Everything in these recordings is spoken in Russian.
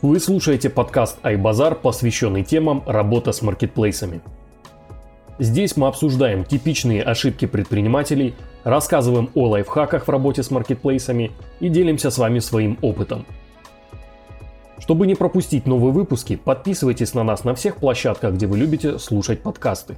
Вы слушаете подкаст iBazar, посвященный темам «Работа с маркетплейсами». Здесь мы обсуждаем типичные ошибки предпринимателей, рассказываем о лайфхаках в работе с маркетплейсами и делимся с вами своим опытом. Чтобы не пропустить новые выпуски, подписывайтесь на нас на всех площадках, где вы любите слушать подкасты.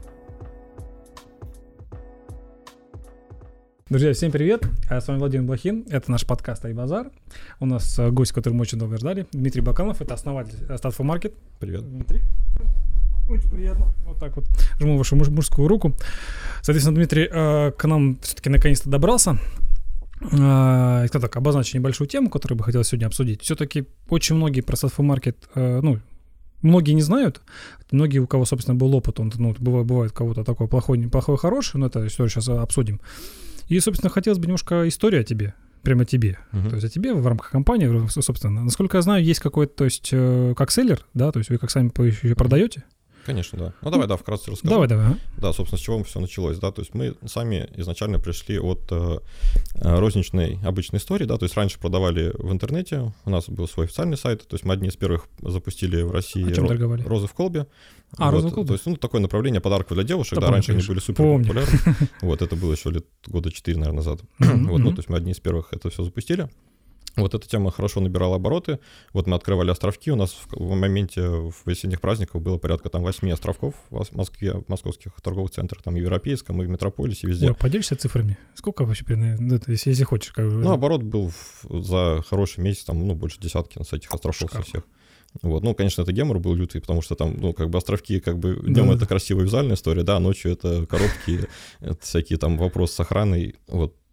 Друзья, всем привет! С вами Владимир Блохин, это наш подкаст iBazar. У нас гость, которого мы очень долго ждали, Дмитрий Бакланов, это основатель Stat4market. Привет, Дмитрий. Очень приятно. Вот так вот жму вашу мужскую руку. Соответственно, Дмитрий к нам все-таки наконец-то добрался. Так, обозначу небольшую тему, которую бы хотел сегодня обсудить. Все-таки очень многие про Stat4market, многие не знают, многие, у кого, собственно, был опыт, бывает у кого-то такой плохой, хороший, но это историю сейчас обсудим. И, собственно, хотелось бы немножко историю о тебе, прямо о тебе, то есть о тебе в рамках компании, собственно. Насколько я знаю, есть какой-то, то есть, как селлер, да, то есть вы как сами еще продаете? Конечно, да. Давай, вкратце расскажу. Давай. Да, собственно, с чего все началось, да, то есть мы сами изначально пришли от розничной обычной истории, да, то есть раньше продавали в интернете, у нас был свой официальный сайт, то есть мы одни из первых запустили в России розы в колбе. Розы в колбе? То есть, такое направление подарков для девушек, да, раньше они были супер популярны, это было еще лет года 4, наверное, назад, то есть мы одни из первых это все запустили. Эта тема хорошо набирала обороты. Мы открывали островки. У нас в моменте в весенних праздников было порядка 8 островков в Москве, в московских торговых центрах, там в Европейском и в Метрополисе, везде. Поделишься цифрами? Сколько вообще, если хочешь? Оборот был за хороший месяц, больше десятки с этих островков со всех. Конечно, это гемор был лютый, потому что там, островки, днем это красивая визуальная история, да, ночью это коробки, это всякие там вопросы с охраной,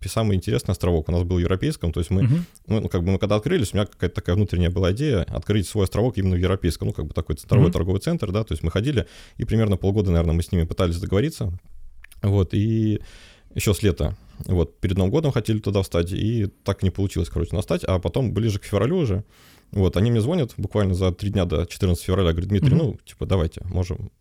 Самый интересный островок у нас был в Европейском, то есть мы, мы когда открылись, у меня какая-то такая внутренняя была идея открыть свой островок именно в Европейском, такой центровой торговый центр, да, то есть мы ходили, и примерно полгода, наверное, мы с ними пытались договориться, и еще с лета, перед Новым годом хотели туда встать, и так не получилось, настать, а потом ближе к февралю уже, они мне звонят буквально за 3 дня до 14 февраля, говорят, Дмитрий, давайте,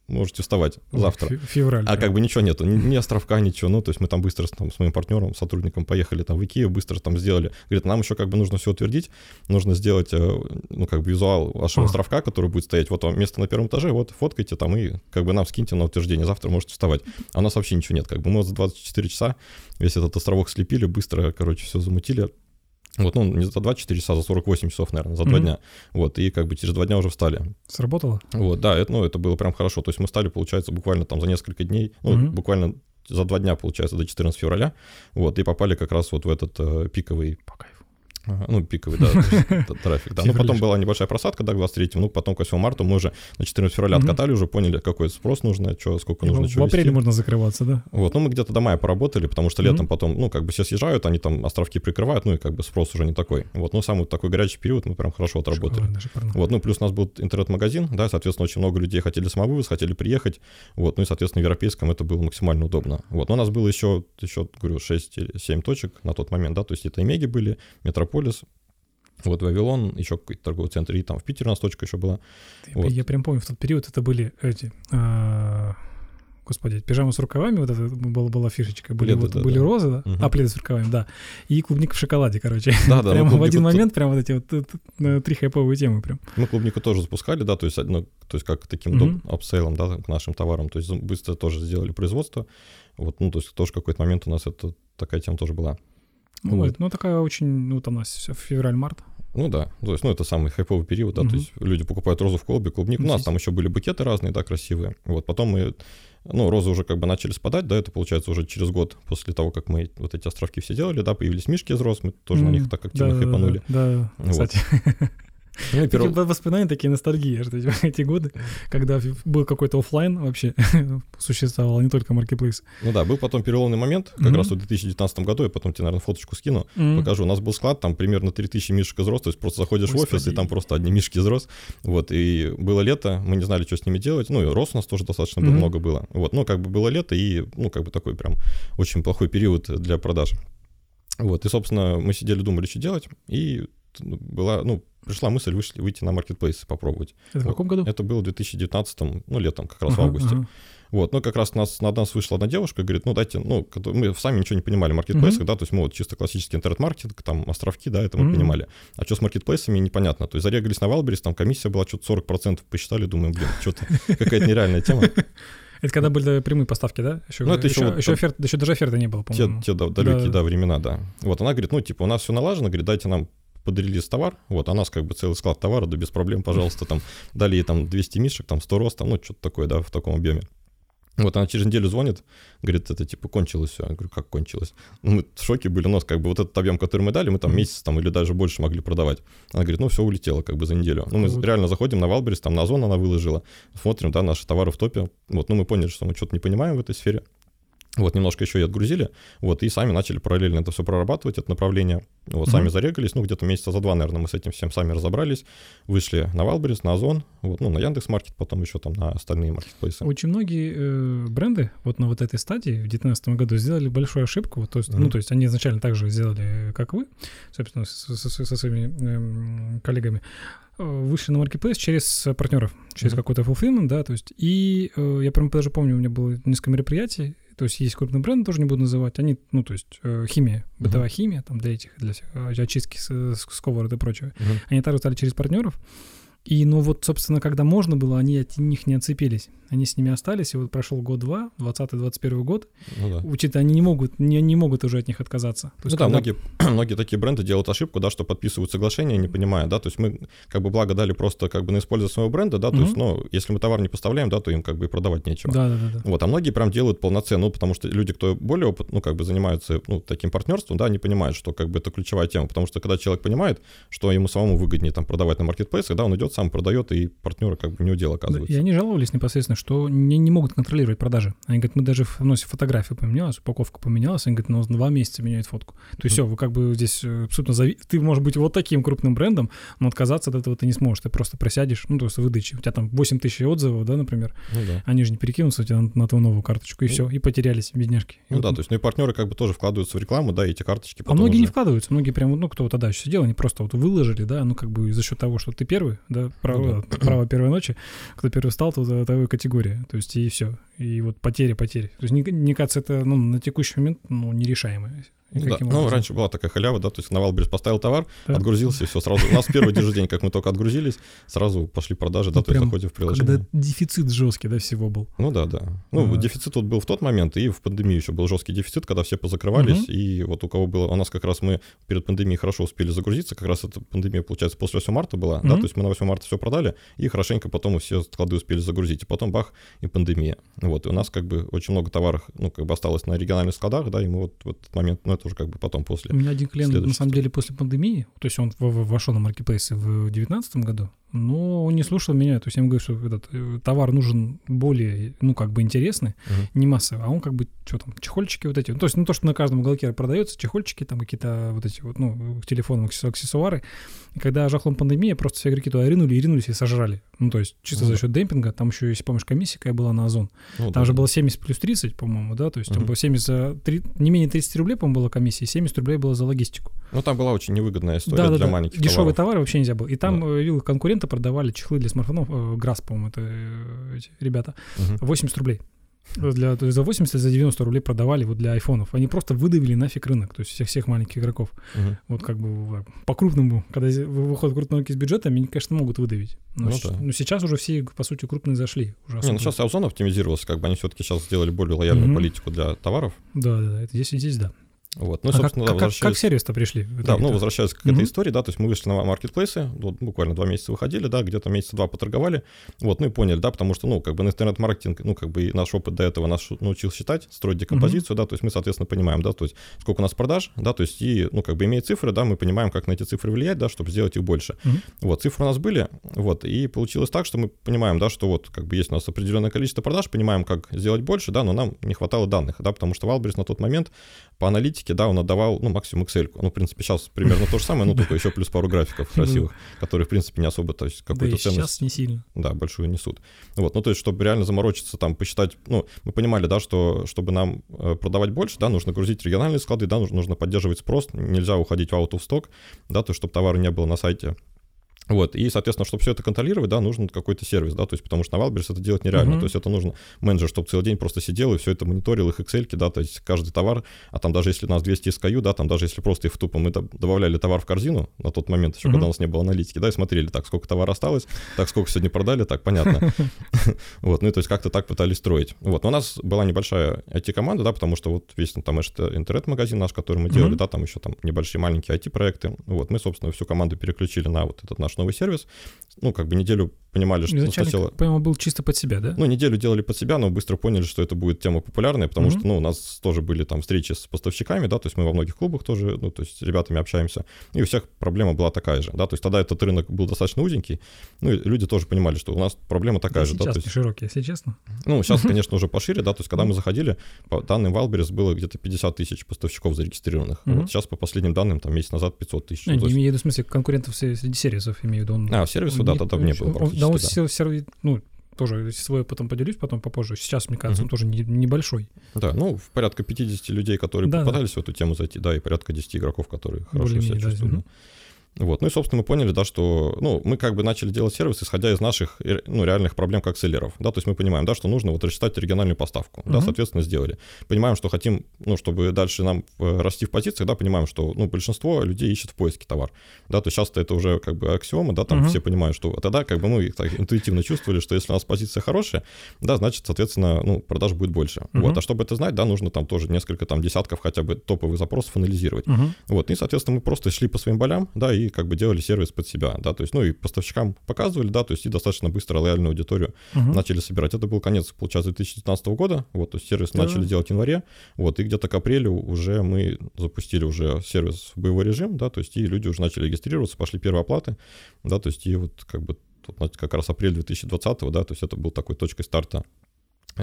можете вставать завтра. Февраль. А ничего нету, ни островка, ничего, то есть мы там быстро с моим партнером, сотрудником поехали в Икею, быстро сделали. Говорят, нам еще нужно все утвердить, нужно сделать, визуал вашего островка, который будет стоять, вам место на первом этаже, фоткайте там и нам скиньте на утверждение, завтра можете вставать. А у нас вообще ничего нет, мы за 24 часа весь этот островок слепили, быстро, все замутили. Не за 24 часа, за 48 часов, наверное, за 2 дня. И через 2 дня уже встали. Сработало? Да, это было прям хорошо. То есть мы встали, получается, буквально там за несколько дней, буквально за 2 дня, получается, до 14 февраля, и попали как раз в этот пиковый... По кайфу. Пиковый, да, трафик. Потом была небольшая просадка, да, к 23-му, потом к 8 марта мы уже на 14 февраля откатали, уже поняли, какой спрос нужно, сколько нужно, что вести. В апреле можно закрываться, да? Мы где-то до мая поработали, потому что летом потом, все съезжают, они там островки прикрывают, спрос уже не такой. Самый такой горячий период мы прям хорошо отработали. Шикарно. Плюс у нас был интернет-магазин, да, соответственно, очень много людей хотели самовывоз, хотели приехать, и, соответственно, в Европейском это было максимально удобно. Но у нас было еще говорю, 6-7 точек на тот момент, да, то есть это и Меги были, Метрополис, Вавилон, еще какой-то торговый центр, и там в Питере у нас точка еще была. Я прям помню, в тот период это были эти... Господи, пижама с рукавами, это была фишечка, были розы, да? Пледы с рукавами, да, и клубника в шоколаде, Да, прямо в один момент, прям три хайповые темы прям. Мы клубнику тоже запускали, да, то есть как таким апсейлом, да, к нашим товарам, то есть быстро тоже сделали производство, то есть тоже какой-то момент у нас это такая тема тоже была. Такая очень, там у нас февраль-март. Да, то есть, это самый хайповый период, да, то есть люди покупают розу в колбе, клубнику, у нас там еще были букеты разные, да, красивые, потом мы, розы уже начали спадать, да, это получается уже через год после того, как мы эти островки все делали, да, появились мишки из роз, мы тоже на них так активно хайпанули. Да, кстати. Воспоминания такие, ностальгии, эти годы, когда был какой-то офлайн вообще существовал, не только маркетплейс. Был потом переломный момент, как раз в 2019 году, я потом тебе, наверное, фоточку скину, покажу. У нас был склад, там примерно 3000 мишек из роз, то есть просто заходишь в офис, и там просто одни мишки из роз, и было лето, мы не знали, что с ними делать, и роз у нас тоже достаточно много было, было лето, и, такой прям очень плохой период для продаж. И, собственно, мы сидели, думали, что делать, и была, пришла мысль выйти на маркетплейсы попробовать. Это в каком году? Это было в 2019-м, летом, как раз в августе. Как раз на нас вышла одна девушка и говорит, мы сами ничего не понимали в маркетплейсах, да, то есть мы чисто классический интернет-маркетинг, там островки, да, это мы понимали. А что с маркетплейсами, непонятно. То есть зарегались на Wildberries, там комиссия была, что-то 40% посчитали, думаем, что-то какая-то нереальная тема. Это когда были прямые поставки, да? Еще даже оферты не было, по-моему. Те далекие, времена, да. Вот она говорит, у нас все налажено, говорит, дайте нам под релиз товар, а нас как бы целый склад товара, да без проблем, пожалуйста, там, дали ей там 200 мишек, там 100 рост, там, что-то такое, да, в таком объеме. Она через неделю звонит, говорит, это кончилось все. Я говорю, как кончилось? Мы в шоке были, у нас этот объем, который мы дали, мы там месяц или даже больше могли продавать. Она говорит, все улетело за неделю. Мы реально заходим на Wildberries, там на Озон она выложила, смотрим, да, наши товары в топе. Мы поняли, что мы что-то не понимаем в этой сфере. Немножко еще и отгрузили, и сами начали параллельно это все прорабатывать, это направление. Сами зарегались, где-то месяца за два, наверное, мы с этим всем сами разобрались, вышли на Wildberries, на Озон, на Яндекс.Маркет, потом еще там на остальные маркетплейсы. Очень многие бренды на этой стадии в 2019 году сделали большую ошибку, то есть они изначально так же сделали, как вы, собственно, со своими коллегами, вышли на маркетплейс через партнеров, через какой-то fulfillment, да, то есть, и я прям даже помню, у меня было несколько мероприятий. То есть есть крупные бренды, тоже не буду называть, они, химия, бытовая химия, там для всех, очистки сковорода и прочего, они также стали через партнеров, и, собственно, когда можно было, они от них не отцепились, они с ними остались, и прошел год-два, 2020-2021 год, учитывая, они не могут уже от них отказаться. То есть, многие такие бренды делают ошибку, да, что подписывают соглашение, не понимая, да, то есть мы, благо дали просто, на использование своего бренда, да, то есть, если мы товар не поставляем, да, то им, и продавать нечего. Да. А многие прям делают полноценно, потому что люди, кто более опытный, занимаются, таким партнерством, да, они понимают, что, это ключевая тема, потому что, когда человек понимает, что ему самому выгоднее, продавать на маркетплейсах, да, он идет, сам продает, и партнеры не удел оказывается. И они жаловались непосредственно, что не могут контролировать продажи. Они говорят, мы даже вносим фотографию, поменялась, упаковка поменялась, они говорят, у нас 2 месяца меняют фотку. То есть все, вы здесь абсолютно ты можешь быть таким крупным брендом, но отказаться от этого ты не сможешь, ты просто просядешь, то есть выдачи. У тебя там 8000 отзывов, да, например, они же не перекинутся у тебя на твою новую карточку, и все, и потерялись, бедняжки. То есть, и партнеры тоже вкладываются в рекламу, да, и эти карточки потом. А многие не вкладываются, многие прям, кто тогда еще сидел, они просто выложили, да, за счет того, что ты первый, да, право первой ночи, кто первый встал, то за такой категория, то есть и все, и потери. То есть мне кажется, это на текущий момент нерешаемо. Да. Раньше была такая халява, да, то есть на Wildberries поставил товар, да, отгрузился, и все, сразу. У нас первый день, как мы только отгрузились, сразу пошли продажи, да, то есть заходим в приложение. Когда дефицит жесткий, да, всего был. Да. Дефицит вот был в тот момент, и в пандемию еще был жесткий дефицит, когда все позакрывались, и у кого было, у нас как раз мы перед пандемией хорошо успели загрузиться, как раз эта пандемия, получается, после 8 марта была, да, то есть мы на 8 марта все продали, и хорошенько потом все склады успели загрузить, и потом бах, и пандемия. И у нас очень много товаров, осталось на региональных складах, да, и мы в этот момент, это уже потом после. У меня один клиент, на самом деле, после пандемии, то есть он вошел на маркетплейсы в 2019 году, но он не слушал меня, то есть я ему говорю, что этот товар нужен более, интересный, не массовый, а он что там, чехольчики то есть, что на каждом уголке продается, чехольчики, там какие-то телефоны, аксессуары, и когда жахлом пандемия, просто все игроки туда ринулись и сожрали, то есть чисто за счет демпинга, там еще, если помнишь, комиссия какая была на Озон, там же было 70 плюс 30, по-моему, да, то есть там было 70, не менее 30 рублей, по-моему, была комиссия, 70 рублей было за логистику. Там была очень невыгодная история для маленьких товаров. Дешевые товары вообще нельзя было, и там видел конкурент, продавали чехлы для смартфонов, Грасс, по-моему, это эти ребята, 80 рублей. За 80, за 90 рублей продавали для айфонов. Они просто выдавили нафиг рынок, то есть всех маленьких игроков. По-крупному, когда выходят крупные из бюджета, они, конечно, могут выдавить. Но сейчас уже все, по сути, крупные зашли. Сейчас Озон оптимизировался, они все-таки сейчас сделали более лояльную политику для товаров. Да, это здесь, да. Как сервис-то пришли? Возвращаясь к этой истории, да, то есть мы вышли на маркетплейсы, буквально 2 месяца выходили, да, где-то месяца 2 поторговали, и поняли, да, потому что, на интернет-маркетинг, и наш опыт до этого нас научил считать, строить декомпозицию, да, то есть мы, соответственно, понимаем, да, то есть сколько у нас продаж, да, то есть и, имея цифры, да, мы понимаем, как на эти цифры влиять, да, чтобы сделать их больше. Цифры у нас были, и получилось так, что мы понимаем, да, что есть у нас определенное количество продаж, понимаем, как сделать больше, да, но нам не хватало данных, да, потому что Wildberries на тот момент по аналитике графики, да, он отдавал, ну, максимум Excel-ку. Ну, в принципе, сейчас примерно то же самое, но только еще плюс пару графиков красивых, которые, в принципе, не особо, то есть, какую-то ценность... сейчас не сильно. Да, большую несут. Вот, ну, то есть, чтобы реально заморочиться, там, посчитать, ну, мы понимали, да, что, чтобы нам продавать больше, да, нужно грузить региональные склады, да, нужно поддерживать спрос, нельзя уходить в out of stock, да, то есть, чтобы товара не было на сайте. Вот, и, соответственно, чтобы все это контролировать, да, нужен какой-то сервис, да, то есть, потому что на Wildberries это делать нереально, то есть, это нужно менеджер, чтобы целый день просто сидел и все это мониторил, их Excel-ки, да, то есть, каждый товар, а там даже если у нас 200 SKU, да, там даже если просто их тупо мы добавляли товар в корзину на тот момент еще, когда у нас не было аналитики, да, и смотрели, так, сколько товара осталось, так, сколько сегодня продали, так, понятно, вот, ну, и то есть, как-то так пытались строить, вот, но у нас была небольшая IT-команда, да, потому что вот весь там интернет-магазин наш, который мы делали, да, там еще там небольшие маленькие IT-проекты, вот, мы, собственно, всю команду переключили на вот этот наш новый сервис, ну, как бы неделю понимали, что... Изначально, сначала... по-моему, был чисто под себя, да? Ну, неделю делали под себя, но быстро поняли, что это будет тема популярная, потому что, ну, у нас тоже были там встречи с поставщиками, да, то есть мы во многих клубах тоже, ну, то есть с ребятами общаемся, и у всех проблема была такая же, да, то есть тогда этот рынок был достаточно узенький, ну, и люди тоже понимали, что у нас проблема такая же, да, то есть... широкий, если честно. Ну, сейчас, конечно, уже пошире, да, то есть когда мы заходили, по данным Wildberries было где-то 50 тысяч поставщиков зарегистрированных, вот сейчас по последним данным, там, месяц назад 500 тысяч. Я имею в виду, в смысле, конкурентов среди сервисов, имею в виду. Сервису, да, тогда не было практически. Да, он сервис, ну, тоже свой потом поделюсь, потом попозже. Сейчас, мне кажется, он тоже небольшой. Да, ну, в порядка 50 людей, которые попадались в эту тему зайти, да, и порядка 10 игроков, которые хорошо себя чувствуют. Вот, ну и, собственно, мы поняли, да, что, ну, мы как бы начали делать сервис, исходя из наших, ну, реальных проблем как селлеров, да, то есть мы понимаем, да, что нужно вот рассчитать региональную поставку, да, соответственно, сделали. Понимаем, что хотим, ну, чтобы дальше нам расти в позициях, да, понимаем, что, ну, большинство людей ищет в поиске товар, да, то есть сейчас-то это уже как бы аксиома, да, там все понимают, что тогда как бы мы так интуитивно чувствовали, что если у нас позиция хорошая, да, значит, соответственно, ну, продаж будет больше, вот, а чтобы это знать, да, нужно там тоже несколько там десятков хотя бы топовых запросов анализировать, вот, и, соответственно, мы просто шли по своим болям, да, и как бы делали сервис под себя, да, то есть, ну, и поставщикам показывали, да, то есть, и достаточно быстро лояльную аудиторию начали собирать. Это был конец, получается, 2019 года, вот, то есть, сервис начали делать в январе, вот, и где-то к апрелю уже мы запустили уже сервис в боевой режим, да, то есть, и люди уже начали регистрироваться, пошли первые оплаты, да, то есть, и вот, как бы, тут, как раз апрель 2020, да, то есть, это был такой точкой старта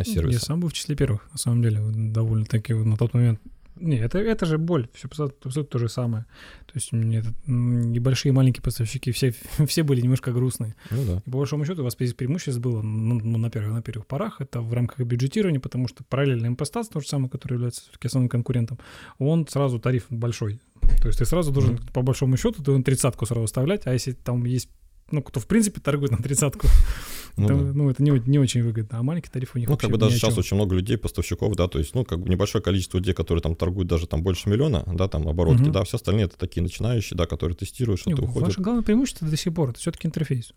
сервиса. Я сам был в числе первых, на самом деле, довольно-таки на тот момент. Не, это же боль, все абсолютно то же самое. То есть и большие, и маленькие поставщики, все были немножко грустные. Ну, да. И по большому счету у вас преимущество было на первых порах, это в рамках бюджетирования, потому что параллельный MPStats, то же самое, который является все-таки основным конкурентом, он сразу тариф большой. То есть ты сразу должен, по большому счету, ты должен 30-ку сразу вставлять, а если там есть, ну, кто в принципе торгует на 30-ку, ну, это не очень выгодно, а маленький тариф у них. Ну, как бы даже сейчас очень много людей, поставщиков, да, то есть, ну, как бы небольшое количество людей, которые там торгуют даже там больше миллиона, да, там оборотки, да, все остальные это такие начинающие, да, которые тестируют, что-то уходят. Ваше главное преимущество до сих пор, это все-таки интерфейс.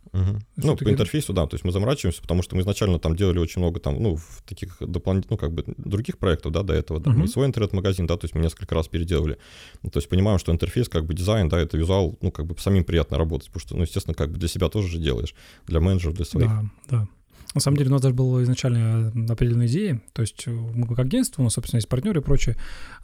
Ну, по интерфейсу, да, то есть мы заморачиваемся, потому что мы изначально там делали очень много там, ну, в таких дополнительных, ну, как бы других проектов, да, до этого, да, мы свой интернет-магазин, да, то есть мы несколько раз переделали, то есть понимаем, что интерфейс, как бы дизайн, да, это визуал, ну, как бы самим приятно работать, потому что, ну, естественно, как бы для себя тоже же делаешь, для менеджеров, для своих. Да. На самом деле у нас даже была изначально определенная идея, то есть мы как агентство, у нас, собственно, есть партнеры и прочее,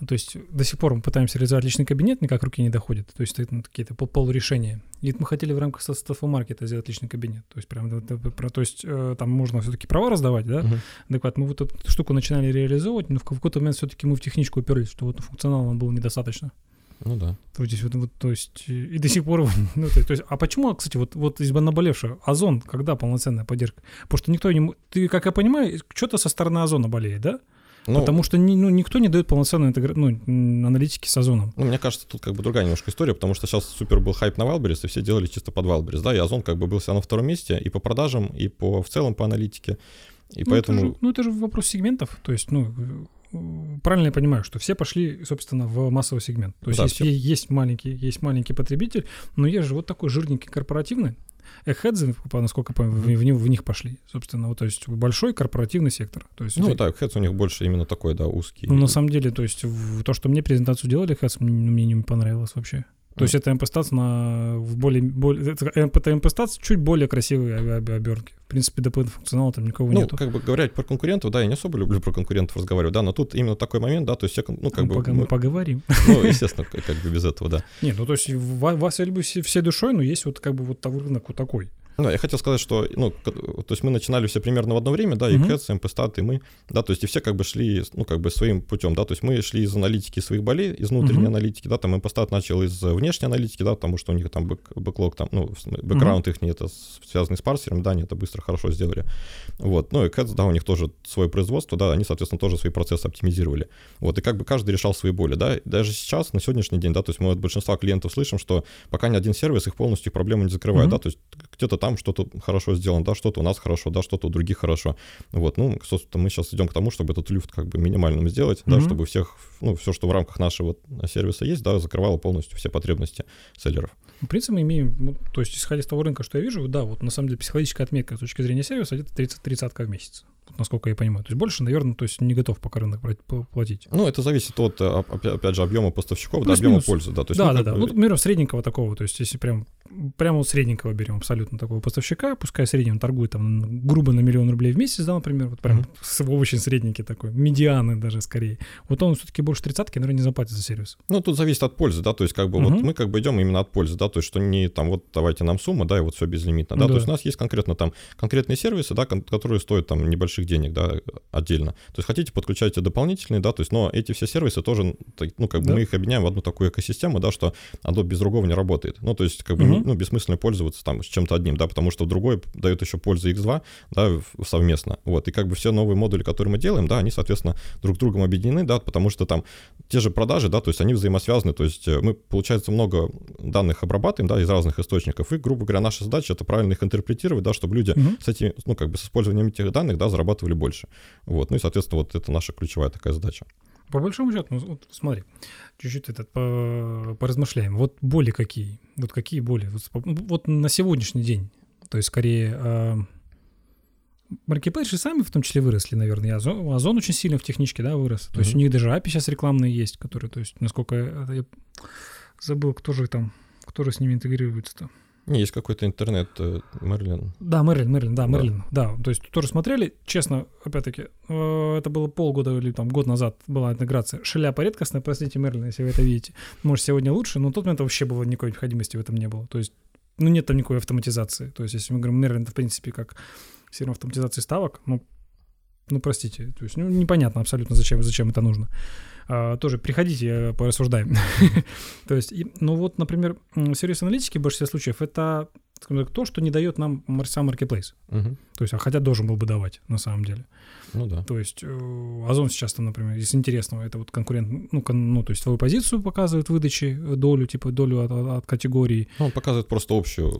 то есть до сих пор мы пытаемся реализовать личный кабинет, никак руки не доходят, то есть это какие-то полурешения. И мы хотели в рамках Stat4market сделать личный кабинет, то есть прям, то есть там можно все-таки права раздавать, да, адекватно. Мы вот эту штуку начинали реализовывать, но в какой-то момент все-таки мы в техничку уперлись, что вот функционал нам было недостаточно. Ну да. То здесь вот, то есть, и до сих пор... Ну, то есть, а почему, кстати, вот из наболевшего, Озон, когда полноценная поддержка? Потому что никто не... Ты, как я понимаю, что-то со стороны Озона болеет, да? Ну, потому что никто не дает полноценной аналитики с Озоном. Ну, мне кажется, тут как бы другая немножко история, потому что сейчас супер был хайп на Wildberries, и все делали чисто под Wildberries, да, и Озон как бы был всегда на втором месте и по продажам, и в целом по аналитике, и поэтому... Это же вопрос сегментов, то есть, правильно я понимаю, что все пошли, собственно, в массовый сегмент. То есть есть маленький потребитель, но есть же вот такой жирненький корпоративный. Хедзы, насколько я помню, в них пошли, собственно, вот, то есть большой корпоративный сектор. То есть, хедз у них больше именно такой, да, узкий. Ну, на самом деле, то есть то, что мне презентацию делали хедз, мне не понравилось вообще. То есть это MPStats на MPStats чуть более красивые обертки. В принципе, дополнительного функционала там никого нету. Ну, как бы говорить про конкурентов, да, я не особо люблю про конкурентов разговаривать, да, но тут именно такой момент, да, то есть, мы поговорим. Ну, естественно, как бы без этого, да. Не, ну, то есть вас я люблю всей душой, но есть вот как бы вот рынок вот такой. Я хотел сказать, что то есть мы начинали все примерно в одно время, да, и Кэтс, и MPStats, и мы, да, то есть и все как бы шли, своим путем, да, то есть мы шли из аналитики своих болей, из внутренней аналитики, да, там MPStats начал из внешней аналитики, да, потому что у них там бэклог, бэкграунд их не это связанный с парсером, да, они это быстро хорошо сделали, вот, ну и Кэтс, да, у них тоже свое производство, да, они, соответственно, тоже свои процессы оптимизировали, вот, и как бы каждый решал свои боли, да, даже сейчас, на сегодняшний день, да, то есть мы от большинства клиентов слышим, что пока ни один сервис их полностью проблему не закрывает, да, то есть где-то там что-то хорошо сделано, да, что-то у нас хорошо, да, что-то у других хорошо. Вот, ну, собственно, мы сейчас идем к тому, чтобы этот люфт как бы минимальным сделать, да, чтобы всех, все, что в рамках нашего сервиса есть, да, закрывало полностью все потребности селлеров. В принципе, мы имеем, то есть, исходя из того рынка, что я вижу, да, вот на самом деле психологическая отметка с точки зрения сервиса где-то 30-30к в месяц. Насколько я понимаю. То есть больше, наверное, то есть не готов пока рынок платить. Ну, это зависит от, опять же, объема поставщиков, да, объема пользы. Да, то есть, да. Ну, например, средненького такого, то есть если прямо вот средненького берем абсолютно такого поставщика, пускай среднем торгует там грубо на 1 000 000 рублей в месяц, да, например, вот прям очень средненький такой, медианы даже скорее. Вот он все-таки больше 30-ки, наверное, не заплатит за сервис. Ну, тут зависит от пользы, да, то есть как бы вот мы как бы идем именно от пользы, да, то есть что не там вот давайте нам сумму, да, и вот все безлимитно, да, то есть у нас есть конкретно там конкретные сервисы, да, которые стоят там небольшие денег, да, отдельно. То есть хотите, подключайте дополнительные, да, то есть, но эти все сервисы тоже, мы их объединяем в одну такую экосистему, да, что оно без другого не работает. Ну, то есть, бессмысленно пользоваться там с чем-то одним, да, потому что другое дает еще пользу X2, да, совместно. Вот, и как бы все новые модули, которые мы делаем, да, они, соответственно, друг с другом объединены, да, потому что там те же продажи, да, то есть они взаимосвязаны, то есть мы, получается, много данных обрабатываем, да, из разных источников, и, грубо говоря, наша задача — это правильно их интерпретировать, да, чтобы люди с этим, с использованием этих данных, да, зарабатывали больше. Вот. Ну и, соответственно, вот это наша ключевая такая задача. По большому счету, вот смотри, чуть-чуть поразмышляем. Вот боли какие? Вот какие боли? Вот на сегодняшний день, то есть скорее... маркетплейсы сами в том числе выросли, наверное. Озон очень сильно в техничке, да, вырос. То есть у них даже API сейчас рекламные есть, которые, то есть, насколько я забыл, кто же с ними интегрируется-то. Есть какой-то интернет, Мерлин. Да, Мерлин. Да, то есть тоже смотрели, честно, опять-таки, это было полгода или год назад была интеграция. Шляпа редкостная, простите, Мерлин, если вы это видите. Может, сегодня лучше, но в тот момент вообще было никакой необходимости в этом не было. То есть, нет там никакой автоматизации. То есть, если мы говорим Мерлин, в принципе, как все равно автоматизации ставок, простите, то есть, непонятно абсолютно, зачем это нужно. Тоже приходите, порассуждаем. То есть, например, сервис аналитики в большинстве случаев это то, что не дает нам сам маркетплейс. То есть, хотя должен был бы давать, на самом деле. Ну да. То есть, Озон сейчас, например, из интересного, это вот конкурент, то есть, твою позицию показывает в выдаче, долю от категории. Он показывает просто общую.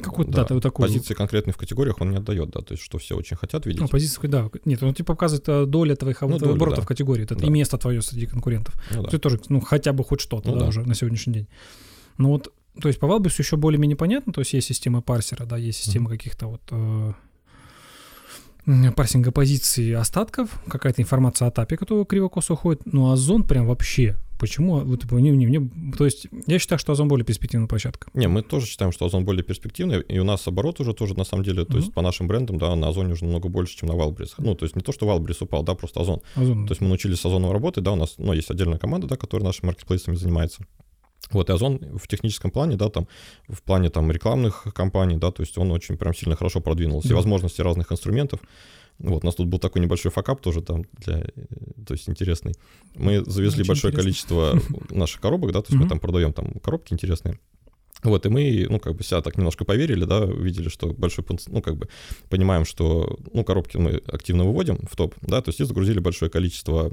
Позиции конкретные в категориях он не отдает, да, то есть, что все очень хотят видеть. Позиции, да. Нет, он показывает доля твоих оборотов в категории, и место твое среди конкурентов. Это тоже, хотя бы хоть что-то, уже на сегодняшний день. Ну вот, то есть, по Wildberries еще более-менее понятно, то есть, есть система парсера, да, есть система каких-то парсинга позиций остатков, какая-то информация о тапе, которая криво-косо уходит, но Озон прям вообще... Почему? То есть я считаю, что Озон более перспективная площадка. Не, мы тоже считаем, что Озон более перспективный, и у нас оборот уже тоже на самом деле, то есть по нашим брендам, да, на Озоне уже намного больше, чем на Wildberries. Ну, то есть не то, что Wildberries упал, да, просто Озон. То есть мы научились с Озоном работать, да, у нас, есть отдельная команда, да, которая нашими маркетплейсами занимается. Вот, и Озон в техническом плане, да, в плане рекламных кампаний, да, то есть он очень прям сильно хорошо продвинулся, и возможности разных инструментов. Вот, у нас тут был такой небольшой факап тоже то есть интересный. Мы завезли количество наших коробок, да, то есть мы продаем коробки интересные. Вот, и мы, себя так немножко поверили, да, видели, что большой пункт, понимаем, что, коробки мы активно выводим в топ, да, то есть и загрузили большое количество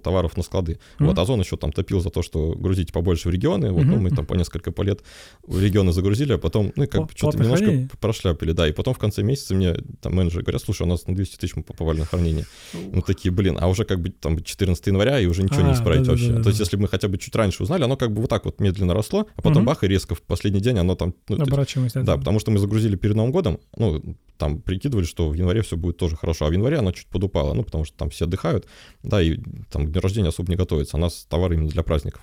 товаров на склады. Вот, Озон еще топил за то, что грузите побольше в регионы, мы по несколько лет в регионы загрузили, а потом, что-то немножко прошляпили, да, и потом в конце месяца мне менеджеры говорят, слушай, у нас на 200 тысяч мы попали на хранение. Мы такие, а уже 14 января, и уже ничего не исправить вообще. То есть если бы мы хотя бы чуть раньше узнали, оно вот так вот медленно росло, а потом бах, и резко в последний день оно оборачиваемость. Да, потому что мы загрузили перед Новым годом, прикидывали, что в январе все будет тоже хорошо, а в январе оно чуть подупало, потому что все отдыхают, да, и к дню рождения особо не готовится, у нас товары именно для праздников.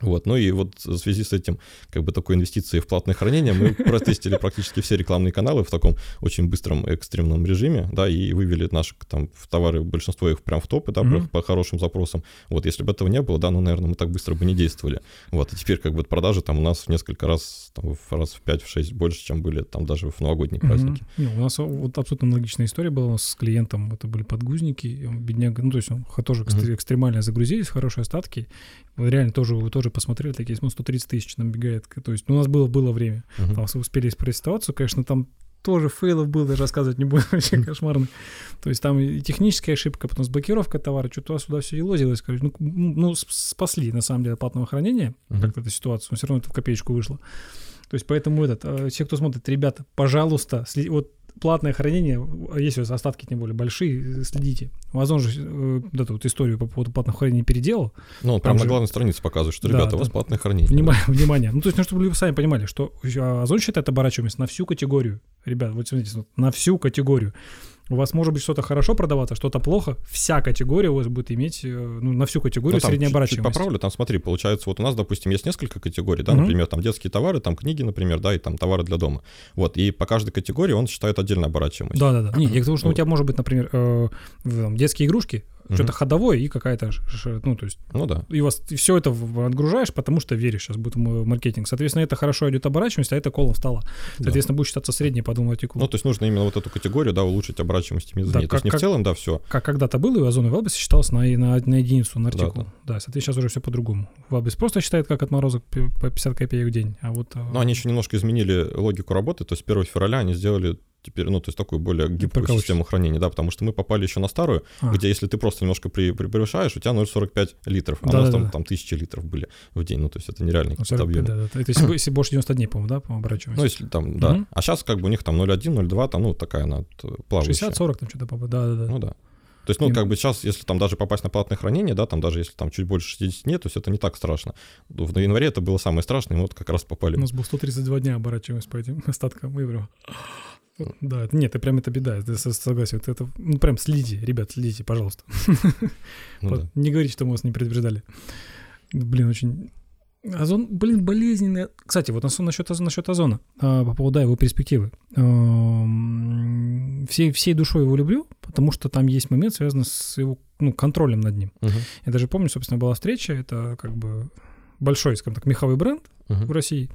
Вот. Ну и вот в связи с этим, как бы такой инвестицией в платное хранение, мы протестили практически все рекламные каналы в таком очень быстром экстремном режиме, да, и вывели наши там товары, большинство их прям в топы, да, по хорошим запросам. Вот, если бы этого не было, да, ну, наверное, мы так быстро бы не действовали. Вот, и теперь как бы продажи там у нас в несколько раз, там, раз в 5-6 больше, чем были там даже в новогодние праздники. У нас вот абсолютно аналогичная история была с клиентом, это были подгузники, бедняга, ну, то есть он тоже экстремально загрузились, хорошие остатки, реально тоже посмотрели, такие, ну, 130 тысяч нам бегает. То есть, ну, у нас было время. Там успели исправить ситуацию. Конечно, там тоже фейлов было, даже рассказывать не буду, вообще кошмарно. То есть, там и техническая ошибка, потом блокировка товара, что-то сюда все и лозилось. Короче, ну, спасли, на самом деле, платного хранения, как-то эту ситуацию, но все равно это в копеечку вышло. То есть, поэтому все, кто смотрит, ребята, пожалуйста, вот платное хранение, если у вас остатки, тем более, большие, следите. Amazon же эту вот историю по поводу платного хранения переделал. Ну, он прямо на главной странице показывает, что, ребята, у вас платное хранение. Внимание. Ну, то есть, чтобы вы сами понимали, что Amazon считает оборачиваемость на всю категорию. Ребята, вот смотрите, на всю категорию. У вас может быть что-то хорошо продаваться, что-то плохо. Вся категория у вас будет иметь, ну, на всю категорию средняя оборачиваемость. Поправлю, там смотри, получается, вот у нас, допустим, есть несколько категорий, да, например, там детские товары, там книги, например, да, и там товары для дома. Вот, и по каждой категории он считает отдельно оборачиваемость. Да. Нет, я думаю, что у тебя может быть, например, детские игрушки, что-то ходовое и какая-то, ну, то есть... Ну, да. И вас все это отгружаешь, потому что веришь, сейчас будет маркетинг. Соответственно, это хорошо идет оборачиваемость, а это колом стало. Соответственно, будет считаться средней по двум артикулам. Ну, то есть нужно именно вот эту категорию, да, улучшить оборачиваемость именно за ней. То есть не в целом, да, все. Как когда-то было, и Озон и Wildberries считалось на единицу, на артикул. Да, соответственно, сейчас уже все по-другому. Wildberries просто считает, как отморозок, по 50 копеек в день. А вот... Ну, они еще немножко изменили логику работы, то есть 1 февраля они сделали... теперь, ну, то есть такую более гибкую систему хранения, да, потому что мы попали еще на старую, где если ты просто немножко превышаешь, у тебя 0,45 литров, а у нас там 1000 литров были в день, ну, то есть это нереальные какие-то объемы. Да. Это если больше 90 дней, по-моему, да, по оборачиваемости? Ну, если там, да. А сейчас как бы у них там 0,1, 0,2, там, ну, такая она плавающая. 60-40 там что-то попадает, да. Ну, да. То есть, ну, как бы сейчас, если там даже попасть на платное хранение, да, там даже если там чуть больше 60 дней, то есть это не так страшно. В январе это было самое страшное, и мы вот как раз попали. У нас было 132 дня оборачиваемость по этим остаткам выбрал. Да, нет, это прям это беда, я согласен. Это, ну, прям следите, ребят, следите, пожалуйста. Не говорите, что мы вас не предупреждали. Блин, очень... Озон, блин, болезненный. Кстати, вот насчет Озона, по поводу его перспективы. Всей душой его люблю, потому что там есть момент, связанный с его, ну, контролем над ним. Я даже помню, собственно, была встреча, это как бы большой, скажем так, меховой бренд в России.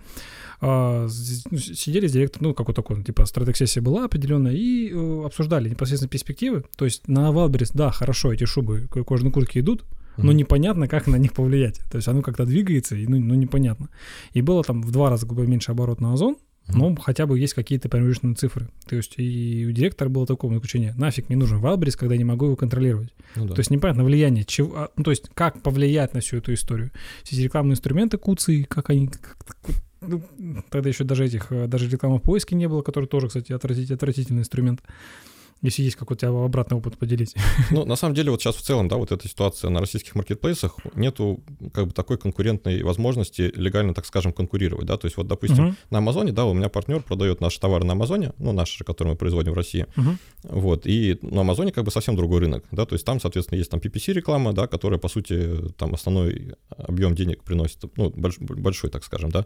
Сидели с директором, ну, какой-то такой, типа, стратегсессия была определенная, и обсуждали непосредственно перспективы. То есть на Wildberries, да, хорошо, эти шубы, кожаные куртки идут, но непонятно, как на них повлиять. То есть оно как-то двигается, и, ну, непонятно. И было там в 2 раза меньше оборот на Озон, но хотя бы есть какие-то промежуточные цифры. То есть и у директора было такое заключение: нафиг мне нужен Wildberries, когда я не могу его контролировать. Ну, да. То есть непонятно влияние чего, ну, то есть как повлиять на всю эту историю. Все эти рекламные инструменты, куцы, как они... Ну, тогда еще даже рекламы в поиске не было, который тоже, кстати, отвратительный инструмент. Если есть какой-то обратный опыт, поделитесь. Ну, на самом деле, вот сейчас в целом, да, вот эта ситуация на российских маркетплейсах, нету как бы такой конкурентной возможности легально, так скажем, конкурировать, да, то есть вот, допустим, на Амазоне, да, у меня партнер продает наши товары на Амазоне, ну, наши, которые мы производим в России, вот, и на Амазоне как бы совсем другой рынок, да, то есть там, соответственно, есть там PPC-реклама, да, которая, по сути, там основной объем денег приносит, ну, большой, так скажем, да,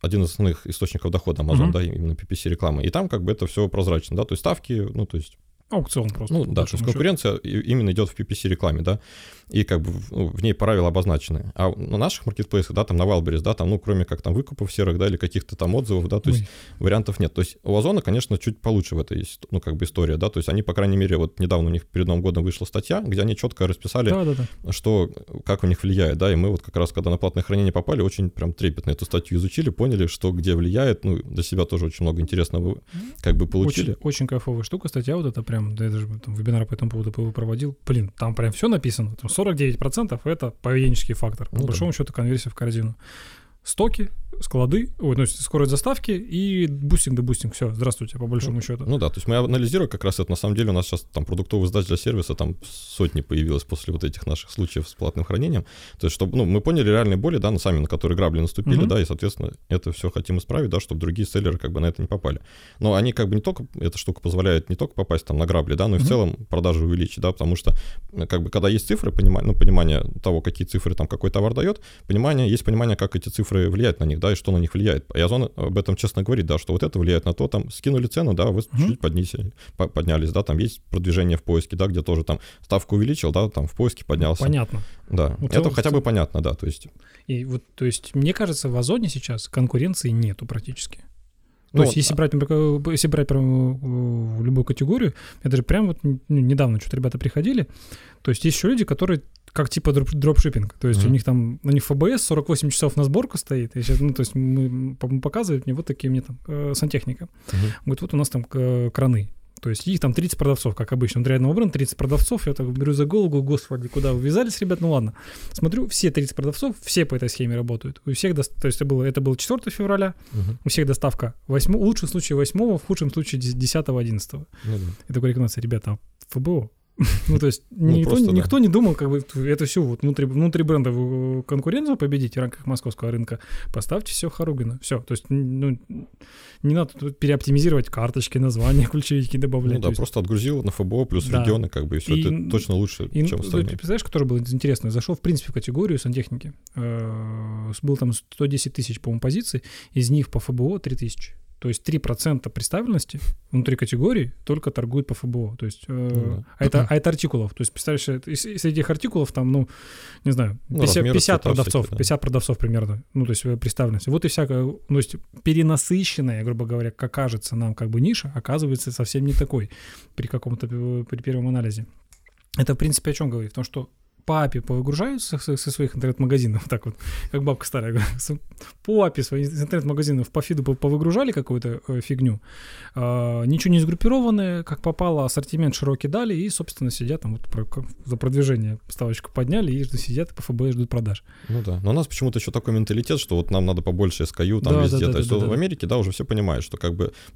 один из основных источников дохода Амазон, да, именно PPC-реклама, и там как бы это все прозрачно, да, то есть ставки, ну, то есть... Аукцион просто. Ну, да, то есть конкуренция именно идет в PPC-рекламе, да, и как бы в ней правила обозначены. А на наших маркетплейсах, да, там на Wildberries, да, там, ну, кроме как там выкупов серых, да, или каких-то там отзывов, да, то есть вариантов нет. То есть у Озона, конечно, чуть получше в этой, ну, как бы история, да, то есть они, по крайней мере, вот недавно у них перед Новым годом вышла статья, где они четко расписали, что, как у них влияет, да, и мы вот как раз, когда на платное хранение попали, очень прям трепетно эту статью изучили, поняли, что где влияет, ну, для себя тоже очень много интересного как бы получили. Очень кайфовая штука, статья вот эта прям. Я даже там вебинар по этому поводу проводил. Блин, там прям все написано. Там 49% это поведенческий фактор. По большому счету конверсия в корзину. стоки, склады, скорость доставки и бустинг, все, здравствуйте, по большому счету. Ну да, то есть мы анализируем как раз это, на самом деле у нас сейчас там продуктовых сдач для сервиса там сотни появилось после вот этих наших случаев с платным хранением, то есть чтобы, мы поняли реальные боли, да, на которые грабли наступили, да, и, соответственно, это все хотим исправить, да, чтобы другие селлеры на это не попали. Но они не только, эта штука позволяет не только попасть на грабли, да, но и в целом продажи увеличить, да, потому что когда есть цифры, понимание того, какие цифры какой товар дает, есть понимание, как эти цифры влияют на них, да, и что на них влияет. И Озон об этом честно говорит, да, что вот это влияет на то, скинули цену, да, вы чуть-чуть поднялись, да, есть продвижение в поиске, да, где тоже ставку увеличил, да, в поиске поднялся. Понятно. Да, вот это хотя бы понятно, да, то есть. И вот, то есть, мне кажется, в Озоне сейчас конкуренции нету практически. То есть, если брать прям любую категорию, это же прям недавно что-то ребята приходили, то есть еще люди, которые как типа дропшиппинг, то есть у них ФБС 48 часов на сборку стоит, сейчас, показывают мне вот такие сантехника, говорит, вот у нас краны, то есть их 30 продавцов, как обычно, внутри одного бренда 30 продавцов, я беру за голову, господи, куда вы ввязались, ребят, ну ладно, смотрю, все 30 продавцов, все по этой схеме работают, у всех, то есть это было 4 февраля, у всех доставка 8, в лучшем случае 8, в худшем случае 10-11, это такая рекомендация, ребята, ФБО. Ну, то есть никто не думал, это все внутри бренда конкуренцию победить в рамках московского рынка. Поставьте все Харугина. Все. То есть не надо переоптимизировать карточки, названия, ключевики добавлять. Ну да, просто отгрузил на ФБО плюс регионы, и все это точно лучше, чем остальные. Ты представляешь, который был интересный? Зашел, в принципе, в категорию сантехники. Было 110 тысяч, по-моему, позиций, из них по ФБО 3 тысячи. То есть 3% представленности внутри категории только торгуют по ФБО. То есть, это артикулов. То есть, представляешь, из этих артикулов 50 продавцов, 50 продавцов примерно. То есть представленность. Вот и всякая, перенасыщенная, грубо говоря, как кажется нам ниша, оказывается совсем не такой при первом анализе. Это, в принципе, о чем говорит? Потому что по API повыгружаются со своих интернет-магазинов, как бабка старая, по API своих интернет-магазинов по фиду повыгружали какую-то фигню, ничего не сгруппированное, как попало, ассортимент широкий дали, и, собственно, сидят за продвижение ставочку подняли, и сидят по ФБ ждут продаж. Ну да, но у нас почему-то еще такой менталитет, что нам надо побольше SKU, везде, в Америке, да, уже все понимают, что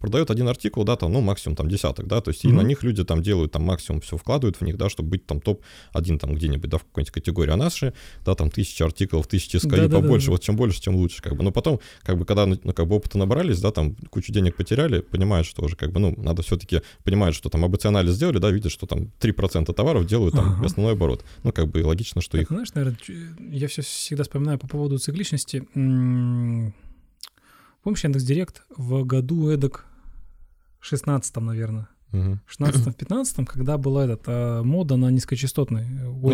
продают один артикул, да, максимум десяток, да, то есть и на них люди делают максимум, все вкладывают в них, да, чтобы быть топ-1 где-нибудь, в какой-нибудь категории, а наши, да, 1000 артикулов, 1000 SKU, побольше, да. Вот чем больше, тем лучше, но потом, когда, опыта набрались, да, кучу денег потеряли, понимают, что уже, надо все-таки, понимают, что АБЦ-анализ сделали, да, видят, что 3% товаров делают, основной оборот, логично, что их... Знаешь, наверное, я всегда вспоминаю по поводу цикличности, помнишь Яндекс.Директ в году эдак 16-м, наверное, в 16-15, когда была мода на низкочастотный.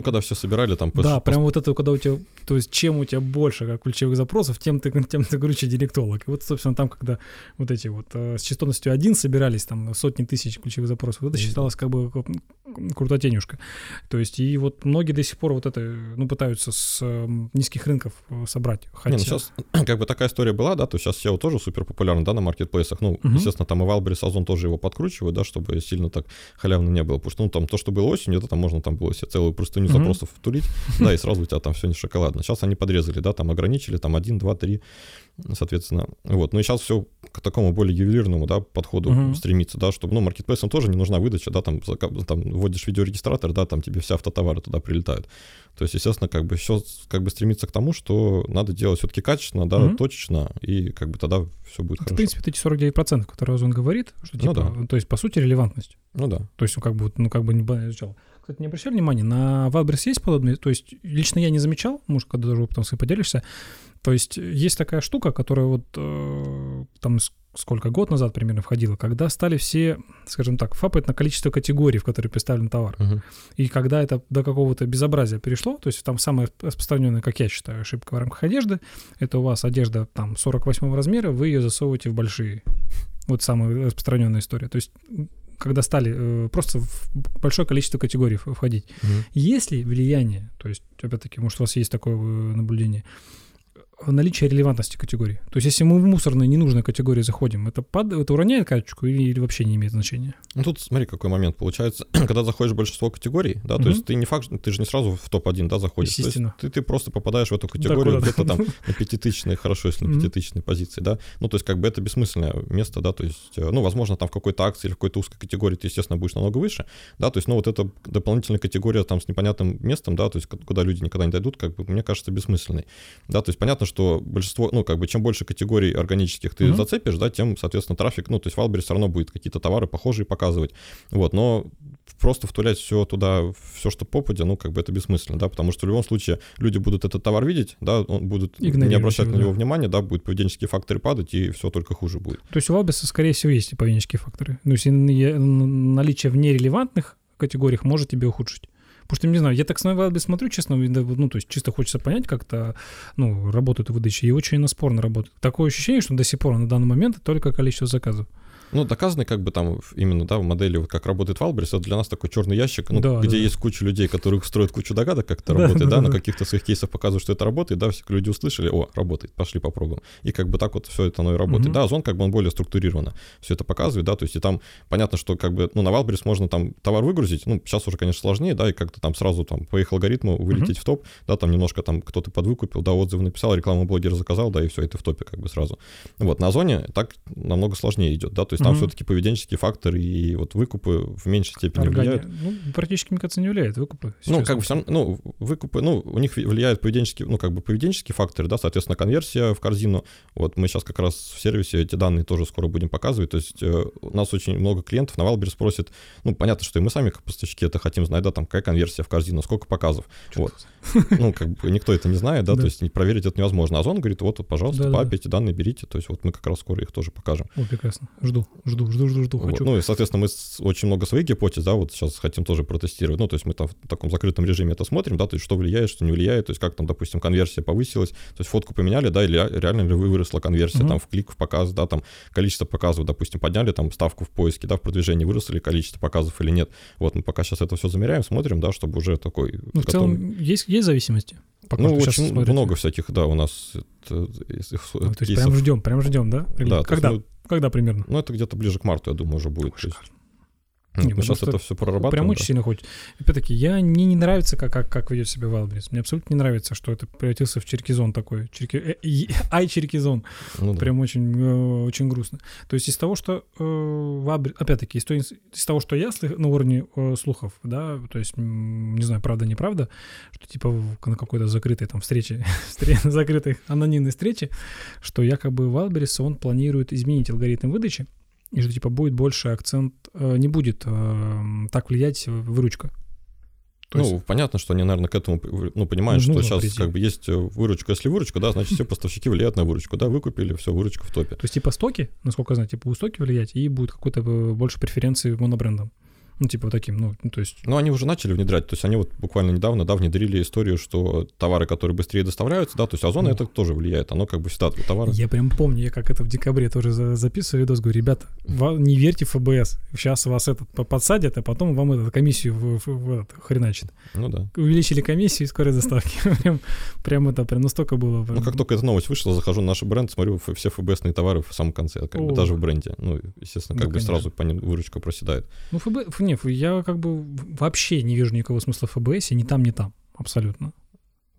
Когда все собирали Да, прям когда у тебя, то есть чем у тебя больше ключевых запросов, тем ты круче директолог. И собственно, когда с частотностью 1 собирались сотни тысяч ключевых запросов, это считалось крутотенюшка. То есть и многие до сих пор пытаются с низких рынков собрать. Хотя... сейчас такая история была, да, то сейчас SEO тоже супер популярно, да, на маркетплейсах. Естественно, и Wildberries, Озон тоже его подкручивают, да, чтобы сильно так халявно не было. Потому что то, что было осенью, это можно было себе целую простыню запросов втулить, да, и сразу у тебя все не шоколадно. Сейчас они подрезали, да, ограничили, 1, 2, 3, соответственно. Вот. Ну и сейчас все к такому более ювелирному, да, подходу стремится, да, чтобы, маркетплейсам тоже не нужна выдача, да, вводишь видеорегистратор, да, тебе все автотовары туда прилетают. То есть, естественно, все стремится к тому, что надо делать все-таки качественно, да, точечно, и тогда все будет хорошо. В принципе, эти 49%, которые Озон говорит, что то есть, по сути, релевантность. Ну да. То есть, не изучал. Кстати, не обращали внимания, на Wildberries есть подобные? То есть, лично я не замечал, может, когда даже потом с ним поделишься. То есть, есть такая штука, которая год назад примерно входила, когда стали все, скажем так, фапать на количество категорий, в которые представлен товар. И когда это до какого-то безобразия перешло, то есть самая распространенная, как я считаю, ошибка в рамках одежды, это у вас одежда 48 размера, вы ее засовываете в большие. Вот самая распространенная история. То есть когда стали просто в большое количество категорий входить. Есть ли влияние, то есть опять-таки, может, у вас есть такое наблюдение, наличие релевантности категории. То есть если мы в мусорные ненужные категории заходим, это уроняет карточку или вообще не имеет значения? Ну тут смотри, какой момент получается. Когда заходишь в большинство категорий, да, то есть ты не факт, ты же не сразу в топ-1 да, заходишь. Естественно. То есть ты просто попадаешь в эту категорию где-то там на пятитысячные, хорошо, если на пятитысячной позиции, да. Ну то есть как бы это бессмысленное место, да, то есть, ну возможно там в какой-то акции или в какой-то узкой категории ты, естественно, будешь намного выше, да, то есть, ну вот это дополнительная категория там с непонятным местом, да, то есть куда люди никогда не дойдут, как бы, мне кажется, бессмысленной, да, то есть понятно, что большинство, ну, как бы, чем больше категорий органических ты зацепишь, да, тем, соответственно, трафик, ну, то есть Wildberries все равно будет какие-то товары похожие показывать, вот, но просто втулять все туда, все, что попадя, ну, как бы, это бессмысленно, да, потому что в любом случае люди будут этот товар видеть, да, он будут не обращать на него внимания, да, будут поведенческие факторы падать, и все только хуже будет. То есть у Wildberries, скорее всего, есть и поведенческие факторы, то есть наличие в нерелевантных категориях может тебе ухудшить. Потому что, не знаю, я так на Wildberries смотрю, честно, ну, то есть чисто хочется понять, как-то, ну, работает выдача, и очень она спорно работает. Такое ощущение, что до сих пор на данный момент только количество заказов. Ну, доказаны как бы там именно, да, в модели, вот как работает Wildberries, это для нас такой черный ящик, ну, да, где да. есть куча людей, которые строят кучу догадок, как это работает, да, на каких-то своих кейсах показывают, что это работает, да, все люди услышали, о, работает, пошли попробуем. И как бы так вот все это оно и работает. Да, Озон как бы он более структурированно все это показывает, да, то есть и там понятно, что как бы, ну, на Wildberries можно там товар выгрузить, ну, сейчас уже, конечно, сложнее, да, и как-то там сразу там по их алгоритму вылететь в топ, да, там немножко там кто-то подвыкупил, да, отзывы написал, рекламу блогера заказал, да, и все, это в топе как бы сразу. Вот, на Озоне так намного сложнее идет, да, то есть там все-таки поведенческий фактор и вот выкупы в меньшей степени влияют. Ну, практически, мне кажется, не влияют выкупы. Ну, как бы все равно, ну, выкупы, ну, у них влияют поведенческие, ну, как бы поведенческие факторы, да, соответственно, конверсия в корзину. Вот мы сейчас как раз в сервисе эти данные тоже скоро будем показывать. То есть у нас очень много клиентов на Wildberries просит, ну, понятно, что и мы сами, как поставщики, это хотим знать, да, там, какая конверсия в корзину, сколько показов. Вот. Ну, как бы никто это не знает, да, то есть проверить это невозможно. Озон говорит, вот, пожалуйста, пап, эти данные берите, то есть вот мы как раз скоро их тоже покажем. О, прекрасно. Жду, вот. Хочу. Ну и, соответственно, мы очень много своих гипотез, да, вот сейчас хотим тоже протестировать, ну, то есть мы там в таком закрытом режиме это смотрим, да, то есть что влияет, что не влияет, то есть как там, допустим, конверсия повысилась, то есть фотку поменяли, да, или реально ли выросла конверсия, там, в клик, в показ, да, там, количество показов, допустим, подняли, там, ставку в поиске, да, в продвижении выросло ли количество показов или нет, вот, мы пока сейчас это все замеряем, смотрим, да, чтобы уже такой... Ну, в целом, есть зависимости? Пока ну, очень много всяких, да, у нас... Ну, то есть прям ждем, да? Да, когда? Когда примерно? Ну, это где-то ближе к марту, я думаю, уже будет. Нет, мы сейчас это все прорабатываем. Прям очень сильно хочется. Опять-таки, мне не нравится, как ведет себя Wildberries. Мне абсолютно не нравится, что это превратился в черкизон такой. Черкизон. Ну, прям очень грустно. То есть из того, что... Опять-таки, из того, что я на уровне слухов, да, то есть, не знаю, правда-неправда, что типа на какой-то закрытой там встрече, на закрытой анонимной встрече, что якобы Wildberries, он планирует изменить алгоритм выдачи, и что, типа, будет больше акцент, не будет так влиять выручка. Ну, понятно, что они, наверное, к этому, ну, понимают, что сейчас прийти. Как бы есть выручка. Если выручка, да, значит, все поставщики влияют на выручку, да, выкупили, все, выручка в топе. То есть, типа, стоки, насколько я знаю, типа, у стоки влиять, и будет какой-то больше преференции монобрендам. Ну, типа, вот таким, ну, то есть... Ну, они уже начали внедрять, то есть они вот буквально недавно, да, внедрили историю, что товары, которые быстрее доставляются, да, то есть Озон это тоже влияет, оно как бы всегда от товара. Я прям помню, я как это в декабре тоже записывал видос, говорю, ребята, не верьте в ФБС, сейчас вас этот подсадят, а потом вам эту комиссию хреначит. Ну, да. Увеличили комиссию и скорость доставки. Прям это, прям настолько было... Ну, как только эта новость вышла, захожу на наш бренд, смотрю, все ФБСные товары в самом конце, как бы даже в бренде. Ну, естественно, как бы сразу по ним выручка проседает. Ну, ФБС... Нет, я как бы вообще не вижу никакого смысла в ФБСе, ни там, абсолютно.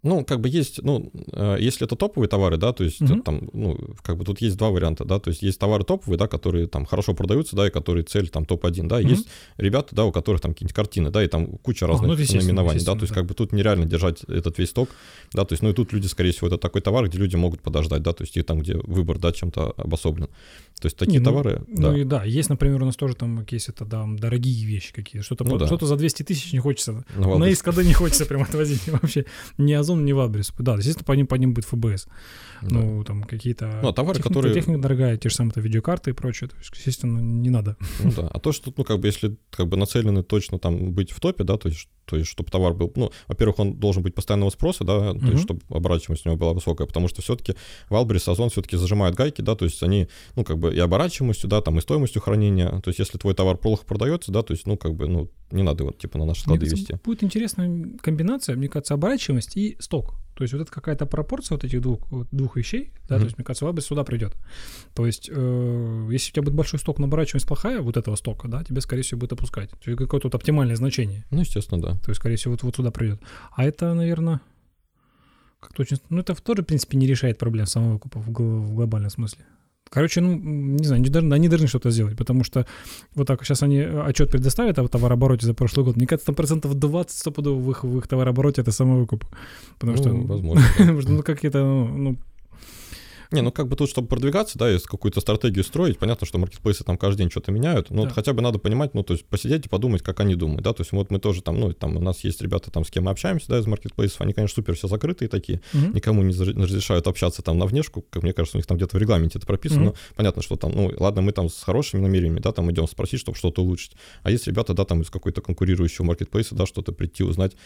Ну, как бы есть, ну, если это топовые товары, да, то есть там, ну, как бы тут есть два варианта, да, то есть есть товары топовые, да, которые там хорошо продаются, да, и которые цель там топ-1, да, есть ребята, да, у которых там какие-нибудь картины, да, и там куча разных наименований, да, то есть как бы тут нереально держать этот весь сток, да, то есть, ну, и тут люди, скорее всего, это такой товар, где люди могут подождать, да, то есть и там, где выбор, да, чем-то обособлен. То есть такие товары, да. Ну, и да, есть, например, у нас тоже там кейсы, это, да, дорогие вещи какие-то, что-то за 200 тысяч не хочется, на ИСКД не хочется прям отвозить вообще, не Озон, не Wildberries. Да, естественно, по ним будет ФБС. Да. Ну, там какие-то... Ну, а товары, которые... Техника дорогая, те же самые видеокарты и прочее. То есть, естественно, не надо. Ну, да. А то, что, ну, как бы, если как бы нацелены точно там быть в топе, да, то есть чтобы товар был... Ну, во-первых, он должен быть постоянного спроса, да, то есть, чтобы оборачиваемость у него была высокая, потому что все-таки Wildberries, Озон все-таки зажимают гайки, да, то есть они, ну, как бы бы и оборачиваемостью, да, там и стоимостью хранения. То есть, если твой товар плохо продается, да, то есть, ну, как бы, ну, не надо его типа на наши склады вести. Будет интересная комбинация, мне кажется, оборачиваемость и сток. То есть, вот это какая-то пропорция вот этих двух вещей, да, то есть, мне кажется, Wildberries сюда придет. То есть, если у тебя будет большой сток, но оборачиваемость плохая, вот этого стока, да, тебе, скорее всего, будет опускать. То есть, какое-то вот оптимальное значение. Ну, естественно, да. То есть, скорее всего, вот сюда придет. А это, наверное, как-то очень... Ну, это тоже, в принципе, не решает проблем самовыкупа в глобальном смысле. Короче, ну, не знаю, они должны что-то сделать, потому что вот так сейчас они отчет предоставят о товарообороте за прошлый год. Мне кажется, там 20% стопудово в их товарообороте — это самовыкуп. Потому что... возможно. Потому что, ну, какие-то, ну... Не, ну, как бы тут, чтобы продвигаться, да, если какую-то стратегию строить, понятно, что маркетплейсы там каждый день что-то меняют, но да. Вот хотя бы надо понимать, ну, то есть посидеть и подумать, как они думают, да, то есть вот мы тоже там, ну, там у нас есть ребята там, с кем мы общаемся, да, из маркетплейсов, они, конечно, супер все закрытые такие, никому не разрешают общаться там на внешку, как мне кажется, у них там где-то в регламенте это прописано, понятно, что там, ну, ладно, мы там с хорошими намерениями, да, там идем спросить, чтобы что-то улучшить, а есть ребята, да, там из какой-то конкурирующего маркетплейса, да, что-то прийти узнать,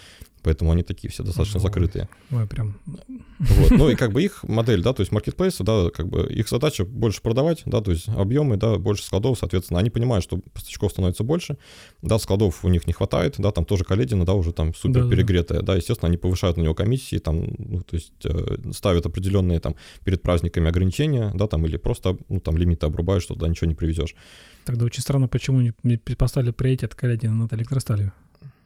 поэтому они такие все достаточно закрытые. Ой, прям. Вот, ну, и как бы их модель, да, то есть маркетплейс, да, как бы их задача больше продавать, да, то есть объемы, да, больше складов, соответственно, они понимают, что поставщиков становится больше, да, складов у них не хватает, да, там тоже Коледино, да, уже там супер перегретая, да, естественно, они повышают на него комиссии, там, ну, то есть ставят определенные там перед праздниками ограничения, да, там, или просто, ну, там, лимиты обрубают, что туда ничего не привезешь. Тогда очень странно, почему не поставили приоритет Коледино над Электросталью?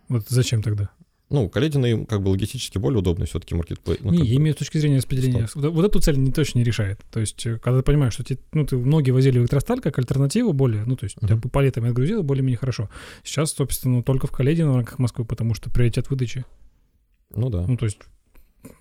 Вот зачем тогда? Ну, Коледино им как бы логистически более удобно все-таки маркетплейс. Ну, не, я имею в виду с точки зрения распределения. Вот эту цель точно не решает. То есть, когда ты понимаешь, что тебе, ну, ты многие возили в Электросталь как альтернативу более, ну, то есть тебя палетами отгрузило более-менее хорошо. Сейчас, собственно, только в Коледино в рамках Москвы, потому что приоритет выдачи. Ну, да. Ну, то есть...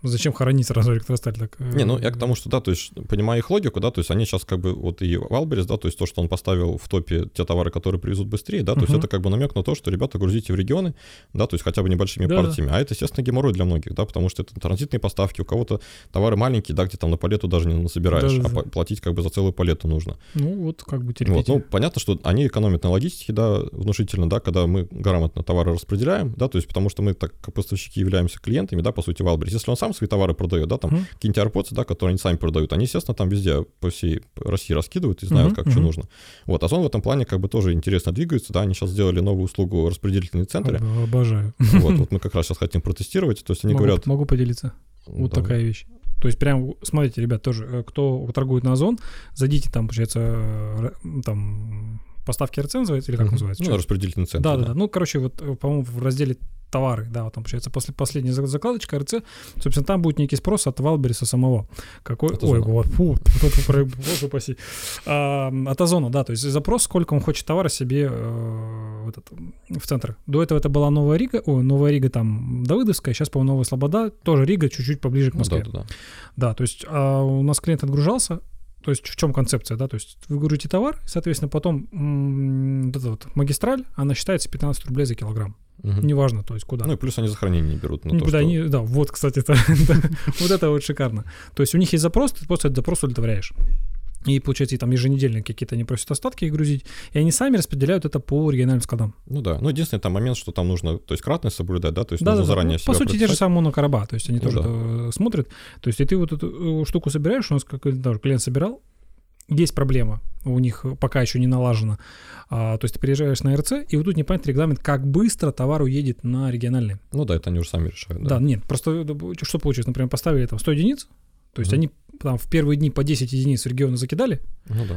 Зачем хоронить сразу Электросталь так? Не, ну я к тому, что, да, то есть, понимая их логику, да, то есть они сейчас как бы, вот и Wildberries, да, то есть то, что он поставил в топе те товары, которые привезут быстрее, да, то есть это как бы намек на то, что, ребята, грузите в регионы, да, то есть хотя бы небольшими партиями, а это, естественно, геморрой для многих, да, потому что это транзитные поставки, у кого-то товары маленькие, да, где там на палету даже не насобираешь, платить как бы за целую палету нужно. Ну вот, как бы терпите. Вот, ну понятно, что они экономят на логистике, да, внушительно, да, когда мы грамотно товары распределяем, да, то есть потому что мы так как поставщики являемся клиентами, да, по сути, Wildberries, если он сам свои товары продает, да, там какие-нибудь арпоцы, да, которые они сами продают, они, естественно, там везде по всей России раскидывают и знают, как что нужно. Вот, Озон в этом плане как бы тоже интересно двигается, да, они сейчас сделали новую услугу распределительные центры. Обожаю. Вот мы как раз сейчас хотим протестировать, то есть они говорят... Могу поделиться, вот такая вещь. То есть прям, смотрите, ребят, тоже, кто торгует на Озон, зайдите там, получается, там... Поставки РЦ называется, или как называется? Ну, распределительный центр. Да-да-да, ну, короче, вот, по-моему, в разделе товары, да, вот там, получается, последняя закладочка РЦ, собственно, там будет некий спрос от Wildberries самого. Какой... Ой, фу, боже упаси. От Озона, да, то есть запрос, сколько он хочет товара себе в центр. До этого это была Новая Рига, там Давыдовская, сейчас, по-моему, Новая Слобода, тоже Рига, чуть-чуть поближе к Москве. Да, то есть у нас клиент отгружался. То есть в чем концепция, да, то есть вы грузите товар, соответственно, потом вот эта вот магистраль, она считается 15 рублей за килограмм. Неважно, то есть куда. Ну и плюс они за хранение не берут. Никуда то, что... не... Да, вот, кстати, вот это вот шикарно. То есть у них есть запрос, ты просто этот запрос удовлетворяешь. И, получается, и там еженедельно какие-то они просят остатки их грузить, и они сами распределяют это по региональным складам. Ну да, ну единственный там момент, что там нужно, то есть кратность соблюдать, да, то есть да, нужно заранее себя предписать. По сути, те же самые монокороба, то есть они тоже смотрят, то есть и ты вот эту штуку собираешь, у нас какой-то клиент собирал, есть проблема, у них пока еще не налажено, то есть ты приезжаешь на РЦ, и вот тут непонятный регламент, как быстро товар уедет на региональный. Ну да, это они уже сами решают. Да, нет, просто что получилось, например, поставили там 100 единиц, то есть они там в первые дни по 10 единиц в регионы закидали,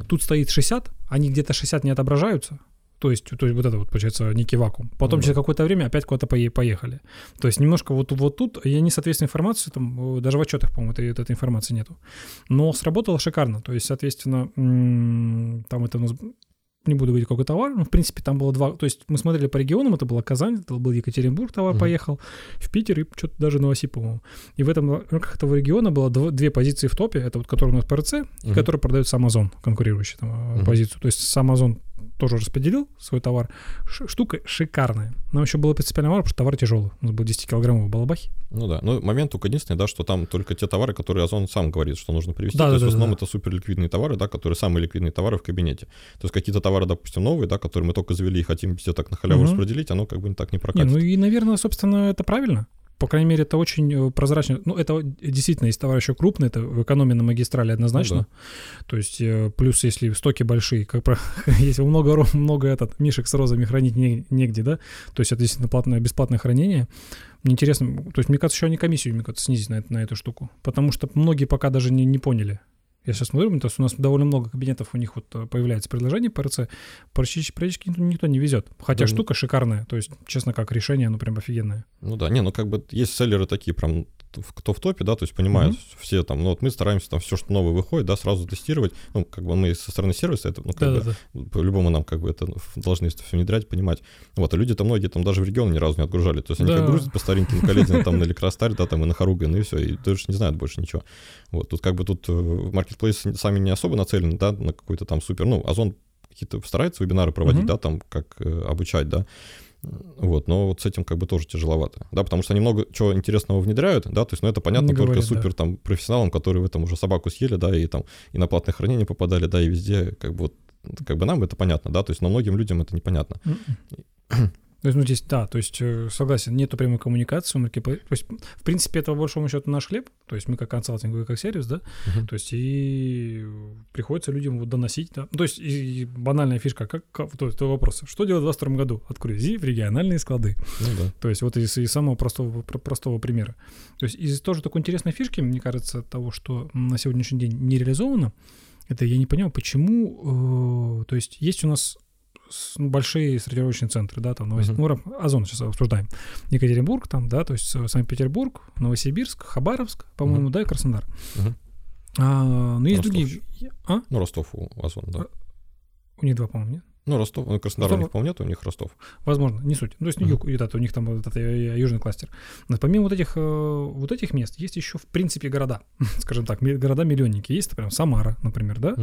тут стоит 60, они где-то 60 не отображаются, то есть вот это вот получается некий вакуум. Потом через какое-то время опять куда-то поехали. То есть немножко вот тут, я не соответствую информации, там даже в отчетах, по-моему, этой информации нету. Но сработало шикарно, то есть, соответственно, там это у нас... не буду говорить, какой товар, но, в принципе, там было два, то есть мы смотрели по регионам, это была Казань, это был Екатеринбург, товар поехал, в Питер и что-то даже Новосибирск, по-моему. И в этом рамках этого региона было две позиции в топе, это вот, который у нас по РЦ, и который продает сам Озон, конкурирующий там позицию, то есть сам Озон тоже распределил свой товар, штука шикарная. Нам еще было принципиально важно, потому что товар тяжелый, у нас был 10-килограммовый балабахи. Ну да, но момент только единственный, да, что там только те товары, которые Озон сам говорит, что нужно привезти, то есть в основном это суперликвидные товары, да, которые самые ликвидные товары в кабинете, то есть какие-то товары, допустим, новые, да, которые мы только завели и хотим все так на халяву распределить, оно как бы так не прокатит. Не, ну и, наверное, собственно, это правильно. по крайней мере, это очень прозрачно. Ну, это действительно, если товар еще крупный, это экономия на магистрали однозначно. Ну, да. То есть, плюс, если стоки большие, как правило, если много мишек с розами хранить негде, да, то есть это действительно бесплатное хранение. Мне интересно, то есть, мне кажется, еще они комиссию, снизить на эту штуку, потому что многие пока даже не поняли. Я сейчас смотрю, то есть у нас довольно много кабинетов, у них вот появляется предложение по РЦ, практически никто не везет. Хотя да, штука шикарная, то есть, честно, как решение, оно прям офигенное. Ну да, есть селлеры такие прям, кто в топе, да, то есть понимают все там, ну вот мы стараемся там все, что новое выходит, да, сразу тестировать, ну мы со стороны сервиса, это, по-любому нам это должны все внедрять, понимать. Вот, а люди там многие там даже в регион ни разу не отгружали, то есть они как грузят по старинке на Коледино, там на Электросталь, да, там и на Харуган, и все, и тоже не знают больше ничего. Вот, тут маркетплейсы сами не особо нацелены, да, на какой-то там супер, ну, Озон какие-то старается вебинары проводить, да, там как обучать, да. Вот, но вот с этим тоже тяжеловато, да, потому что они много чего интересного внедряют, да, то есть, это понятно только супер там профессионалам, которые в этом уже собаку съели, да, и там и на платное хранение попадали, да, и везде нам это понятно, да, то есть, но многим людям это непонятно. То есть, здесь, да, то есть, согласен, нету прямой коммуникации, то есть, в принципе, это, по большому счету, наш хлеб, то есть, мы как консалтинговый, как сервис, да, то есть, и приходится людям доносить, да, то есть, и банальная фишка, то есть, вопрос, что делать в 2022 году? Открыть региональные склады, то есть, вот из самого простого примера. То есть, из тоже такой интересной фишки, мне кажется, того, что на сегодняшний день не реализовано, это я не понял, почему, то есть у нас большие сортировочные центры, да, там Новосибирск, Озон сейчас обсуждаем, Екатеринбург, там, да, то есть Санкт-Петербург, Новосибирск, Хабаровск, по-моему, да, и Краснодар. Но есть Ростов. Другие. Ну, Ростов у Озон, да. У них два, по-моему, нет? Ну, Ростов, Краснодар у них, по-моему, нет, у них Ростов. Возможно, не суть. Ну, то есть юг, у них там южный кластер. Но помимо вот этих мест есть еще, в принципе, города, скажем так, города-миллионники. Есть, прям Самара, например, да,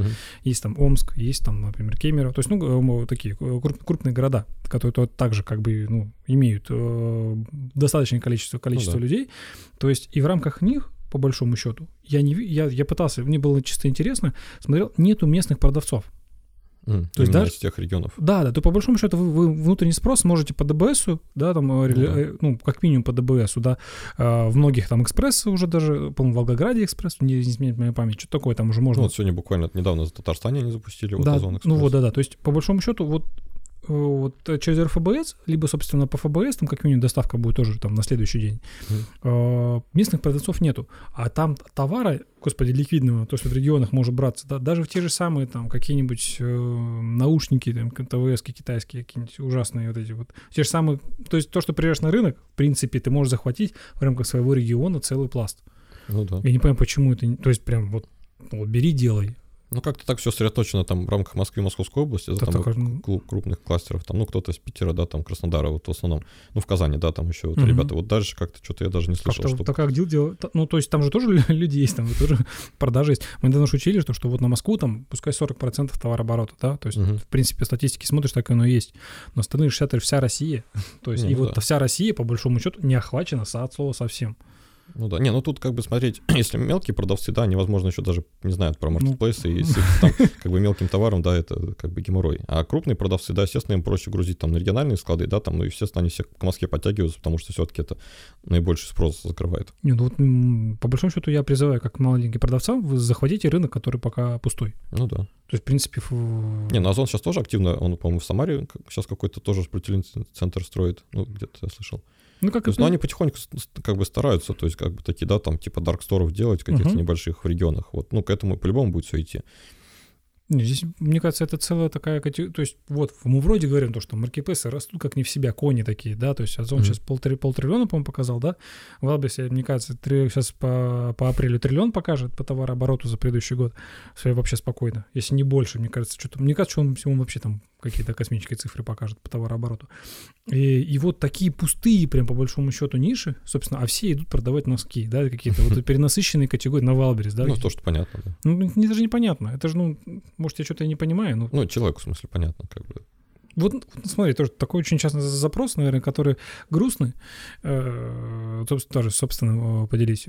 есть там Омск, есть там, например, Кемерово. То есть, такие крупные города, которые также имеют достаточное количество людей. То есть и в рамках них, по большому счету, я пытался, мне было чисто интересно, смотрел, нету местных продавцов. То есть, да, из тех регионов. Да, то по большому счету вы внутренний спрос можете по ДБСу, да, там, как минимум по ДБСу, да, в многих там экспрессы уже даже, по-моему, в Волгограде экспресс, не изменяет моя память, что такое там уже можно. Ну, вот сегодня буквально недавно в Татарстане они запустили, вот Озон экспресс. То есть по большому счету вот через РФБС, либо, собственно, по ФБС, там как минимум доставка будет тоже там на следующий день. Местных продавцов нету, а там товара, ликвидного, то, что в регионах может браться, да, даже в те же самые там какие-нибудь наушники, там, ТВС-ки китайские, какие-нибудь ужасные те же самые, то есть то, что приезжаешь на рынок, в принципе, ты можешь захватить в рамках своего региона целый пласт. Я не понимаю, почему это, то есть прям бери, делай. Ну, как-то так все сосредоточено там в рамках Москвы и Московской области, да, там крупных кластеров, там, кто-то из Питера, да, там, Краснодара, в основном, в Казани, да, там еще ребята, дальше как-то что-то я даже не слышал. Что-то так как делать, ну, то есть там же тоже люди есть, там тоже продажи есть. Мы давно учили, что на Москву там пускай 40% товарооборота, да, то есть, в принципе, статистики смотришь, так оно и есть, но остальные 60% — вся Россия, то есть вся Россия, по большому счету, не охвачена от слова совсем. Ну да, тут смотреть, если мелкие продавцы, да, они, возможно, еще даже не знают про маркетплейсы, и с их там мелким товаром, да, это геморрой. А крупные продавцы, да, естественно, им проще грузить там на региональные склады, да, там, ну и, естественно, они все к Москве подтягиваются, потому что все-таки это наибольший спрос закрывает. По большому счету я призываю, как маленькие продавцы, вы захватите рынок, который пока пустой. Ну да. То есть, в принципе... Озон сейчас тоже активно, он, по-моему, в Самаре сейчас какой-то тоже распределительный центр строит, где-то я слышал. Но они потихоньку стараются, то есть такие, да, там типа дарксторов делать каких-то небольших в регионах. К этому по-любому будет все идти. Здесь, мне кажется, это целая такая категория. То есть мы вроде говорим, что маркетплейсы растут как не в себя, кони такие, да, то есть Озон сейчас полтриллиона, по-моему, показал, да, в Wildberries, мне кажется, сейчас по апрелю триллион покажет по товарообороту за предыдущий год, все вообще спокойно, если не больше, мне кажется, что он всему вообще там какие-то космические цифры покажет по товарообороту. И такие пустые прям по большому счету ниши, собственно, а все идут продавать носки, да, какие-то перенасыщенные категории на Wildberries, да. Ну, то, что понятно, да. Это же непонятно, это же, может, я что-то не понимаю, но... человеку, в смысле, понятно, смотри, тоже такой очень частный запрос, наверное, который грустный, собственно, поделись.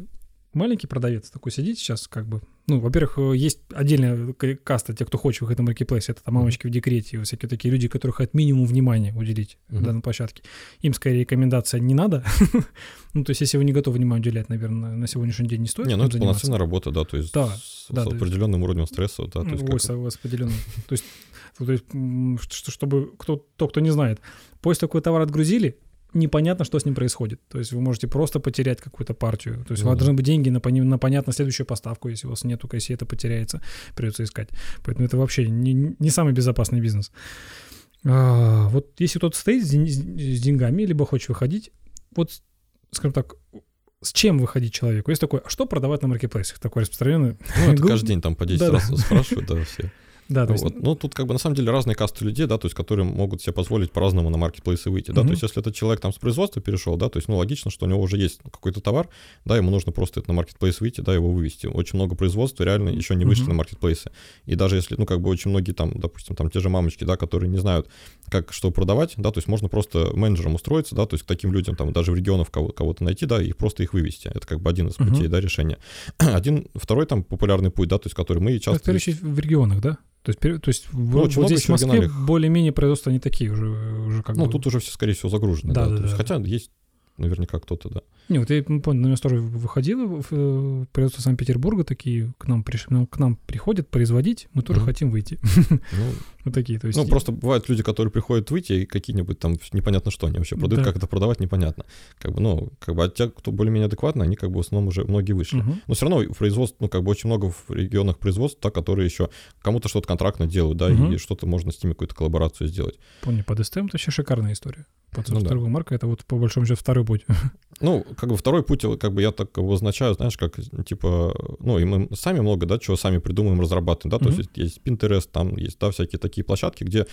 маленький продавец такой сидит сейчас как бы. Ну, во-первых, есть отдельная каста тех, кто хочет в этом маркетплейсе. Это там мамочки в декрете, всякие такие люди, которых от минимум внимания уделить в данной площадке. Им, скорее, рекомендация не надо. Ну, то есть, если вы не готовы внимания уделять, наверное, на сегодняшний день не стоит. Не, ну, это полноценная работа, да, то есть с определенным уровнем стресса. Ой, с определенным. То есть, чтобы кто, кто не знает, после такой товар отгрузили, непонятно, что с ним происходит. То есть вы можете просто потерять какую-то партию. То есть у вас должны быть деньги на понятно, следующую поставку. Если у вас нету, если это потеряется, придется искать. Поэтому это вообще не самый безопасный бизнес. Вот если кто-то стоит с деньгами, либо хочет выходить, вот, скажем так, с чем выходить человеку? Есть такое, а что продавать на маркетплейсах? Такое распространенное. Ну, это каждый день там по 10 раз спрашивают, да, все. Да, то есть... вот. Ну, тут как бы на самом деле разные касты людей, да, то есть которые могут себе позволить по-разному на маркетплейсы выйти, да, то есть если этот человек там с производства перешел, да, то есть, ну, логично, что у него уже есть какой-то товар, да, ему нужно просто это на маркетплейс выйти, да, его вывести. Очень много производства реально еще не вышли на маркетплейсы, и даже если, ну, как бы очень многие там, допустим, там те же мамочки, да, которые не знают, как что продавать, да, то есть можно просто менеджером устроиться, да, то есть к таким людям там даже в регионах кого-то найти, да, и просто их вывести. Это как бы один из путей, да, решения. Второй там популярный путь, да, то есть который мы часто... в регионах, да? То есть ну, вот здесь в Москве более-менее производства не такие уже как бы... Ну, тут уже все, скорее всего, загружены. Да, да, да, то есть, да. Хотя есть наверняка кто-то, да. Не, вот я помню, на меня тоже выходило в производство Санкт-Петербурга, такие к нам приходят производить, мы тоже хотим выйти. Вот такие, то есть... Ну, просто бывают люди, которые приходят выйти, и какие-нибудь там непонятно что они вообще продают, как это продавать, непонятно. Как бы, ну, как бы, а те, кто более-менее адекватно, они как бы в основном уже многие вышли. Но все равно производство, ну, как бы очень много в регионах производств, да, которые еще кому-то что-то контрактно делают, да, и что-то можно с ними какую-то коллаборацию сделать. Помню, под СТМ это вообще шикарная история. Под торговой маркой это вот по большому счету второй путь. Ну, как бы второй путь, как бы я так обозначаю, знаешь, как типа, ну, и мы сами много, да, чего сами придумываем, разрабатываем, да, то есть есть Pinterest, там есть, да, всякие такие площадки, где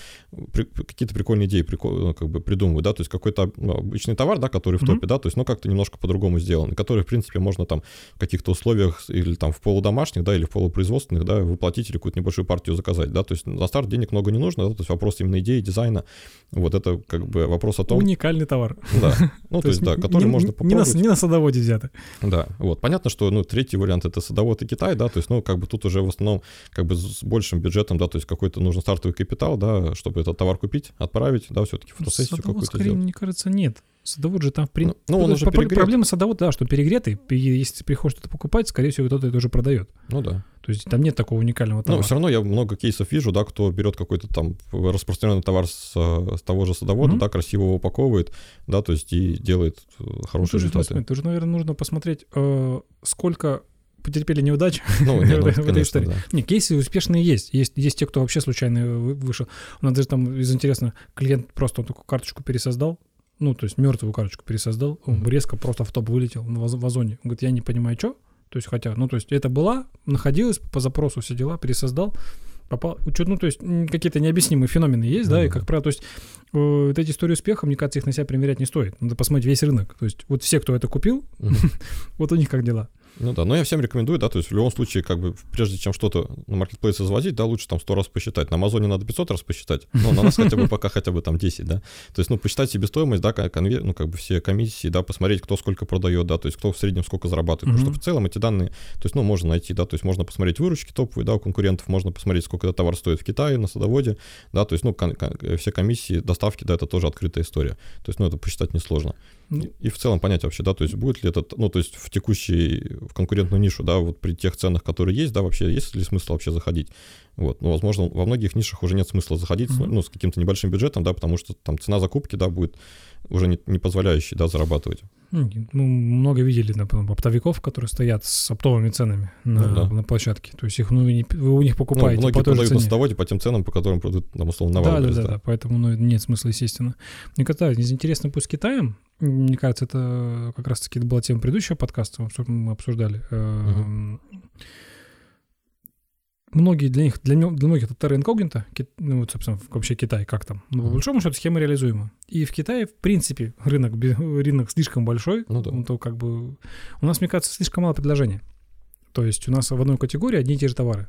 какие-то прикольные идеи как бы придумывают, да, то есть какой-то обычный товар, да, который в топе, да, то есть, ну, как-то немножко по-другому сделан, который, в принципе, можно там в каких-то условиях или там в полудомашних, да, или в полупроизводственных, да, воплотить или какую-то небольшую партию заказать, да, то есть на старт денег много не нужно, да, то есть вопрос именно идеи, дизайна, вот это как бы вопрос о том... Уникальный товар. Да, ну, то есть, да, который можно попробовать. Не на садоводе взято. Да, вот. Понятно, что, ну, третий вариант — это садовод и Китай, да, то есть, ну, как бы тут уже в основном как бы с большим бюджетом, да, то есть какой-то нужен стартовый капитал, да, чтобы этот товар купить, отправить, да, все-таки фотосессию садовод, какую-то скорее, сделать. Мне кажется, нет. Садовод же там, в принципе... Ну, он уже перегрет. Проблема садовода, да, что перегретый, если приходишь что-то покупать, скорее всего, кто-то это уже продает. Ну, да. То есть там нет такого уникального товара. Ну, все равно я много кейсов вижу, да, кто берет какой-то там распространенный товар с того же садовода, да, красиво его упаковывает, да, то есть и делает хорошие результаты. Тут же, наверное, нужно посмотреть, сколько потерпели неудачи в этой истории. Да. Нет, кейсы успешные есть. Есть те, кто вообще случайно вышел. У нас даже там, из интересно, клиент просто такую карточку пересоздал, ну, то есть мертвую карточку пересоздал, он резко просто в топ вылетел в Озоне. Он говорит, я не понимаю, что. То есть, хотя, ну, то есть, это была, находилась по запросу, все дела, пересоздал, попал, ну, то есть, какие-то необъяснимые феномены есть, да, и, как правило, то есть, вот эти истории успеха, мне кажется, их на себя примерять не стоит. Надо посмотреть весь рынок. То есть, вот все, кто это купил, вот у них как дела. Ну да, но я всем рекомендую, да, то есть в любом случае, как бы, прежде чем что-то на маркетплейс завозить, да, лучше там 100 раз посчитать. На Амазоне надо 500 раз посчитать, но на нас хотя бы пока хотя бы там 10, да. То есть, ну, посчитать себестоимость, да, ну, как бы все комиссии, да, посмотреть, кто сколько продает, да, то есть кто в среднем сколько зарабатывает, потому что в целом эти данные, то есть, ну, можно найти, да, то есть можно посмотреть выручки топовые, да, у конкурентов, можно посмотреть, сколько этот товар стоит в Китае, на садоводе, да, то есть, ну, все комиссии, доставки, да, это тоже открытая история. То есть, ну, это посчитать несложно. И в целом понять вообще, да, то есть будет ли этот, ну, то есть в текущей, в конкурентную нишу, да, вот при тех ценах, которые есть, да, вообще есть ли смысл вообще заходить? Вот, ну, возможно, во многих нишах уже нет смысла заходить, ну, с каким-то небольшим бюджетом, да, потому что там цена закупки, да, будет уже не позволяющей, да, зарабатывать. Ну, много видели, например, оптовиков, которые стоят с оптовыми ценами на площадке, то есть их, ну, вы у них покупаете, ну, по той же цене. Многие продают на садоводе по тем ценам, по которым продают, там, условно, на Wildberries. Да, поэтому, ну, нет смысла, естественно. Мне кажется, интересный путь с Китаем, мне кажется, это как раз-таки была тема предыдущего подкаста, мы обсуждали. Многие для многих это терра инкогнито, ну, вот, собственно, вообще Китай, как там. Но по большому счету схема реализуема. И в Китае, в принципе, рынок слишком большой. Ну, да. То как бы у нас, мне кажется, слишком мало предложений. То есть у нас в одной категории одни и те же товары.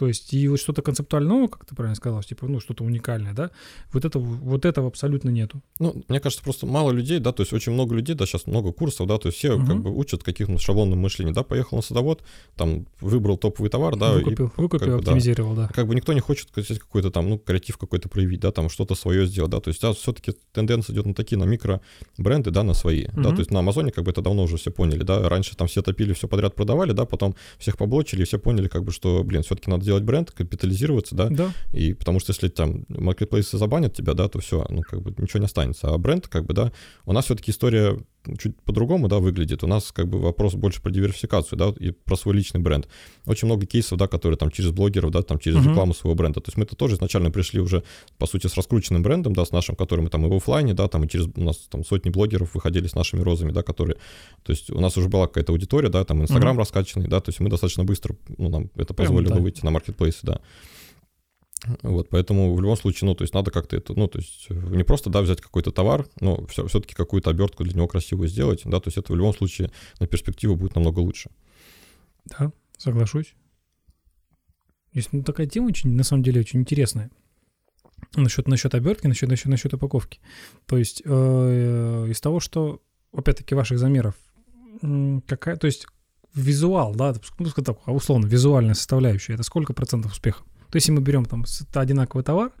То есть и вот что-то концептуального, как ты правильно сказал, типа, ну, что-то уникальное, да, вот этого абсолютно нету. Ну, мне кажется, просто мало людей, да, то есть очень много людей, да, сейчас много курсов, да, то есть все как бы учат каких-то шаблонным мышлением, да, поехал на садовод, там, выбрал топовый товар, да. Выкупил, оптимизировал, да. Как бы никто не хочет какой-то там, ну, креатив какой-то проявить, да, там, что-то свое сделать, да, то есть сейчас все-таки тенденция идет на такие, на микробренды, да, на свои, да, то есть на Амазоне как бы это давно уже все поняли, да, раньше там все топили, все подряд продавали, да, потом всех поблочили, и все поняли, как бы, что, блин, все-таки надо делать бренд, капитализироваться, да? Да, и потому что если там маркетплейсы забанят тебя, да, то все, ну, как бы ничего не останется, а бренд, как бы, да, у нас все-таки история чуть по-другому, да, выглядит, у нас как бы вопрос больше про диверсификацию, да, и про свой личный бренд. Очень много кейсов, да, которые там через блогеров, да, там через рекламу своего бренда, то есть мы-то тоже изначально пришли уже, по сути, с раскрученным брендом, да, с нашим, который мы там и в офлайне, да, там и через, у нас там сотни блогеров выходили с нашими розами, да, которые, то есть у нас уже была какая-то аудитория, да, там Инстаграм раскачанный, да, то есть мы достаточно быстро, ну, нам это позволило выйти на маркетплейсы, да. Вот, поэтому в любом случае, ну, то есть надо как-то это, ну, то есть не просто, да, взять какой-то товар, но все-таки какую-то обертку для него красивую сделать, да, то есть это в любом случае на перспективу будет намного лучше. Да, соглашусь. Есть, ну, такая тема очень, на самом деле, очень интересная. Насчет обертки, насчет упаковки. То есть из того, что, опять-таки, ваших замеров, какая, то есть визуал, да, условно, визуальная составляющая, это сколько процентов успеха? То есть, если мы берем там одинаковый товар,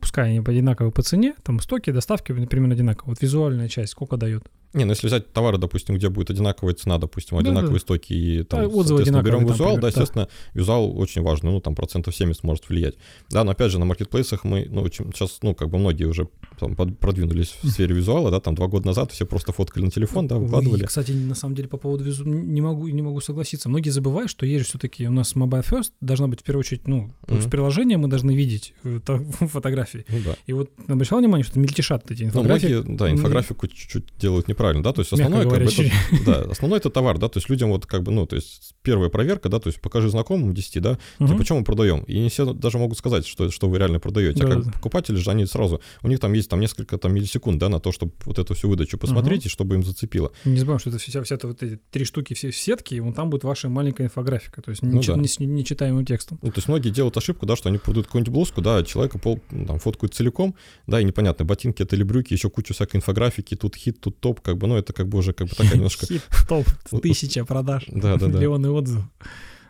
пускай они одинаковы по цене, там стоки, доставки, например, одинаковые. Вот визуальная часть сколько дает? Не, ну если взять товары, допустим, где будет одинаковая цена, допустим, одинаковые стоки, и там, соответственно, берем визуал, да, естественно, визуал очень важный, ну, там, 70% может влиять. Да, но, опять же, на маркетплейсах мы, ну, сейчас, ну, как бы многие уже там продвинулись в сфере визуала, да, там 2 года назад все просто фоткали на телефон, да, выкладывали. Кстати, на самом деле, по поводу визуала не могу согласиться. Многие забывают, что есть же все-таки у нас mobile first, должна быть, в первую очередь, ну, с приложения мы должны видеть фотографии. Ну, да. И вот обращал внимание, что мельтешат эти инфографики. Ну, многие, да, инфографику чуть-чуть делают неправильно, да, то есть основное, как бы, это, да, основной это товар, да, то есть людям вот как бы, ну, то есть первая проверка, да, то есть покажи знакомым 10, да, типа, что мы продаем, и не все даже могут сказать, что вы реально продаете, да, а как покупатели же, они сразу, у них там есть там несколько там миллисекунд, да, на то, чтобы вот эту всю выдачу посмотреть и чтобы им зацепило. Не забываем, что это вся вот эти 3 штуки все в сетке, и вон там будет ваша маленькая инфографика, то есть нечитаемым текстом. Ну, то есть многие делают ошибку, да, что они продают какую-нибудь блузку, да, человека там фоткают целиком, да, и непонятно, ботинки это или брюки, еще кучу всякой инфографики, тут хит, тут топ, как бы, ну, это как бы уже как бы такая немножко... Хит, топ, 1000 продаж, миллионы отзывов.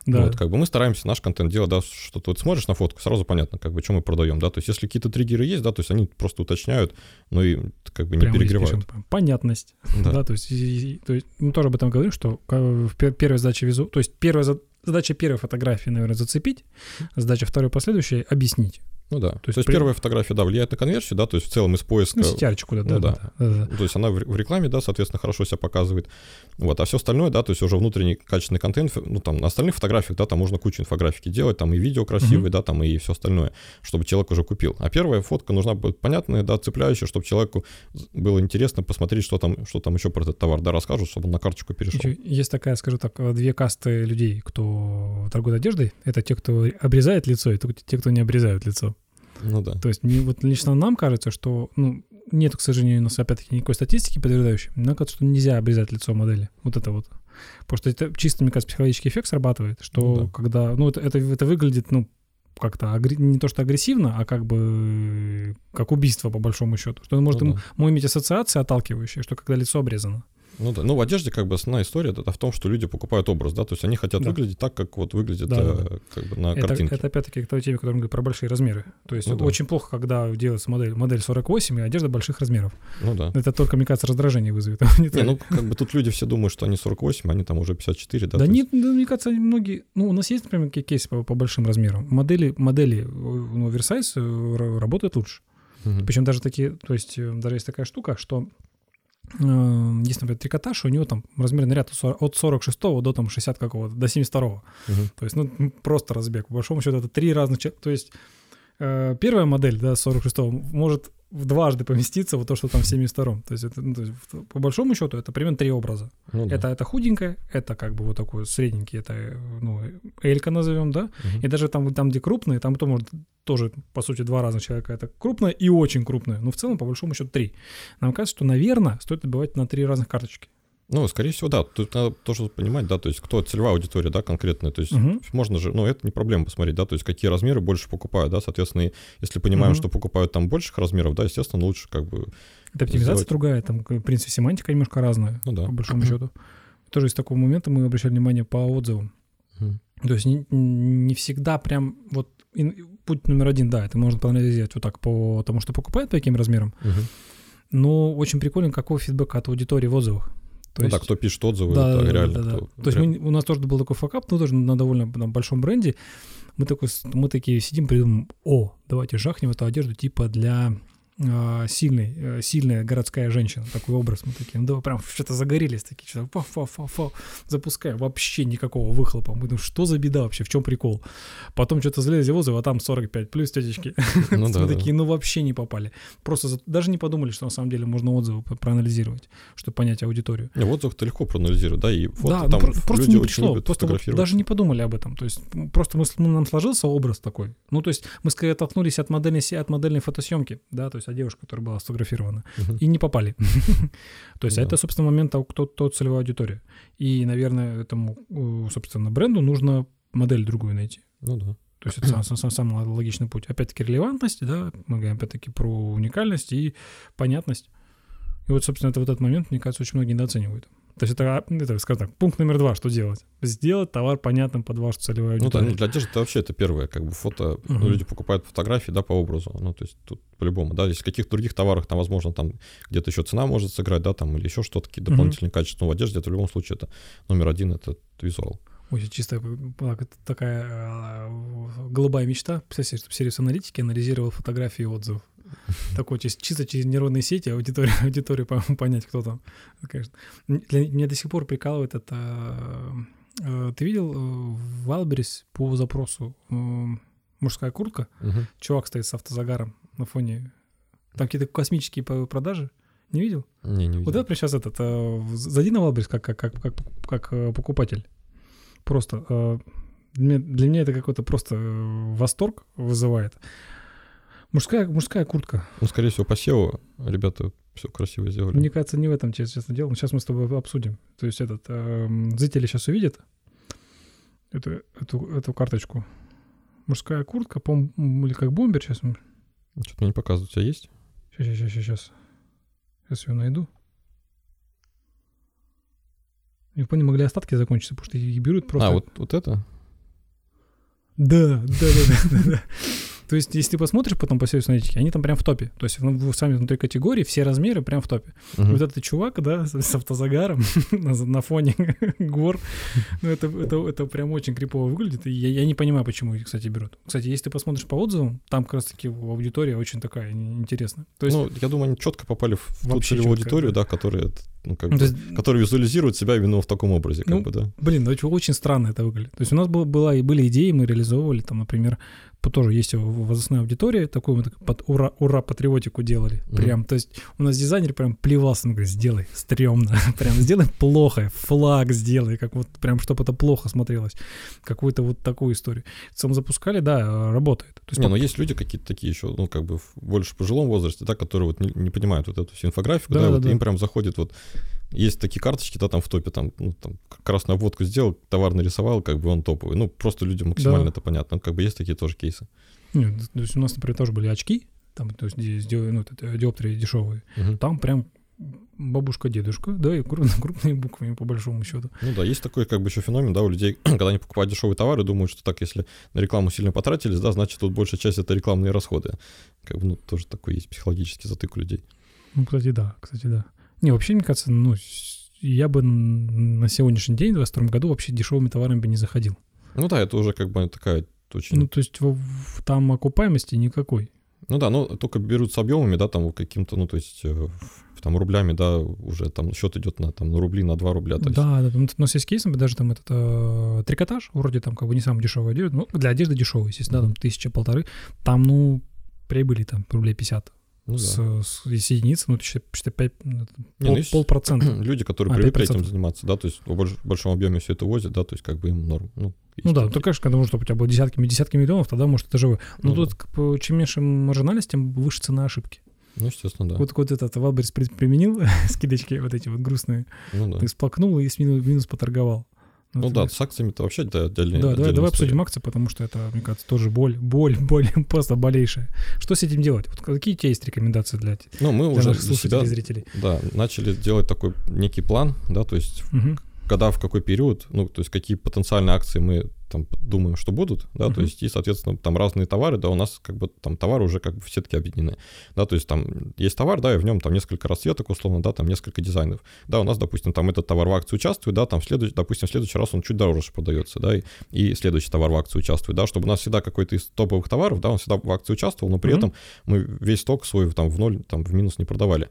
Да. Вот, как бы мы стараемся наш контент делать, да, что ты вот смотришь на фотку, сразу понятно, как бы, что мы продаем, да, то есть если какие-то триггеры есть, да, то есть они просто уточняют, но и как бы не прямо перегревают. Понятность, да, то есть мы тоже об этом говорим, что первая задача визу, то есть задача первой фотографии, наверное, зацепить, задача второй последующей — объяснить. Ну да, то есть первая фотография, да, влияет на конверсию, да, то есть в целом из поиска... Ну, CTR-чику, да, ну, да. То есть она в рекламе, да, соответственно, хорошо себя показывает, вот, а все остальное, да, то есть уже внутренний качественный контент, ну, там, на остальных фотографиях, да, там можно кучу инфографики делать, там и видео красивые, да, там и все остальное, чтобы человек уже купил. А первая фотка нужна будет понятная, да, цепляющая, чтобы человеку было интересно посмотреть, что там еще про этот товар, да, расскажут, чтобы он на карточку перешел. Есть такая, скажу так, 2 касты людей, кто торгует одеждой, это те, кто обрезает лицо, и те, кто не обрезают лицо. Ну да. То есть вот лично нам кажется, что, ну, нет, к сожалению, у нас опять-таки никакой статистики подтверждающей. Нам кажется, что нельзя обрезать лицо модели. Вот это вот. Потому что это чисто, мне кажется, психологический эффект срабатывает, что когда... Ну, это выглядит, ну, как-то не то что агрессивно, а как бы как убийство, по большому счету. Что он может иметь ассоциации отталкивающие, что когда лицо обрезано. Ну да, ну в одежде как бы основная история это в том, что люди покупают образ, да, то есть они хотят выглядеть так, как вот выглядит как бы на картинке. Это опять-таки к той теме, которая говорит про большие размеры. То есть очень плохо, когда делается модель 48 и одежда больших размеров. Ну да. Это только, мне кажется, раздражение вызовет. Не, ну как бы тут люди все думают, что они 48, они там уже 54, да. Да нет, мне кажется, многие... Ну у нас есть, например, кейсы по большим размерам. Модели оверсайз работают лучше. Причем даже такие... То есть даже есть такая штука, что... Есть, например, трикотаж, у него там размерный ряд от 46-го до там 60 какого-то, до 72-го. То есть, ну, просто разбег. По большому счету это 3 разных... То есть первая модель, да, 46-го может дважды поместиться вот то, что там в 72-м. То есть, это, ну, то есть по большому счету это примерно 3 образа. Ну, да. Это худенькая, это как бы вот такой средненький, это, ну, элька назовем, да? И даже там, где крупные, там то может тоже, по сути, 2 разных человека. Это крупная и очень крупная. Но в целом, по большому счету, 3. Нам кажется, что, наверное, стоит добывать на 3 разных карточки. Ну, скорее всего, да. Тут надо тоже понимать, да, то есть кто целевая аудитория, да, конкретная. То есть можно же, ну, это не проблема посмотреть, да, то есть какие размеры больше покупают, да, соответственно, если понимаем, что покупают там больших размеров, да, естественно, лучше как бы... Это оптимизация сделать... другая, там, в принципе, семантика немножко разная, ну, да, по большому счету. Тоже из такого момента мы обращали внимание по отзывам. То есть не всегда прям вот... Путь номер один, да, это можно проанализировать вот так по тому, что покупают, по каким размерам. Но очень прикольно, какой фидбэк от аудитории в отзывах. То есть, да, кто пишет отзывы, да, это да, реально. Да, да. Кто... То есть у нас тоже был такой факап, но тоже на довольно большом бренде. Мы такие сидим, придумаем, давайте жахнем эту одежду типа для сильная городская женщина. Такой образ. Мы такие, прям что-то загорелись, такие, что-то запускаем. Вообще никакого выхлопа. Мы думаем, что за беда вообще, в чем прикол? Потом что-то залезли в отзыв, а там 45 плюс тетечки. Мы такие, вообще не попали. Просто даже не подумали, что на самом деле можно отзывы проанализировать, чтобы понять аудиторию. Отзыв-то легко проанализировать, да, и фото там просто не пришло. Просто даже не подумали об этом. То есть просто нам сложился образ такой. Ну, то есть мы скорее оттолкнулись от модельной фотосъемки, да, то есть а девушка, которая была сфотографирована, и не попали. То есть это, собственно, момент, кто целевая аудитория. И, наверное, этому, собственно, бренду нужно модель другую найти. Ну да. То есть это самый логичный путь. Опять-таки релевантность, да, мы говорим опять-таки про уникальность и понятность. И вот, собственно, это вот этот момент, мне кажется, очень многие недооценивают. То есть это, скажем так, пункт номер 2, что делать? Сделать товар понятным под вашу целевую аудиторию. Ну да, для одежды это вообще это первое, как бы фото, люди покупают фотографии, да, по образу, ну то есть тут по-любому, да, если в каких-то других товарах, там, возможно, там где-то еще цена может сыграть, да, там, или еще что-то, какие-то дополнительные качества, но в одежде это в любом случае это номер один, это визуал. Очень чистая такая голубая мечта, представляете, чтобы сервис аналитики анализировал фотографии и отзывы. Такой чисто через нейронные сети аудиторию понять, кто там. Конечно. Меня до сих пор прикалывает это. Ты видел в Wildberries по запросу мужская куртка? Чувак стоит с автозагаром на фоне. Там какие-то космические продажи. Не видел? Не видел. Вот это сейчас зайди на Wildberries как покупатель. Просто для меня это какой-то просто восторг вызывает. Мужская куртка. Ну, скорее всего, по SEO ребята все красиво сделали. Мне кажется, не в этом, честно дело. Но сейчас мы с тобой обсудим. То есть зрители сейчас увидят эту карточку. Мужская куртка, по-моему, или как бомбер сейчас. Что-то мне не показывают. У тебя есть? Сейчас. Сейчас ее найду. Не понял, могли остатки закончиться, потому что их берут просто... вот это? Да. То есть, если ты посмотришь потом по сервису аналитики, они там прям в топе. То есть, сами внутри категории, все размеры прям в топе. Вот этот чувак, да, с автозагаром на фоне гор, ну, это прям очень крипово выглядит. И я не понимаю, почему их, кстати, берут. Кстати, если ты посмотришь по отзывам, там как раз-таки аудитория очень такая интересная. То есть, я думаю, они четко попали в ту целевую аудиторию, да, которая... которые визуализируют себя именно в таком образе, как бы, да. Блин, очень странно это выглядит. То есть у нас были идеи, мы реализовывали, там, например, тоже есть возрастная аудитория, такую мы под ура патриотику делали. Прям, то есть у нас дизайнер прям плевался, он говорит, сделай стрёмно, прям сделай плохо, флаг сделай, как вот прям, чтобы это плохо смотрелось. Какую-то вот такую историю. Сам запускали, да, работает. То есть, но есть люди какие-то такие еще, как бы больше в пожилом возрасте, да, которые вот не понимают вот эту всю инфографику, им прям заходит вот. Есть такие карточки, да, там в топе, там красную обводку сделал, товар нарисовал, как бы он топовый. Ну, просто людям максимально это понятно. Как бы есть такие тоже кейсы. Нет, то есть у нас, например, тоже были очки, там, то есть диоптрии дешевые. Там прям бабушка-дедушка, да, и крупными буквами, по большому счету. Ну да, есть такой, как бы, еще феномен, да, у людей, когда они покупают дешевые товары, думают, что так, если на рекламу сильно потратились, да, значит, тут большая часть — это рекламные расходы. Как бы, тоже такой есть психологический затык у людей. Ну, кстати, да. Не, вообще, мне кажется, я бы на сегодняшний день, в 2022 году, вообще дешевыми товарами бы не заходил. Ну да, это уже как бы такая очень... Ну, то есть там окупаемости никакой. Ну да, но только берут с объемами, да, там каким-то, ну, то есть там рублями, да, уже там счет идет на рубли, на 2 рубля. То есть. Да, но с кейсом даже там этот трикотаж, вроде там как бы не самая дешевая одежда, но для одежды дешевая, естественно, там 1000-1500, там, прибыли там рублей 50. Ну, с единицы, считай, 5%. Люди, которые привыкли этим заниматься, да, то есть в большом объеме все это возят, да, то есть как бы им норм. Да, то, конечно, когда нужно, чтобы у тебя было десятки миллионов, тогда, может, это живое. Но тут чем меньше маржинальность, тем выше цена ошибки. Ну, естественно, да. Вот этот Wildberries применил скидочки вот эти вот грустные. Ну, да. Ты сплакнул и минус поторговал. Ну да, с акциями-то вообще отдельная история. Да, давай обсудим акции, потому что это, мне кажется, тоже боль, просто болейшая. Что с этим делать? Вот какие у тебя есть рекомендации для наших слушателей и зрителей? Ну, мы уже для зрителей. Да, начали делать такой некий план, да, то есть когда, в какой период, ну, то есть какие потенциальные акции мы там думаем, что будут, да, то есть и, соответственно, там разные товары, да, у нас как бы там товары уже как бы в сетке объединены, да, то есть там есть товар, да, и в нем там несколько расцветок, условно, да, там несколько дизайнов, да, у нас, допустим, там этот товар в акции участвует, да, там, в следующий раз он чуть дороже продается, да, и следующий товар в акции участвует, да, чтобы у нас всегда какой-то из топовых товаров, да, он всегда в акции участвовал, но при этом мы весь сток свой там в ноль, там в минус не продавали.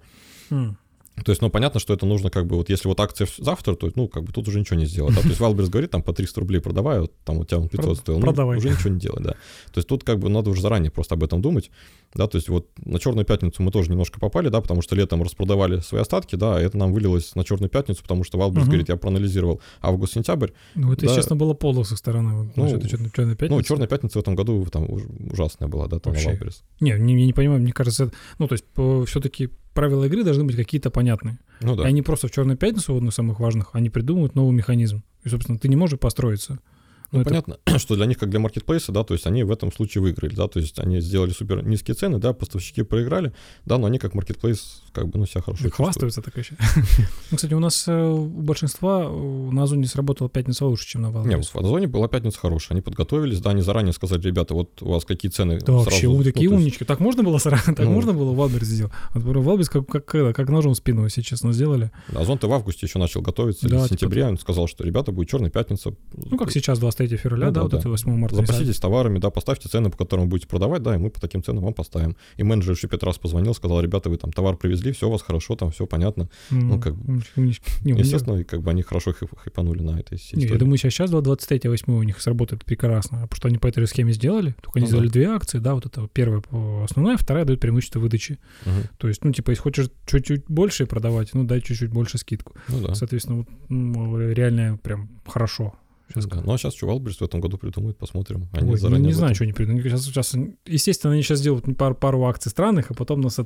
То есть, ну, понятно, что это нужно как бы, вот если вот акция завтра, то, ну, как бы тут уже ничего не сделать. Да? То есть, Wildberries говорит, там, по 300 рублей продавай, вот, там, у тебя он 500 стоил, ну, уже ничего не делать, да. То есть, тут как бы надо уже заранее просто об этом думать, да, то есть, вот на Черную пятницу мы тоже немножко попали, да, потому что летом распродавали свои остатки, да, это нам вылилось на Черную пятницу, потому что Wildberries говорит, я проанализировал август-сентябрь. Ну, это, да, честно, было полно со стороны, ну, Черная пятница. Ну, Черная пятница в этом году там ужасная была, да, там, вообще. На Wildberries. Не, я не понимаю, мне кажется, это, ну, то есть, все-таки правила игры должны быть какие-то понятные. Ну, да. И они просто в Черную пятницу, одну из самых важных, они придумывают новый механизм. И, собственно, ты не можешь построиться. Ну, понятно, что для них, как для маркетплейса, да, то есть они в этом случае выиграли, да, то есть они сделали супер низкие цены, да, поставщики проиграли, да, но они как маркетплейс как бы, ну, себя хорошо чувствуют. Хвастаются так еще. Ну, кстати, у нас у большинства на Озоне сработала пятница лучше, чем на Wildberries. Нет, в Озоне была пятница хорошая, они подготовились, да, они заранее сказали, ребята, вот у вас какие цены сразу. Да, вообще, вы такие умнички, так можно было сразу, так можно было Wildberries сделать. Wildberries как ножом в спину, если честно, сделали. Озон-то в августе еще начал готовиться, или в сентябре, он сказал, что, ребята, будет Черная пятница. Ну, как сейчас, 23 февраля, ну, да, вот это 8 марта. Запаситесь товарами, да, поставьте цены, по которым будете продавать, да, и мы по таким ценам вам поставим. И менеджер еще 5 раз позвонил, сказал, ребята, вы там товар привезли, все у вас хорошо, там все понятно. Ну, как бы, естественно, и как бы они хорошо хайпанули на этой системе. Я думаю, сейчас 23-8 у них сработает прекрасно, потому что они по этой схеме сделали, только они сделали две акции, да, вот это первая основная, вторая дает преимущество выдачи. То есть, ну, типа, если хочешь чуть-чуть больше продавать, ну, дай чуть-чуть больше скидку. Соответственно, реально прям хорошо. Да. Ну, а сейчас что Wildberries в этом году придумают, посмотрим. Они заранее не знаю, что они придумают. Сейчас, естественно, они сейчас сделают пару акций странных, а потом нас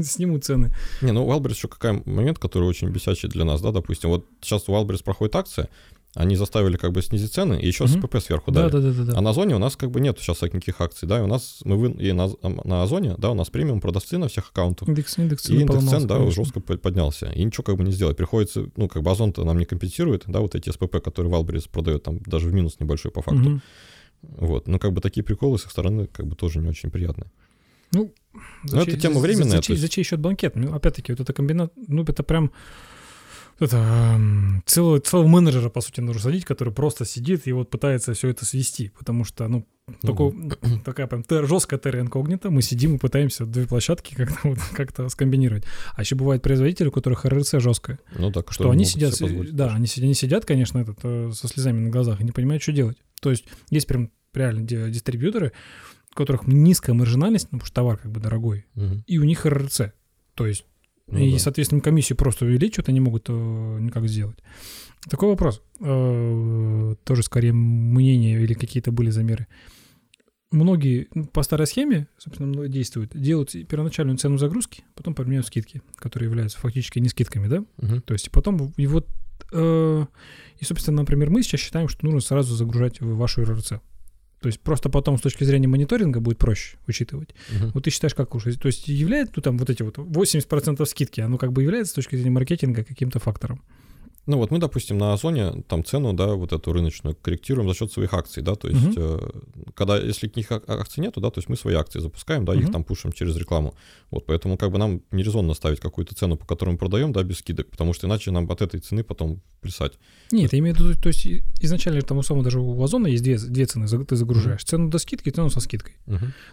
снимут цены. Не, ну, Wildberries еще какой момент, который очень бесячий для нас, да, допустим. Вот сейчас у Wildberries проходит акция, они заставили как бы снизить цены, и еще СПП сверху дали. Да. А на Озоне у нас как бы нет сейчас никаких акций, да, и у нас на Озоне, да, у нас премиум продавцы на всех аккаунтах. Индекс цен, и индекс цен, да, жестко поднялся. И ничего как бы не сделать. Приходится, ну, как бы Озон-то нам не компенсирует, да, вот эти СПП, которые Wildberries продает, там даже в минус небольшой по факту. Вот, но как бы такие приколы с их стороны как бы тоже не очень приятные. Ну, это тема временная. За чей счет банкет? Ну, опять-таки, вот эта комбинация, ну, это прям... Это целого менеджера, по сути, нужно садить, который просто сидит и вот пытается все это свести, потому что, ну, такая прям жесткая терра инкогнита, мы сидим и пытаемся две площадки как-то скомбинировать. А еще бывают производители, у которых РРЦ жесткая, ну, так, что они сидят, да, они сидят, конечно, со слезами на глазах и не понимают, что делать. То есть есть прям реально дистрибьюторы, у которых низкая маржинальность, ну, потому что товар как бы дорогой, и у них РРЦ, то есть соответственно, комиссию просто увеличивают, они могут никак сделать. Такой вопрос. Тоже, скорее, мнение или какие-то были замеры. Многие по старой схеме, собственно, действуют, делают первоначальную цену загрузки, потом применяют скидки, которые являются фактически не скидками, да? То есть потом и вот... И, собственно, например, мы сейчас считаем, что нужно сразу загружать в вашу РРЦ. То есть просто потом с точки зрения мониторинга будет проще учитывать. Вот ты считаешь, как уже? То есть является, ну, там вот эти вот 80% скидки, оно как бы является с точки зрения маркетинга каким-то фактором? Ну вот мы, допустим, на Озоне там цену, да, вот эту рыночную корректируем за счет своих акций, да, то есть когда, если к них акций нету, да, то есть мы свои акции запускаем, да, их там пушим через рекламу, вот, поэтому как бы нам нерезонно ставить какую-то цену, по которой мы продаем, да, без скидок, потому что иначе нам от этой цены потом плясать. Нет, я имею в виду, то есть изначально там у самого даже у Озона есть две цены, ты загружаешь, цену до скидки и цену со скидкой,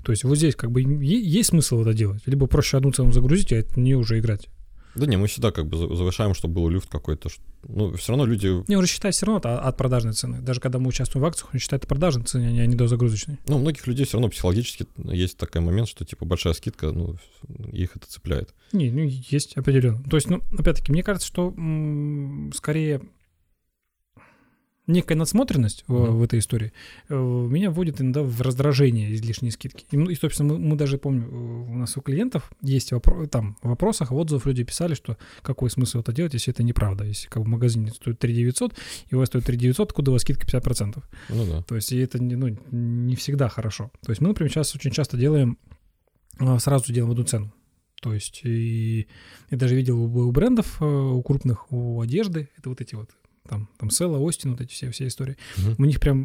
то есть вот здесь как бы есть смысл это делать, либо проще одну цену загрузить, а от нее уже играть. Да не, мы всегда как бы завышаем, чтобы был люфт какой-то. Ну, все равно люди... Не, уже считают все равно от продажной цены. Даже когда мы участвуем в акциях, он считает продажной цены, а не дозагрузочной. Ну, у многих людей все равно психологически есть такой момент, что типа большая скидка, ну, их это цепляет. Не, ну, есть определенно. То есть, ну, опять-таки, мне кажется, что скорее... некая надсмотренность в этой истории меня вводит иногда в раздражение излишние скидки. И собственно, мы даже, помню, у нас у клиентов есть там в вопросах, в отзывах люди писали, что какой смысл это делать, если это неправда. Если как в магазине стоит 3900, и у вас стоит 3900, откуда у вас скидка 50%? Ну да. То есть и это не всегда хорошо. То есть мы, например, сейчас очень часто делаем, сразу делаем одну цену. То есть я даже видел у брендов, у крупных, у одежды, это вот эти вот, там Села, Остин, вот эти все истории. У них прям,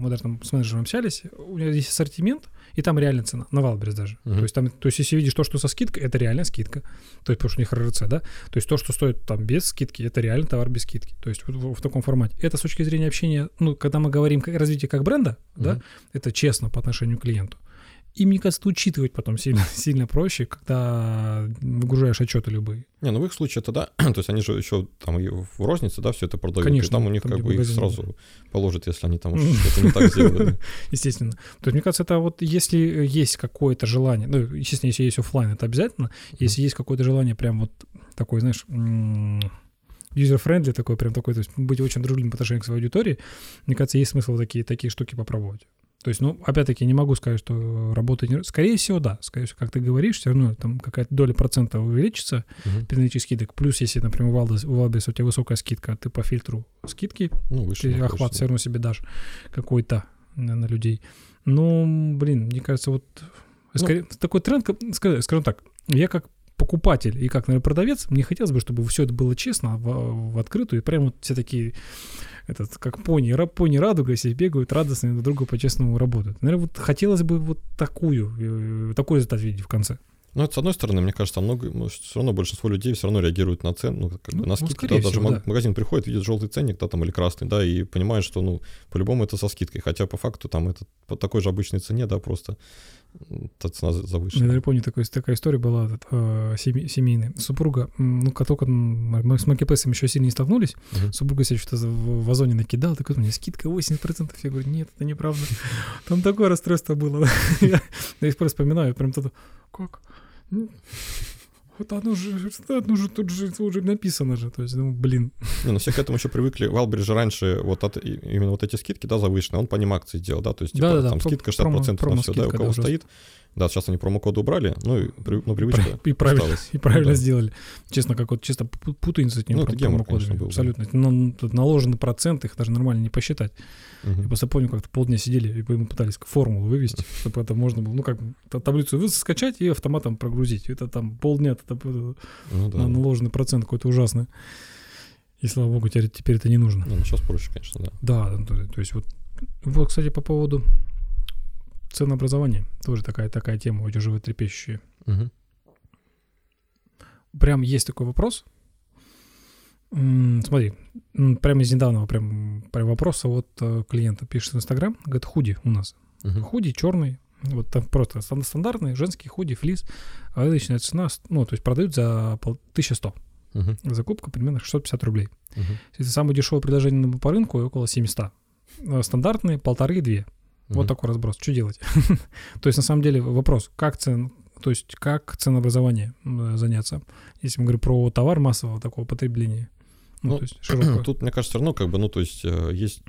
мы даже там с менеджером общались, у меня здесь ассортимент, и там реальная цена, на Wildberries даже. То есть если видишь то, что со скидкой, это реальная скидка, то есть потому что у них РРЦ, да? То есть то, что стоит там без скидки, это реально товар без скидки. То есть в таком формате. Это с точки зрения общения, когда мы говорим о развитии как бренда, да, это честно по отношению к клиенту. И, мне кажется, учитывать потом сильно проще, когда выгружаешь отчеты любые. В их случае это да, то есть они же еще там и в рознице, да, все это продают. Конечно. И там у них там как бы их сразу положат, если они там что-то не так сделали. Естественно. То есть, мне кажется, это вот если есть какое-то желание, естественно, если есть офлайн, это обязательно. Если есть какое-то желание прям вот такое, знаешь, юзер-френдли такой, то есть быть очень дружелюбным по отношению к своей аудитории, мне кажется, есть смысл такие штуки попробовать. То есть, опять-таки, не могу сказать, что работает... Скорее всего, да. Скорее всего, как ты говоришь, все равно там какая-то доля процента увеличится, переналичие скидок. Плюс, если, например, у Wildberries у тебя высокая скидка, ты по фильтру скидки, ты охват все равно себе дашь какой-то на людей. Мне кажется, вот... Такой тренд, скажем так, я как покупатель и как, наверное, продавец, мне хотелось бы, чтобы все это было честно, в открытую, и прям вот все такие... Этот, как пони радуга, если бегают радостно друг другу по-честному работают. Наверное, вот хотелось бы вот такой результат видеть в конце. Это, с одной стороны, мне кажется, все равно большинство людей все равно реагирует на цену, на скидки. Да, даже в магазин приходит, видит желтый ценник, или красный, да, и понимает, что, по-любому это со скидкой. Хотя, по факту, там это по такой же обычной цене, да, просто та цена завышена. Я помню, такая история была семейная. Супруга, как только мы с маркетплейсом еще сильно не столкнулись, супруга себе что-то в Озоне накидала, такой, у меня скидка 80%. Я говорю, нет, это неправда. Там такое расстройство было. Я их просто вспоминаю, прям тут, как... Вот оно же тут же написано же. То есть, блин. Все к этому еще привыкли. Wildberries же раньше именно вот эти скидки, да, завышенные, он по ним акции делал, да, то есть, там скидка 60% на все, да, у кого стоит. Да, сейчас они промокоды убрали, привычка осталась. И правильно сделали. Честно, как вот чисто путаница с ним промокодами. Абсолютно. Тут наложенный процент, их даже нормально не посчитать. Я просто помню, как-то полдня сидели и пытались формулу вывести, чтобы это можно было, таблицу скачать и автоматом прогрузить. Это там полдня наложенный процент какой-то ужасный. И, слава богу, теперь это не нужно. Сейчас проще, конечно, да. Да, то есть вот, кстати, по поводу... Ценообразование тоже такая тема, очень животрепещущая. Прям есть такой вопрос. Смотри, прямо из недавнего прям вопроса от клиента пишет в Инстаграм, говорит, худи у нас. Худи черный, вот там просто стандартный женский худи, флис, рыночная цена, то есть продают за 1100. Закупка примерно 650 рублей. Это самое дешевое предложение по рынку около 700. Стандартные 1,5-2. Вот такой разброс. Что делать? То есть, на самом деле, вопрос, как ценообразование заняться, если мы говорим про товар массового такого потребления? То есть, широкого. Тут, мне кажется, все равно, то есть, есть,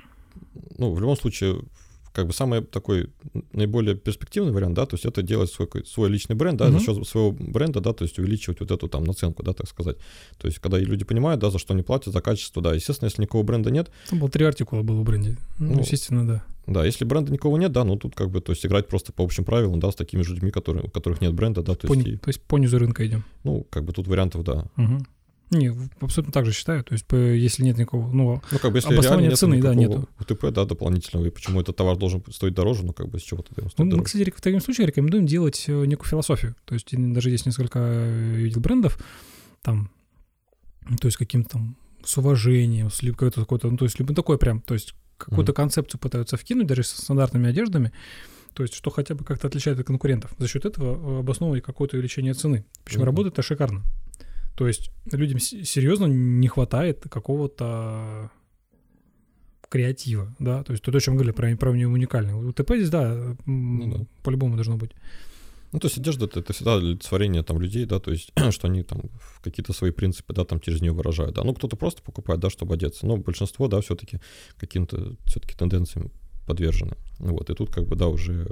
в любом случае, самый такой наиболее перспективный вариант, да, то есть это делать свой личный бренд, да, за счет своего бренда, да, то есть увеличивать вот эту наценку, да, так сказать. То есть когда люди понимают, да, за что они платят, за качество, да, естественно, если никакого бренда нет. Там было 3 артикула было в бренде, естественно, да. Да, если бренда никого нет, да, тут то есть играть просто по общим правилам, да, с такими же людьми, у которых нет бренда, да, то есть по низу рынка идем. Тут вариантов, да. Не, абсолютно так же считаю. То есть, если нет никакого, если обоснования цены, да, нету. УТП, да, дополнительного, и почему этот товар должен стоить дороже, с чего тогда он стоит дороже. Мы, кстати, в таком случае рекомендуем делать некую философию. То есть, даже есть несколько видел брендов, то есть, каким-то с уважением, с какой-то, то есть, либо такой то есть, какую-то концепцию пытаются вкинуть, даже со стандартными одеждами, то есть, что хотя бы как-то отличает от конкурентов. За счет этого обосновывали какое-то увеличение цены. Причем работает это шикарно. То есть людям серьезно не хватает какого-то креатива, да, то есть то, о чем мы говорили, про уникальное. УТП здесь, да, по-любому должно быть. Ну, то есть одежда — это всегда олицетворение там людей, да, то есть что они там какие-то свои принципы, да, там через нее выражают. Да, ну, кто-то просто покупает, да, чтобы одеться, но большинство, да, все-таки каким-то все-таки тенденциям подвержены. Вот, и тут как бы, да, уже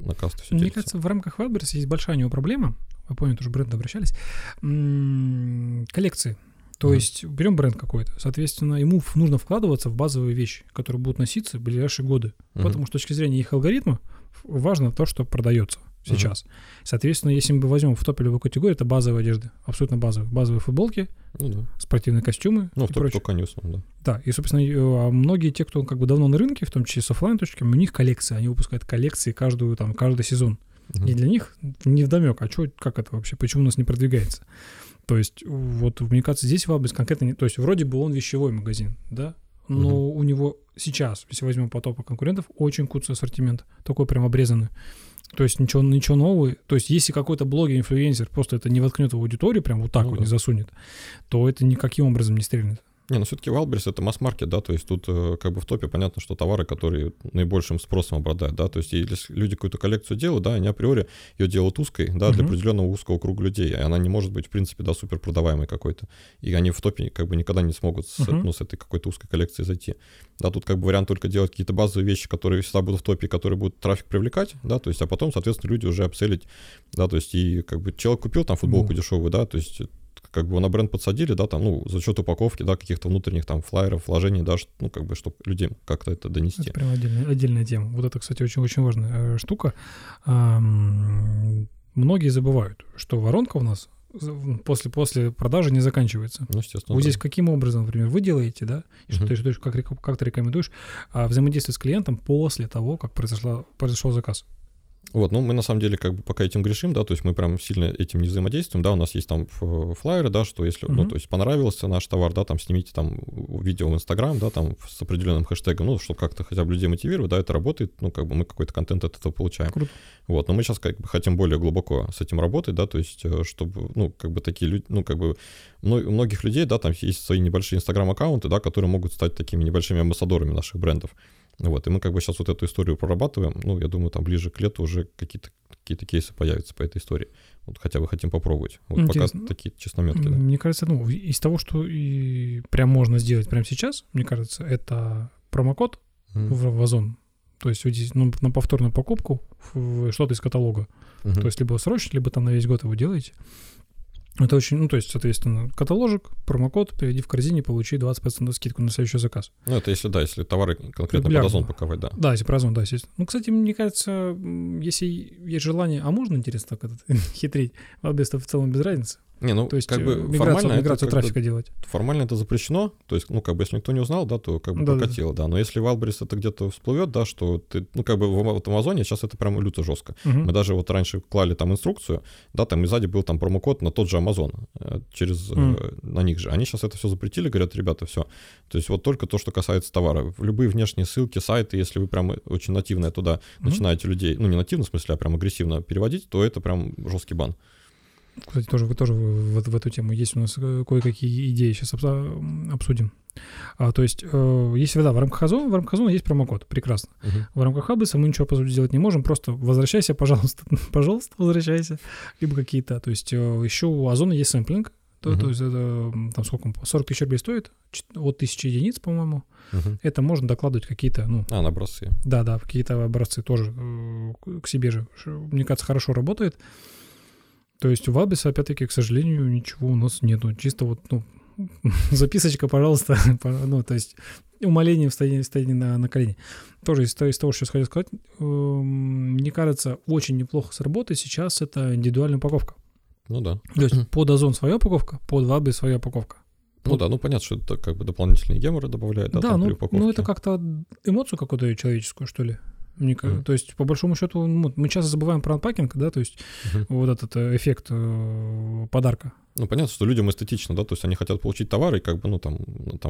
на касту все делится. Мне кажется, в рамках Wildberries есть большая у него проблема, я помню, тоже бренды обращались, коллекции. То есть берем бренд какой-то, соответственно, ему нужно вкладываться в базовые вещи, которые будут носиться в ближайшие годы. Потому что с точки зрения их алгоритма важно то, что продается сейчас. Соответственно, если мы возьмем в топ-левую категорию, это базовая одежда, абсолютно базовые. Базовые футболки, спортивные костюмы и прочее. Только они основные, да. Да, и, собственно, многие те, кто как бы давно на рынке, в том числе с оффлайн-точками, у них коллекции, они выпускают коллекции каждый сезон. И для них невдомёк, а как это вообще, почему у нас не продвигается? То есть, вот, мне кажется, здесь Wildberries конкретно не... То есть, вроде бы он вещевой магазин, да? Но у него сейчас, если возьмем по топу конкурентов, очень куцый ассортимент, такой прям обрезанный. То есть, ничего нового. То есть, если какой-то блогер-инфлюенсер просто это не воткнет в аудиторию, прям вот так не засунет, то это никаким образом не стрельнет. Не, ну все-таки Wildberries — это масс-маркет, да, то есть тут как бы в топе понятно, что товары, которые наибольшим спросом обладают, да, то есть если люди какую-то коллекцию делают, да, они априори ее делают узкой, да, для определенного узкого круга людей, и она не может быть, в принципе, да, супер продаваемой какой-то, и они в топе как бы никогда не смогут с этой какой-то узкой коллекцией зайти. Да, тут как бы вариант только делать какие-то базовые вещи, которые всегда будут в топе, которые будут трафик привлекать, да, то есть, а потом, соответственно, люди уже апселить, да, то есть, и как бы человек купил там футболку дешевую, да, то есть как бы на бренд подсадили, да, там, ну, за счет упаковки, да, каких-то внутренних там флайеров, вложений, да, ну, как бы, чтобы людям как-то это донести. Это прям отдельная тема. Вот это, кстати, очень-очень важная штука. Многие забывают, что воронка у нас после продажи не заканчивается. Ну, естественно. Вы здесь каким образом, например, вы делаете, да, и как ты рекомендуешь взаимодействовать с клиентом после того, как произошел заказ? Вот, ну, мы на самом деле как бы пока этим грешим, да, то есть мы прям сильно этим не взаимодействуем, да, у нас есть там флайеры, да, что если, ну, то есть понравился наш товар, да, там снимите там видео в Инстаграм, да, там с определенным хэштегом, ну, чтобы как-то хотя бы людей мотивировать, да, это работает, ну, как бы мы какой-то контент от этого получаем. Круто. Вот, но мы сейчас как бы хотим более глубоко с этим работать, да, то есть чтобы, ну, как бы такие люди, ну, как бы у многих людей, да, там есть свои небольшие Инстаграм-аккаунты, да, которые могут стать такими небольшими амбассадорами наших брендов. Вот, и мы как бы сейчас вот эту историю прорабатываем, ну, я думаю, там ближе к лету уже какие-то кейсы появятся по этой истории, вот хотя бы хотим попробовать, вот интересно. Пока такие честнометки. Да. Мне кажется, ну, из того, что и прям можно сделать прямо сейчас, мне кажется, это промокод в Озон, то есть здесь, ну, на повторную покупку что-то из каталога, то есть либо срочно, либо там на весь год его делаете. Это очень, ну, то есть, соответственно, каталожик, промокод, переведи в корзине, получи 20% скидку на следующий заказ. Ну, это если, да, если товары конкретно под Озон паковать, да. Да, если про Озон, да, естественно. Ну, кстати, мне кажется, если есть желание, а можно, интересно, так хитрить, Wildberries-то в целом без разницы. Не, ну, то есть, как бы миграцию трафика делать. Формально это запрещено, то есть, ну, как бы, если никто не узнал, да, то как бы покатило, да. Но если Wildberries это где-то всплывет, да, что ты, ну, как бы в Амазоне сейчас это прям люто жестко. Мы даже вот раньше клали там инструкцию, да, там и сзади был там промокод на тот же Amazon через на них же. Они сейчас это все запретили, говорят, ребята, все. То есть вот только то, что касается товара. Любые внешние ссылки, сайты, если вы прям очень нативно туда начинаете людей, ну, не нативно в смысле, а прям агрессивно переводить, то это прям жесткий бан. Кстати, тоже в эту тему есть у нас кое-какие идеи, сейчас обсудим. То есть, если, да, в рамках Озона есть промокод, прекрасно. В рамках Wildberries мы ничего, по сути, делать не можем, просто возвращайся, пожалуйста, возвращайся, либо какие-то, то есть, еще у Озона есть сэмплинг, то есть, это, там, сколько, 40 тысяч рублей стоит, от 1000 единиц, по-моему, это можно докладывать какие-то, ну... образцы. Да, какие-то образцы тоже к себе же, мне кажется, хорошо работает. То есть у Wildberries, опять-таки, к сожалению, ничего у нас нету. Чисто вот, ну, записочка, пожалуйста. Ну, то есть умоление в состоянии на колени. Тоже из того, что я хотел сказать, мне кажется, очень неплохо сработает сейчас это индивидуальная упаковка. Ну да. То есть под Озон своя упаковка, под Wildberries своя упаковка. Ну да, ну понятно, что это как бы дополнительные геморры добавляет. Да, там, ну это как-то эмоцию какую-то человеческую, что ли. То есть, по большому счету, мы часто забываем про анпакинг, да, то есть вот этот эффект подарка. Ну, понятно, что людям эстетично, да, то есть они хотят получить товары, и как бы, ну, там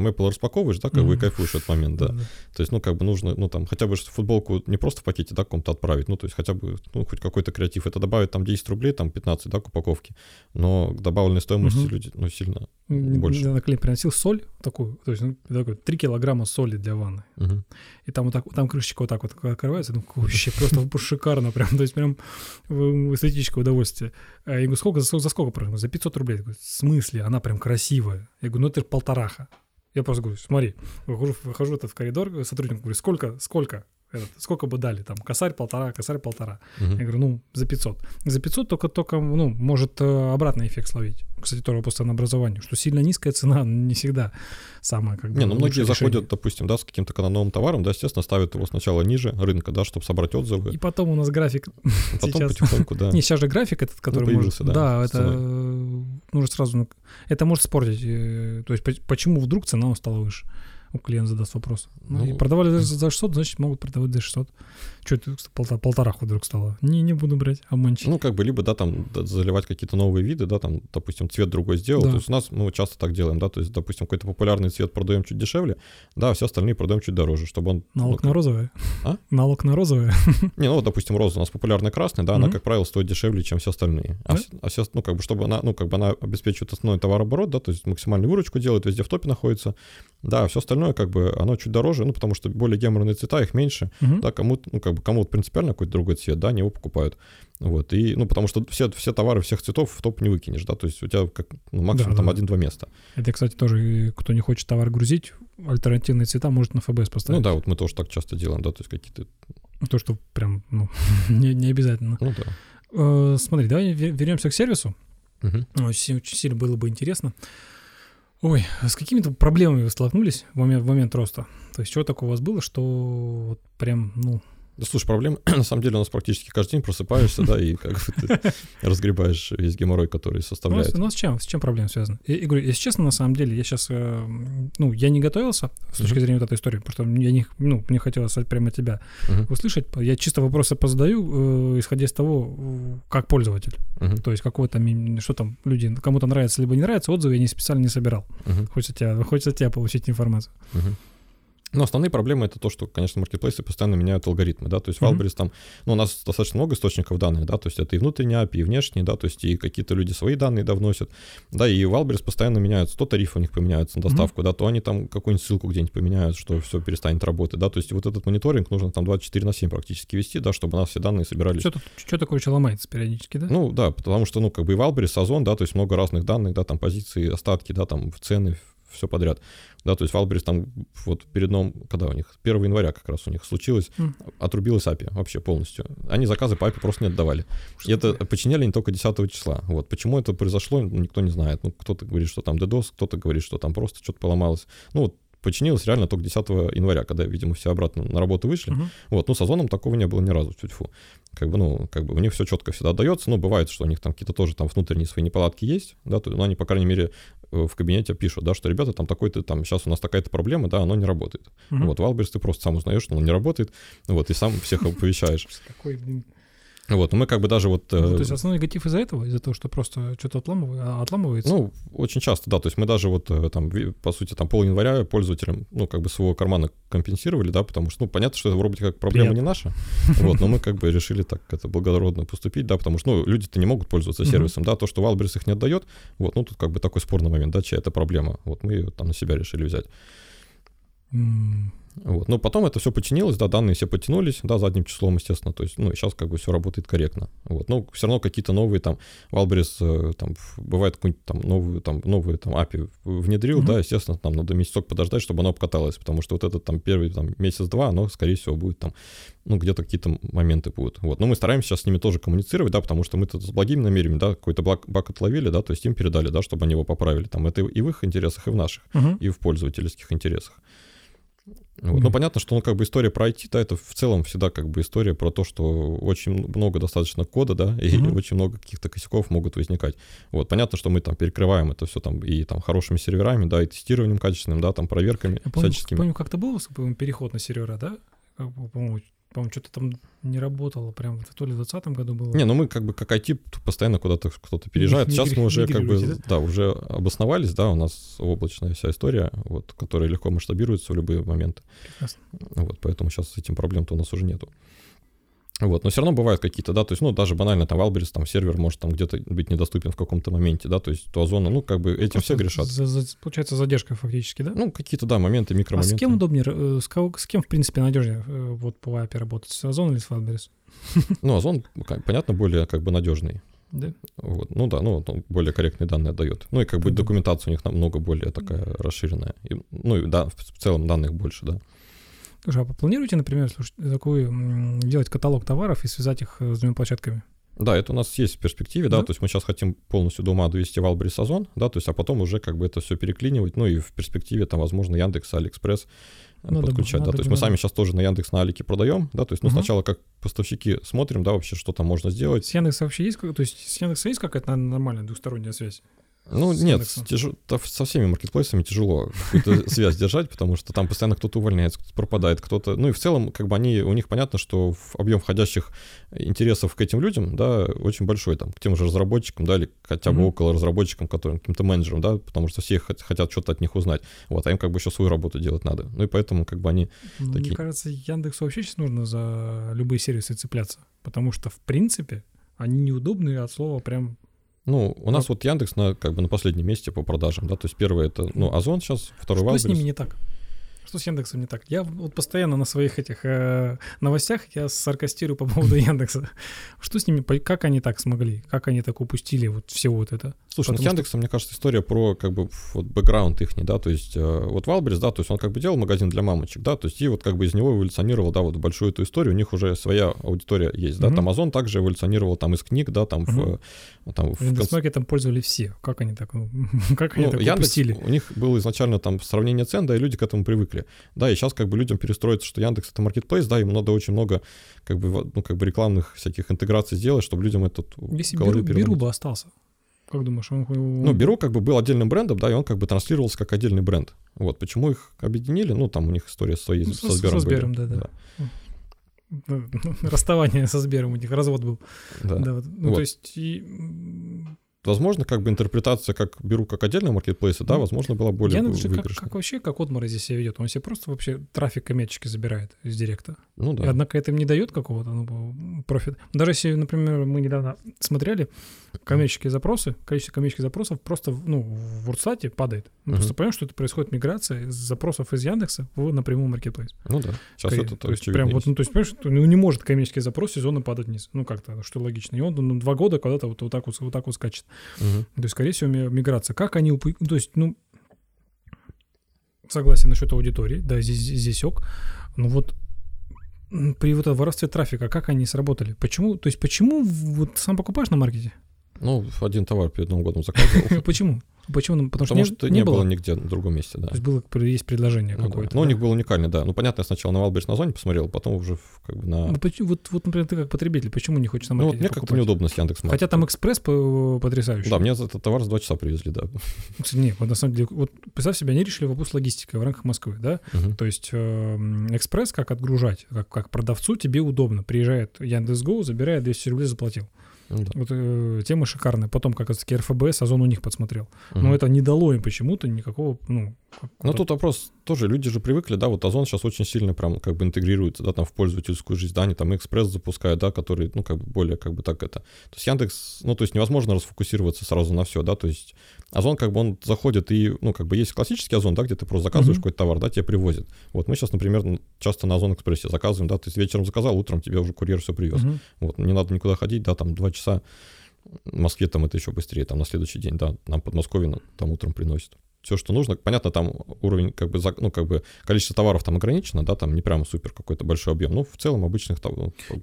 Apple распаковываешь, да, как бы, и кайфуешь этот момент, да. То есть, ну, как бы нужно, ну, там, хотя бы футболку не просто в пакете, да, кому-то отправить, ну, то есть хотя бы, ну, хоть какой-то креатив. Это добавит там 10 рублей, там 15, да, к упаковке, но к добавленной стоимости люди, ну, сильно больше. Я на клиент приносил соль такую, то есть, такой 3 килограмма соли для ванны. И там вот так, там крышечка вот так вот открывается, ну, вообще просто шикарно прям, то есть прям эстетическое удовольствие. Я говорю, за сколько прошу? За 500 рублей. Я говорю, в смысле? Она прям красивая. Я говорю, ну это полтораха. Я просто говорю, смотри, выхожу в коридор, сотрудник говорит, сколько бы дали? Там косарь полтора. Я говорю, ну за 500. За 500 только ну, может обратный эффект словить. Кстати, тоже по ценообразованию, что сильно низкая цена не всегда самая как бы. Не, ну многие заходят, допустим, да, с каким-то новым товаром, да, естественно, ставят его сначала ниже рынка, да, чтобы собрать отзывы. И потом у нас график. Потом потихоньку, да. Не, сейчас же график этот, который появился, да, это нужно сразу. Это может испортить. То есть почему вдруг цена стала выше? Клиент задаст вопрос. Ну, продавали за 600, значит, могут продавать за 600. Что это полтораху вдруг стало? Не буду брать, обманщик. Ну, как бы, либо, да, там, заливать какие-то новые виды, да, там, допустим, цвет другой сделал. Да. То есть у нас мы часто так делаем, да, то есть, допустим, какой-то популярный цвет продаем чуть дешевле, да, а все остальные продаем чуть дороже, чтобы он... Налог на розовое? А? Налог на розовое? Не, ну, вот, допустим, роза у нас популярная красная, да, она, как правило, стоит дешевле, чем все остальные. А все, ну, как бы, чтобы она, ну, как бы, она обеспечивает основной товарооборот, да, то есть максимальную выручку делает, везде в топе находится. Да, все остальное, как бы, оно чуть дороже, ну, потому что более геморройные цвета, их меньше, да, кому-то, ну, как бы, кому-то принципиально какой-то другой цвет, да, они его покупают, вот, и, ну, потому что все товары всех цветов в топ не выкинешь, да, то есть у тебя как, ну, максимум там 1-2 места. Это, кстати, тоже, кто не хочет товар грузить, альтернативные цвета может на ФБС поставить. Ну, да, вот мы тоже так часто делаем, да, то есть какие-то... То, что прям, ну, не обязательно. Ну, да. Смотри, давай вернемся к сервису, очень сильно было бы интересно. Ой, с какими-то проблемами вы столкнулись в момент роста? То есть чего такого у вас было, что вот прям, ну... Да, слушай, проблемы, на самом деле, у нас практически каждый день просыпаешься, да, и как ты разгребаешь весь геморрой, который составляет. Ну, с чем проблема связана? И говорю, если честно, на самом деле, я сейчас, ну, я не готовился с точки зрения вот этой истории, потому что я не, ну, мне хотелось прямо тебя услышать. Я чисто вопросы позадаю, исходя из того, как пользователь. То есть какого там, что там люди, кому-то нравится, либо не нравится, отзывы я не специально не собирал. Хочется от тебя получить информацию. Но основные проблемы — это то, что, конечно, маркетплейсы постоянно меняют алгоритмы, да, то есть Wildberries там, ну, у нас достаточно много источников данных, да, то есть это и внутренние API, и внешние, да, то есть и какие-то люди свои данные, да, вносят, да, и Wildberries постоянно меняются, то тарифы у них поменяются на доставку, да, то они там какую-нибудь ссылку где-нибудь поменяют, что все перестанет работать, да, то есть вот этот мониторинг нужно там 24/7 практически вести, да, чтобы у нас все данные собирались. Что такое ломается периодически, да? Ну, да, потому что, ну, как бы и Wildberries, Ozon, да, то есть много разных данных, да, там позиции, остатки, да, там цены, все подряд. Да, то есть Wildberries там вот перед Новым, когда у них, 1 января как раз у них случилось, отрубилась API вообще полностью. Они заказы по API просто не отдавали. И это починили они только 10 числа. Вот. Почему это произошло, никто не знает. Ну, кто-то говорит, что там DDoS, кто-то говорит, что там просто что-то поломалось. Ну, вот починилось реально только 10 января, когда, видимо, все обратно на работу вышли. Вот. Ну, с Озоном такого не было ни разу. Тьфу. Как бы у них все четко всегда отдается. Но бывает, что у них там какие-то тоже там внутренние свои неполадки есть, да, то, но они, по крайней мере, в кабинете пишут, да, что, ребята, там такой-то, там сейчас у нас такая-то проблема, да, оно не работает. Вот, Wildberries ты просто сам узнаешь, что оно не работает, вот, и сам всех оповещаешь. Вот, мы как бы даже вот... Ну, то есть основной негатив из-за этого? Из-за того, что просто что-то отламывается? Ну, очень часто, да, то есть мы даже вот там, по сути, там пол января пользователям, ну, как бы своего кармана компенсировали, да, потому что, ну, понятно, что это вроде как проблема не наша, вот, но мы как бы решили так это благородно поступить, да, потому что, ну, люди-то не могут пользоваться сервисом, да, то, что Wildberries их не отдает, вот, ну, тут как бы такой спорный момент, да, чья это проблема, вот, мы ее там на себя решили взять. Вот. Но потом это все починилось, да, данные все потянулись, да, задним числом, естественно, то есть, ну, и сейчас как бы все работает корректно, вот, но все равно какие-то новые там, Wildberries там, бывает какую-нибудь там новую API внедрил, да, естественно, там надо месяцок подождать, чтобы оно обкаталось, потому что вот этот там первый там месяц-два, оно, скорее всего, будет там, ну, где-то какие-то моменты будут, вот, но мы стараемся сейчас с ними тоже коммуницировать, да, потому что мы-то с благими намерениями, да, какой-то баг отловили, да, то есть им передали, да, чтобы они его поправили, там, это и в их интересах, и в наших, и в пользовательских интересах. Вот. Ну, понятно, что, ну, как бы история про IT, да, это в целом всегда как бы история про то, что очень много достаточно кода, да, и очень много каких-то косяков могут возникать. Вот, понятно, что мы там перекрываем это все там и там хорошими серверами, да, и тестированием качественным, да, там проверками всяческими. Я помню, как-то был переход на сервера, да, по-моему, По-моему, что-то там не работало прям, то ли в 2020 году было. Не, ну мы как бы как IT постоянно куда-то кто-то переезжает. Сейчас мы уже как бы, да, уже обосновались, да, у нас облачная вся история, вот, которая легко масштабируется в любые моменты. Прекрасно. Вот, поэтому сейчас с этим проблем-то у нас уже нету. Вот, но все равно бывают какие-то, да, то есть, ну, даже банально там Wildberries, там сервер может там где-то быть недоступен в каком-то моменте, да, то есть, то Озону, ну, как бы этим все грешат. Получается задержка фактически, да? Ну, какие-то, да, моменты, микромоменты. А с кем удобнее, с кем, в принципе, надежнее вот по API работать, с Озоном или с Wildberries? Ну, Озон, понятно, более как бы надежный. Да? Вот, ну да, ну более корректные данные отдает. Ну и как бы документация у них намного более такая расширенная. И, ну и да, в целом данных больше, да. Слушай, а планируете, например, делать каталог товаров и связать их с двумя площадками? Да, это у нас есть в перспективе, да, то есть мы сейчас хотим полностью до ума довести Wildberries, Озон, да, то есть, а потом уже как бы это все переклинивать, ну и в перспективе там, возможно, Яндекс, Алиэкспресс подключать, да, то есть мы сами сейчас тоже на Яндекс, на Алике продаем, да, то есть мы сначала как поставщики смотрим, да, вообще, что там можно сделать. С Яндекса вообще есть, то есть с Яндекса есть какая-то, наверное, нормальная двухсторонняя связь? Ну нет, со всеми маркетплейсами тяжело какую-то связь держать, потому что там постоянно кто-то увольняется, кто-то пропадает, кто-то... Ну и в целом, как бы у них понятно, что объем входящих интересов к этим людям, да, очень большой, там, к тем же разработчикам, да, или хотя бы около разработчикам, которым, каким-то менеджерам, да, потому что все хотят что-то от них узнать, вот, а им как бы еще свою работу делать надо. Ну и поэтому как бы они такие... Мне кажется, Яндексу вообще сейчас нужно за любые сервисы цепляться, потому что, в принципе, они неудобные от слова прям... Ну, у нас вот Яндекс как бы на последнем месте по продажам, да, то есть первое это, ну, Озон сейчас, второй Wildberries. Что с ними не так? Что с Яндексом не так? Я вот постоянно на своих этих новостях я саркастирую по поводу Яндекса. Что с ними, как они так смогли, как они так упустили вот все вот это? Слушай, с Яндексом, мне кажется, история про как бы вот бэкграунд ихний, да, то есть вот Wildberries, да, то есть он как бы делал магазин для мамочек, да, то есть и вот как бы из него эволюционировал, да, вот большую эту историю, у них уже своя аудитория есть, да, там Озон также эволюционировал там из книг, да, там в Яндекс.Маркетом пользовались все, как они так упустили? У них было изначально там сравнение цен, да, и люди к этому привыкли. Да, и сейчас как бы людям перестроиться, что Яндекс — это маркетплейс, да, им надо очень много как бы, ну, как бы рекламных всяких интеграций сделать, чтобы людям этот... Если Беру бы остался, как думаешь? Ну, Беру как бы был отдельным брендом, да, и он как бы транслировался как отдельный бренд. Вот, почему их объединили? Ну, там у них история своей со Сбером. Со Сбером, да. Расставание со Сбером у них, развод был. Да. Ну, то есть... Возможно, как бы интерпретация, как Беру как отдельного маркетплейса, да, возможно, была более выигрышной. Яндекс как вообще, как Отмара здесь себя ведет. Он себе просто вообще трафик и мячики забирает из директа. Ну да. И, однако это им не дает какого-то профита. Даже если, например, мы недавно смотрели коммерческие запросы, количество коммерческих запросов просто, ну, в Вордстате падает. Мы просто понимаем, что это происходит миграция из запросов из Яндекса в напрямую маркетплейс. Ну да. Сейчас это то есть прям вот, ну то есть понимаешь, что не может коммерческий запрос сезонно падать вниз. Ну как-то, что логично. И он 2 года когда-то вот так вот скачет. То есть, скорее всего, миграция. Как они... То есть, ну, согласен насчет аудитории, да, здесь ок. Но вот при вот этом воровстве трафика, как они сработали? Почему? То есть, почему вот сам покупаешь на маркете? Ну, один товар перед Новым годом заказывал. Почему? Потому что не было нигде на другом месте, да. То есть есть предложение какое-то. Но у них было уникальное, да. Ну, понятно, я сначала на Wildberries, на Озоне посмотрел, потом уже как бы на... Вот, например, ты как потребитель, почему не хочешь на маркете покупать? Ну, мне как-то неудобно с Яндекс.Маркет. Хотя там экспресс потрясающий. Да, мне этот товар за 2 часа привезли, да. Нет, вот на самом деле, вот представь себе, они решили вопрос логистики в рамках Москвы, да. То есть экспресс как отгружать, как продавцу тебе удобно. Приезжает Яндекс.Гоу, забирает 200 рублей, заплатил. Да. Вот тема шикарная. Потом как раз-таки РФБС, Озон у них подсмотрел. Но это не дало им почему-то никакого... Но тут вопрос тоже. Люди же привыкли, да, вот Озон сейчас очень сильно прям как бы интегрируется, да, там в пользовательскую жизнь, да, они там экспресс запускают, да, который, ну, как бы более как бы так это... То есть Яндекс, ну, то есть невозможно расфокусироваться сразу на все, да, то есть Озон как бы он заходит и, ну, как бы есть классический Озон, да, где ты просто заказываешь какой-то товар, да, тебе привозят. Вот мы сейчас, например, часто на Озон Экспрессе заказываем, да, ты вечером заказал, утром тебе уже курьер все привез. Вот, не надо никуда ходить, да, там 2 часа. В Москве там это еще быстрее, там на следующий день, да, нам Подмосковье там утром приносит. Все, что нужно, понятно, там уровень, как бы, ну, как бы, количество товаров там ограничено, да, там не прямо супер какой-то большой объем, но в целом обычных там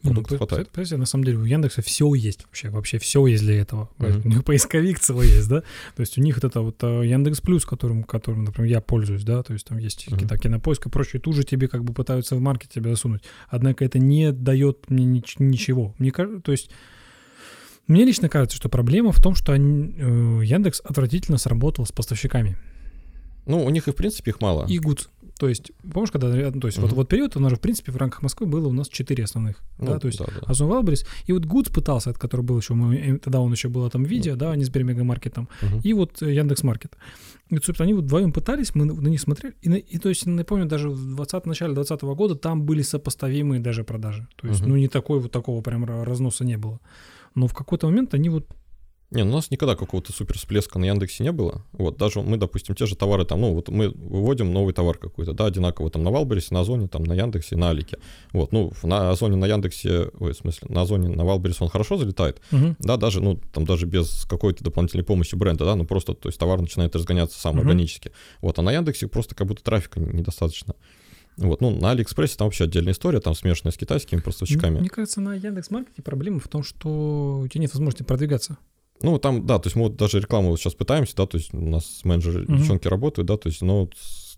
продуктов хватает. На самом деле у Яндекса все есть вообще все есть для этого. У них поисковик целый есть, да, то есть у них вот это вот Яндекс Плюс, которым, например, я пользуюсь, да, то есть там есть Кинопоиск и прочее, ту же тебе как бы пытаются в маркет тебя засунуть, однако это не дает мне ничего, мне кажется, то есть мне лично кажется, что проблема в том, что Яндекс отвратительно сработал с поставщиками. Ну, у них и в принципе их мало. И Гудс. То есть, помнишь, когда рядом, то есть вот период, у нас же, в принципе, в рамках Москвы было у нас 4 основных, да, то есть Озон, Wildberries, и вот Гудс пытался, от которого был еще, тогда он еще был там видео, да, они с Бермегамаркетом, и вот Яндекс.Маркет. И, собственно, они вот вдвоем пытались, мы на них смотрели, и то есть, напомню, даже в начале 2020 года там были сопоставимые даже продажи, то есть, ну, не такой вот такого прям разноса не было, но в какой-то момент они вот. Не, у нас никогда какого-то супер всплеска на Яндексе не было. Вот, даже мы, допустим, те же товары там, ну, вот мы выводим новый товар какой-то, да, одинаково там на Wildberries, на Озоне, там, на Яндексе, на Алике. Вот, ну, на Озоне, на Яндексе, ой, в смысле, на Озоне, на Wildberries он хорошо залетает, да, даже, ну, там, даже без какой-то дополнительной помощи бренда, да, ну, просто, то есть, товар начинает разгоняться сам органически. Вот, а на Яндексе просто как будто трафика недостаточно. Вот, ну, на Алиэкспрессе там вообще отдельная история, там смешанная с китайскими поставщиками. Мне кажется, на Яндекс.Маркете проблема в том, что у тебя нет возможности продвигаться. Ну, там, да, то есть мы вот даже рекламу вот сейчас пытаемся, да, то есть у нас менеджеры, девчонки работают, да, то есть, но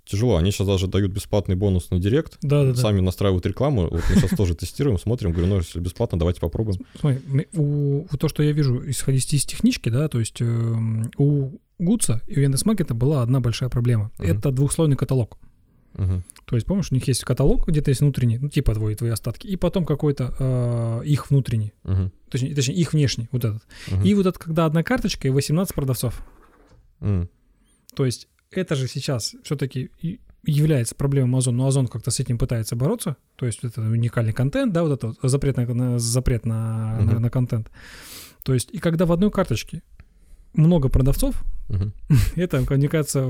тяжело. Они сейчас даже дают бесплатный бонус на директ, сами настраивают рекламу, вот мы сейчас тоже тестируем, смотрим, говорю, ну, если бесплатно, давайте попробуем. Смотри, то, что я вижу, исходя из технички, да, то есть у Гудса и у Яндекс.Маркета была одна большая проблема. Это двухслойный каталог. То есть, помнишь, у них есть каталог, где-то есть внутренний, ну, типа твои остатки, и потом какой-то их внутренний, точнее, их внешний, вот этот. И вот это, когда одна карточка и 18 продавцов. То есть это же сейчас все-таки является проблемой Озона, но Озон как-то с этим пытается бороться, то есть это уникальный контент, да, вот это вот, запрет на на контент. То есть и когда в одной карточке много продавцов, это, мне кажется,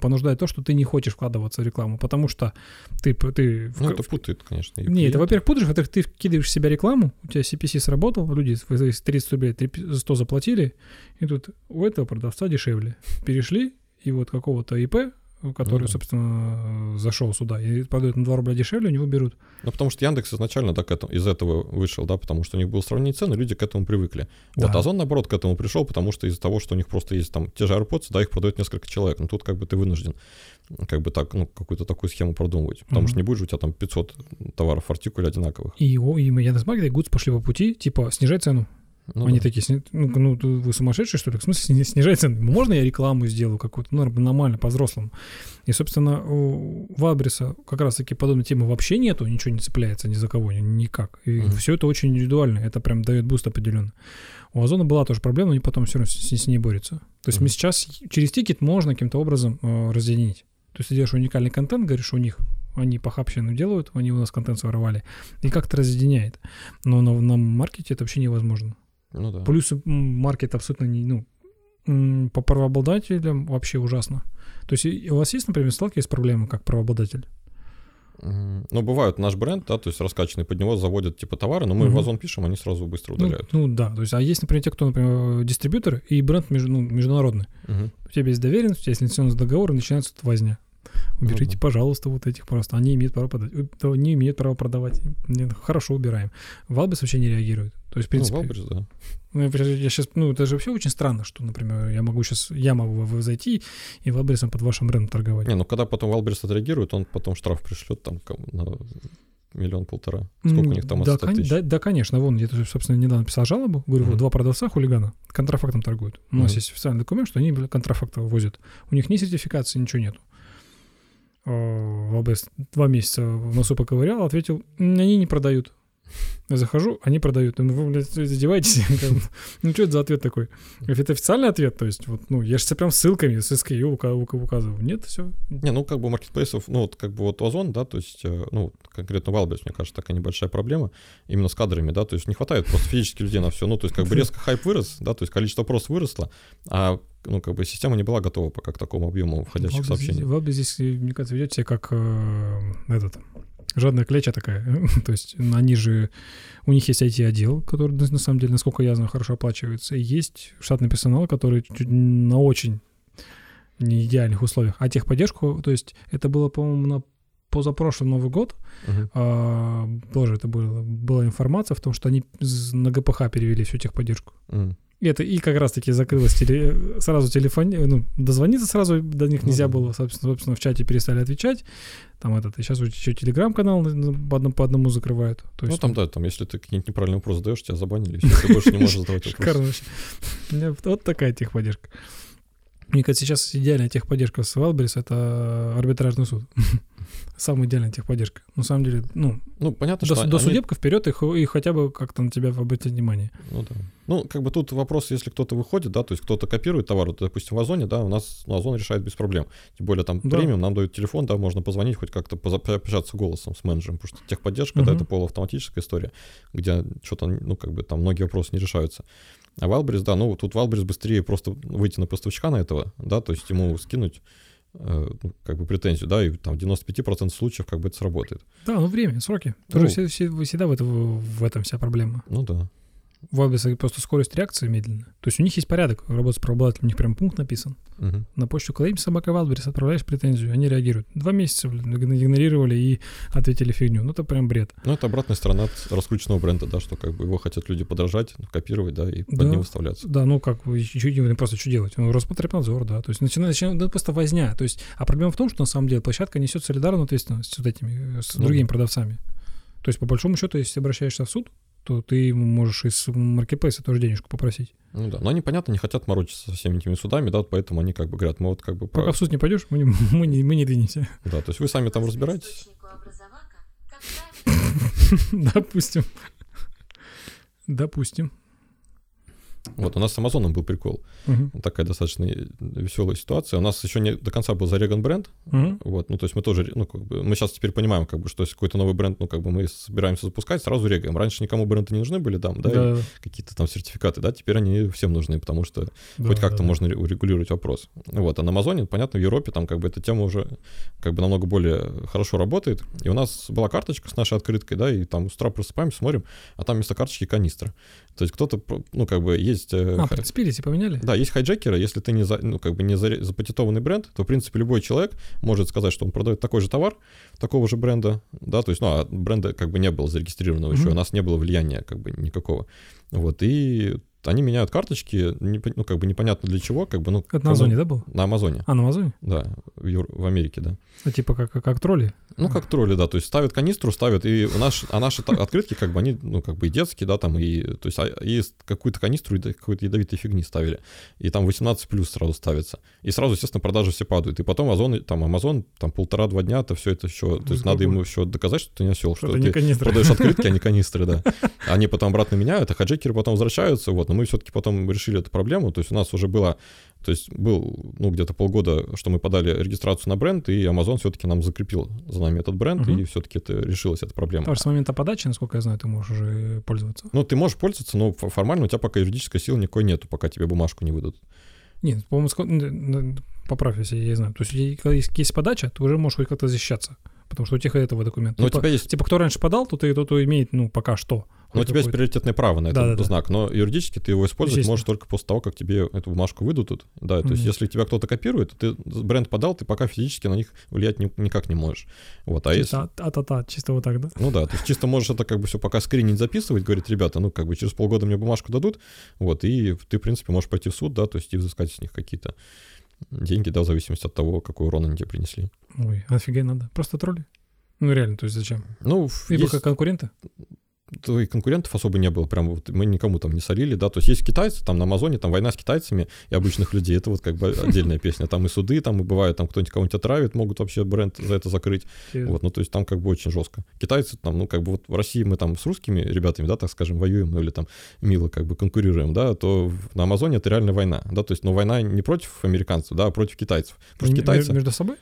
понуждает то, что ты не хочешь вкладываться в рекламу, потому что ты ну, это путает, конечно. Нет, это, во-первых, путаешь, во-вторых, ты вкидываешь в себя рекламу, у тебя CPC сработал, люди 30 рублей, 100 заплатили, и тут у этого продавца дешевле. Перешли, и вот какого-то ИП, который, собственно, зашел сюда и продает на 2 рубля дешевле, у него берут. Ну, потому что Яндекс изначально так из этого вышел, да, потому что у них было сравнение цен, и люди к этому привыкли. Да. Вот Озон, наоборот, к этому пришел, потому что из-за того, что у них просто есть там те же AirPods, да, их продает несколько человек, но тут как бы ты вынужден как бы так, ну, какую-то такую схему продумывать, потому что не будет же у тебя там 500 товаров в артикуле одинаковых. И Яндекс.Маркет и Гудс пошли по пути, типа, снижай цену. Ну, они такие, ну, вы сумасшедшие, что ли? В смысле, снижать цены? Можно я рекламу сделаю какую-то? Ну, нормально, по-взрослому. И, собственно, у Wildberries как раз-таки подобной темы вообще нету, ничего не цепляется ни за кого, никак. И все это очень индивидуально, это прям дает буст определенно. У Озона была тоже проблема, но они потом все равно с ней борются. То есть мы сейчас через тикет можно каким-то образом разъединить. То есть ты делаешь уникальный контент, говоришь, у них они похабщину делают, они у нас контент своровали, и как-то разъединяет. Но на маркете это вообще невозможно. Ну, да. Плюс маркет абсолютно не, ну, по правообладателям вообще ужасно. То есть у вас есть, например, сталкиваетесь с проблемой как правообладатель? Ну, бывает наш бренд, да, то есть раскачанный под него заводят типа товары, но мы в Озон пишем, они сразу быстро удаляют. Ну, да, то есть, а есть, например, те, кто, например, дистрибьютор и бренд международный. У тебя есть доверенность, у тебя есть лицензионный договор, и начинается тут возня. Уберите, пожалуйста, вот этих просто. Они имеют право продать. Не имеют права продавать. Нет, хорошо, убираем. Wildberries вообще не реагирует. То есть, в принципе. Ну, Wildberries, да. Ну, я сейчас, ну, это же вообще очень странно, что, например, я могу зайти и Wildberries под вашим брендом торговать. Не, ну когда потом Wildberries отреагирует, он потом штраф пришлет там на 1,5 миллиона. Сколько у них там осталось? Да, конечно. Вон, я, собственно, недавно писал жалобу. Говорю, вот 2 продавца хулигана контрафактом торгуют. У нас есть официальный документ, что они контрафакты возят. У них ни сертификации, ничего нету. Wildberries 2 месяца в носу поковырял, ответил, они не продают. Я захожу, они продают. Вы, блядь, задеваетесь? Ну, что это за ответ такой? Это официальный ответ, то есть, вот, ну, я же прям ссылками с SKU указываю. Нет, все. Не, ну, как бы маркетплейсов, ну, вот, как бы вот Озон, да, то есть, ну, конкретно Wildberries, мне кажется, такая небольшая проблема, именно с кадрами, да, то есть не хватает просто физически людей на все, ну, то есть, как бы резко хайп вырос, да, то есть количество опросов выросло, а ну, как бы система не была готова пока к такому объему входящих сообщений. Wildberries здесь, мне кажется, ведет себя как жадная кляча такая. То есть они же... У них есть IT-отдел, который, на самом деле, насколько я знаю, хорошо оплачивается. И есть штатный персонал, который на очень неидеальных условиях. А техподдержку... То есть это было, по-моему, на позапрошлый Новый год. Тоже это была информация в том, что они на ГПХ перевели всю техподдержку. Это и как раз-таки закрылось сразу телефон, ну, дозвониться сразу до них нельзя было, собственно, в чате перестали отвечать, там и сейчас еще телеграм-канал по одному закрывают. То есть, ну, там, да, там, если ты какие-нибудь неправильные вопросы задаешь, тебя забанили, если ты больше не можешь задавать вопросы. Вот такая техподдержка. Мне кажется, сейчас идеальная техподдержка с Wildberries — это арбитражный суд. Самая идеальная техподдержка. На самом деле, понятно, что до судебка вперед и хотя бы как-то на тебя обратить внимание. Ну да. Тут вопрос, если кто-то выходит, да, то есть кто-то копирует товар, вот, допустим, в Озоне, да, у нас Озон решает без проблем. Тем более там премиум, нам дают телефон, да, можно позвонить, хоть как-то пообщаться голосом с менеджером, потому что техподдержка, да, это полуавтоматическая история, где что-то, там многие вопросы не решаются. А Wildberries, да, тут Wildberries быстрее просто выйти на поставщика на этого, да, то есть ему скинуть претензию, да, и там 95% случаев это сработает. Да, время, сроки. Всегда в этом вся проблема. Ну да. Wildberries просто скорость реакции медленно. То есть у них есть порядок работы с правообладателем, у них прям пункт написан. На почту Wildberries отправляешь претензию, они реагируют. 2 месяца игнорировали и ответили фигню. Это прям бред. Это обратная сторона от раскрученного бренда, да, что его хотят люди подражать, копировать, да, и под ним выставляться. Да, просто что делать? Роспотребнадзор, да. То есть начинается просто возня. То есть, а проблема в том, что на самом деле площадка несет солидарную ответственность с другими продавцами. То есть, по большому счету, если обращаешься в суд, то ты можешь из маркетплейса тоже денежку попросить. Но они, понятно, не хотят морочиться со всеми этими судами, да, поэтому они говорят, мы Пока в суд не пойдешь, мы не двинемся. Да, то есть вы сами там разбираетесь. Допустим. У нас с Амазоном был прикол. Такая достаточно веселая ситуация. У нас еще не до конца был зареган бренд. То есть мы тоже, мы сейчас теперь понимаем, что если какой-то новый бренд, мы собираемся запускать, сразу регаем. Раньше никому бренды не нужны были, да. Какие-то там сертификаты, да, теперь они всем нужны, потому что хоть как-то можно урегулировать вопрос. А на Амазоне, понятно, в Европе там эта тема уже намного более хорошо работает. И у нас была карточка с нашей открыткой, да, и там с утра просыпаемся, смотрим, а там вместо карточки канистра. То есть кто-то, есть... прицепились и поменяли? Да, есть хайджекеры. Если ты не запатентованный бренд, то, в принципе, любой человек может сказать, что он продает такой же товар, такого же бренда, да, то есть, а бренда не было зарегистрированного еще, у нас не было влияния никакого. И они меняют карточки, непонятно для чего, Это на Амазоне, да, было? На Амазоне. А, на Амазоне? Да, в Америке, да. Типа как тролли? Как тролли, да, то есть ставят канистру, и наши открытки, они, и детские, да, там, и, то есть, и какую-то канистру, и какой-то ядовитой фигни ставили, и там 18+ сразу ставится, и сразу, естественно, продажи все падают, и потом Amazon 1,5-2 дня, это все это еще, то есть надо ему еще доказать, что ты не осел, что ты продаешь открытки, а не канистры, да. Они потом обратно меняют, а хаджекеры потом возвращаются, но мы все-таки потом решили эту проблему, то есть у нас уже был где-то полгода, что мы подали регистрацию на бренд, и Amazon все-таки нам закрепил за нами этот бренд, и все-таки решилась эта проблема. Потому что с момента подачи, насколько я знаю, ты можешь уже пользоваться. Ты можешь пользоваться, но формально у тебя пока юридической силы никакой нету, пока тебе бумажку не выдадут. Нет, по-моему, поправь, если я знаю. То есть когда есть подача, ты уже можешь хоть как-то защищаться, потому что у тебя этого документа. Но тебя есть... кто раньше подал, тот имеет, пока что. Но у тебя есть приоритетное право на этот знак, но юридически ты его использовать можешь только после того, как тебе эту бумажку выдадут. Да, то есть если тебя кто-то копирует, ты бренд подал, ты пока физически на них влиять никак не можешь. Чисто вот так, да? То есть чисто можешь это все пока скринить, записывать, говорит, ребята, через полгода мне бумажку дадут, и ты, в принципе, можешь пойти в суд, да, то есть и взыскать с них какие-то деньги, да, в зависимости от того, какой урон они тебе принесли. Ой, офигеть надо. Просто тролли? Реально, то есть зачем? Пока конкуренты? То и конкурентов особо не было, прям мы никому там не солили, да, то есть есть китайцы, там на Амазоне, там война с китайцами и обычных людей, это отдельная песня, там и суды, там и бывает, там кто-нибудь кого-нибудь отравит, могут вообще бренд за это закрыть, то есть там очень жестко. Китайцы там, в России мы там с русскими ребятами, да, так скажем, воюем, или там мило конкурируем, да, то на Амазоне это реально война, да, то есть, но война не против американцев, да, а против китайцев. Потому что китайцы... Между собой?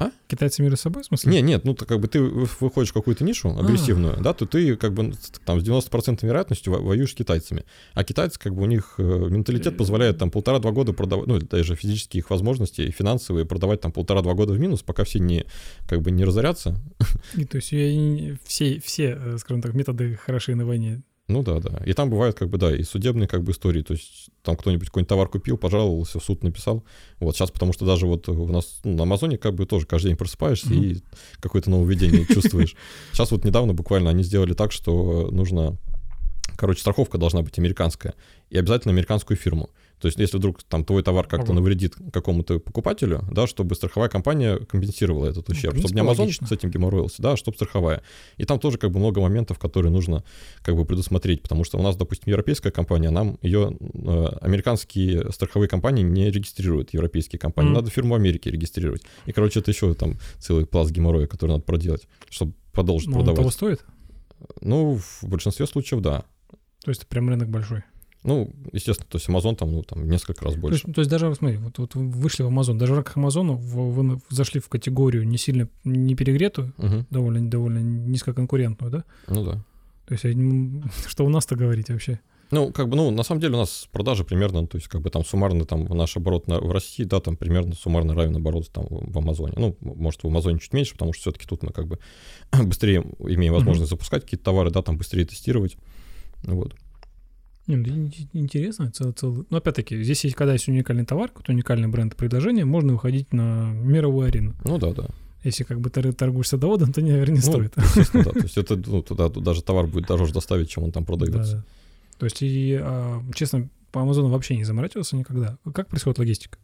А? Китайцы между собой, в смысле? Нет, ты выходишь в какую-то нишу агрессивную, да, то ты там с 90% вероятностью воюешь с китайцами. А китайцы, у них менталитет позволяет там 1,5-2 года продавать, даже физические их возможности, финансовые, продавать там 1,5-2 года в минус, пока все не не разорятся. И, то есть все, скажем так, методы хороши на войне. Да. И там бывают, и судебные, истории. То есть там кто-нибудь какой-нибудь товар купил, пожаловался, в суд написал. Сейчас, потому что даже у нас на Амазоне тоже каждый день просыпаешься и какое-то нововведение чувствуешь. Сейчас недавно буквально они сделали так, что нужно... страховка должна быть американская. И обязательно американскую фирму. То есть если вдруг там твой товар как-то навредит какому-то покупателю, да, чтобы страховая компания компенсировала этот ущерб, ну, в принципе, чтобы не Amazon логично с этим геморроился, да, чтобы страховая. И там тоже как бы много моментов, которые нужно как бы предусмотреть, потому что у нас, допустим, европейская компания, нам ее американские страховые компании не регистрируют, европейские компании, надо фирму в Америке регистрировать. И, короче, это еще там целый пласт геморроя, который надо проделать, чтобы продолжить продавать. Но он того стоит? Ну, в большинстве случаев, да. То есть прям рынок большой? Ну, естественно, то есть Amazon там, ну, там несколько раз больше. То есть даже, смотри, вот вышли в Amazon, даже в рамках Amazon вы зашли в категорию не сильно не перегретую, довольно низкоконкурентную, да? Ну да. То есть что у нас-то говорить вообще? Ну, как бы, ну, на самом деле у нас продажи примерно, то есть как бы там суммарно там наш оборот в России, да, там примерно суммарно равен обороту там в Амазоне. Ну, может, в Амазоне чуть меньше, потому что все-таки тут мы как бы быстрее имеем возможность запускать какие-то товары, да, там быстрее тестировать, вот. Интересно, но опять-таки, здесь есть, когда есть уникальный товар, какой-то уникальный бренд предложения, можно выходить на мировую арену. Ну да, да. Если как бы ты торгуешься доводом, то, наверное, не стоит. Ну, да, то есть это, ну, туда даже товар будет дороже доставить, чем он там продается. Да, да. То есть, честно, по Амазону вообще не заморачивался никогда. Как происходит логистика?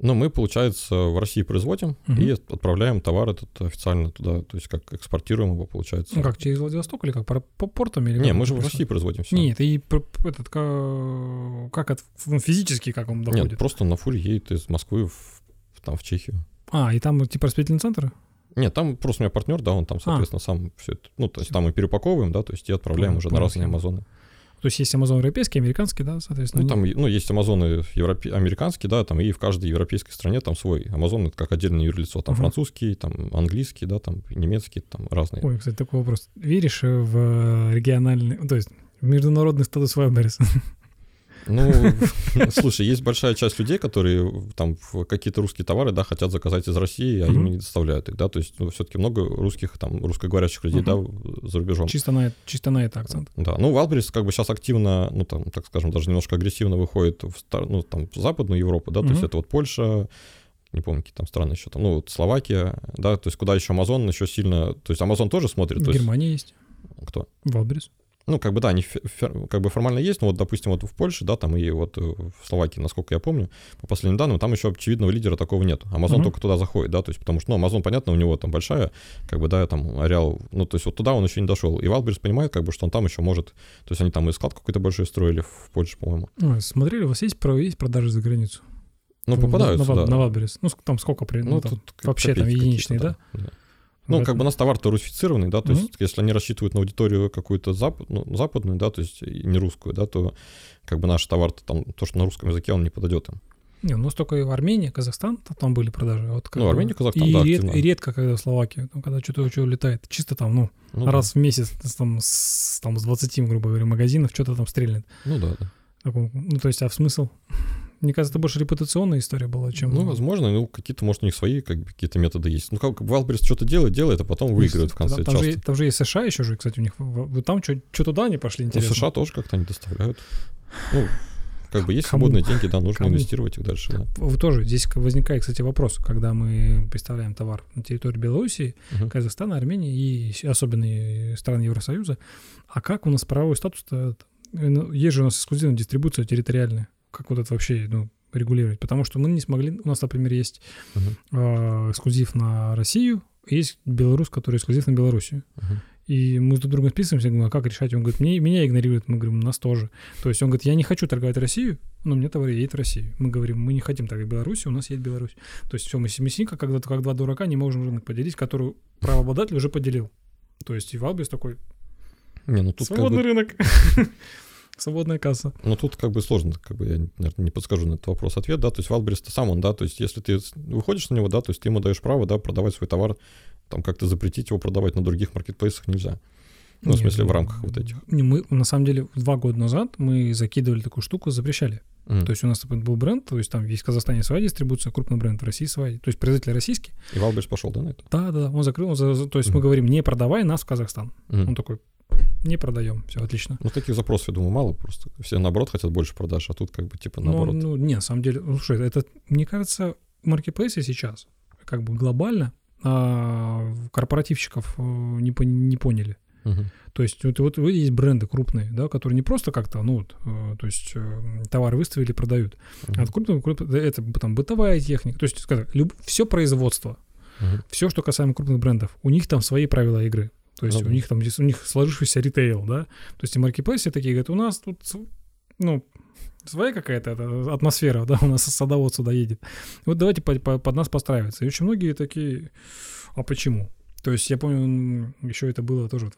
Ну, мы, получается, в России производим и отправляем товар этот официально туда, то есть как экспортируем его, получается. Ну как, через Владивосток или как, по портам? Или не, мы же в России производим все. Нет, и этот, как это, физически как он доходит? Нет, просто на фуре едет из Москвы в Чехию. А, и там типа распределительные центры? Нет, там просто у меня партнер, да, он там, соответственно, сам все это, ну, то есть там мы перепаковываем, да, то есть и отправляем уже на разные Амазоны. То есть есть Amazon европейский, американский, да, соответственно? Ну, там, ну, есть Amazon американский, да, там, и в каждой европейской стране там свой Amazon, это как отдельное юрлицо, там французский, там английский, да, там немецкий, там разные. Ой, кстати, такой вопрос. Веришь в региональный, то есть в международный статус Wildberries? Ну, слушай, есть большая часть людей, которые там какие-то русские товары, да, хотят заказать из России, а им не доставляют их, да, то есть все-таки много русских, там, русскоговорящих людей, да, за рубежом. Чисто на это акцент. Да, ну, Wildberries как бы сейчас активно, ну, там, так скажем, даже немножко агрессивно выходит в Западную Европу, да, то есть это вот Польша, не помню, какие там страны еще, там, ну, вот Словакия, да, то есть куда еще Amazon еще сильно, то есть Amazon тоже смотрит. В Германии есть. Кто? Wildberries. Ну, как бы, да, они как бы формально есть, но вот, допустим, вот в Польше, да, там и вот в Словакии, насколько я помню, по последним данным, там еще очевидного лидера такого нет. Amazon только туда заходит, да, то есть потому что, ну, Amazon, понятно, у него там большая, как бы, да, там ареал, ну, то есть вот туда он еще не дошел. И Wildberries понимает, как бы, что он там еще может, то есть они там и склад какой-то большой строили в Польше, по-моему. Смотрели, у вас есть продажи за границу? Ну, попадаются, да. На Wildberries, ну, там сколько, ну, там, вообще там единичные, да? Ну, как бы у нас товар-то русифицированный, да, то есть если они рассчитывают на аудиторию какую-то западную, да, то есть не русскую, да, то как бы наш товар-то там, то, что на русском языке, он не подойдет им. Не, у нас только и в Армении, Казахстан, там были продажи. Вот, ну, Армения, Казахстан, да, активно. И редко, когда в Словакии, там, когда что-то летает, чисто там, ну раз в месяц там, с 20, грубо говоря, магазинов что-то там стрельнет. Ну, да. Ну, то есть, а в смысл? Мне кажется, это больше репутационная история была, чем... Ну, возможно, ну, какие-то, может, у них свои какие-то методы есть. Ну, как Wildberries что-то делает, а потом выигрывает в конце. Там же есть США еще же, кстати, у них. Там что туда они пошли, интересно? Ну, США тоже как-то они доставляют. Ну, как бы есть свободные деньги, да, нужно инвестировать их дальше, да. Вы тоже. Здесь возникает, кстати, вопрос, когда мы представляем товар на территории Белоруссии, Казахстана, Армении и особенно стран Евросоюза. А как у нас правовой статус-то? Есть же у нас эксклюзивная дистрибуция территориальная. Как вот это вообще, ну, регулировать? Потому что мы не смогли... У нас, например, есть эксклюзив на Россию, есть белорус, который эксклюзив на Белоруссию. И мы с друг другом списываемся, говорим, а как решать? Он говорит, меня игнорируют. Мы говорим, нас тоже. То есть он говорит, я не хочу торговать Россию, но мне товар едет в Россию. Мы говорим, мы не хотим торговать Белоруссию, у нас едет Беларусь. То есть все, мы семисинка, когда-то как два дурака, не можем рынок поделить, которую правообладатель уже поделил. То есть и Wildberries такой... Не, ну, тут свободный рынок. Свободная касса. Ну, тут как бы сложно, как бы я, наверное, не подскажу на этот вопрос ответ, да, то есть Wildberries-то сам он, да, то есть если ты выходишь на него, да, то есть ты ему даешь право, да, продавать свой товар, там как-то запретить его продавать на других маркетплейсах нельзя. Ну, в смысле, в рамках вот этих. Мы, на самом деле, 2 года назад мы закидывали такую штуку, запрещали. То есть у нас был бренд, то есть там есть в Казахстане своя дистрибуция, крупный бренд, в России своя, то есть производитель российский. И Wildberries пошел, да, на это? Да, он закрыл, то есть мы говорим, не продавай нас в Казахстан. Он такой... Не продаем, все отлично. Ну, таких запросов, я думаю, мало просто. Все, наоборот, хотят больше продаж, а тут как бы типа наоборот. Не, на самом деле, слушай, это, мне кажется, маркетплейсы сейчас как бы глобально корпоративщиков не поняли. Uh-huh. То есть вот есть бренды крупные, да, которые не просто как-то, ну, то есть товары выставили, продают. Uh-huh. Откуда это там бытовая техника, то есть все производство, uh-huh. все, что касаемо крупных брендов, у них там свои правила игры. То есть у них там у них сложившийся ритейл, да. То есть и маркетплейсы такие говорят, у нас тут, ну, своя какая-то атмосфера, да, у нас садовод сюда едет. Вот давайте под нас подстраиваться. И очень многие такие, а почему? То есть я помню, еще это было тоже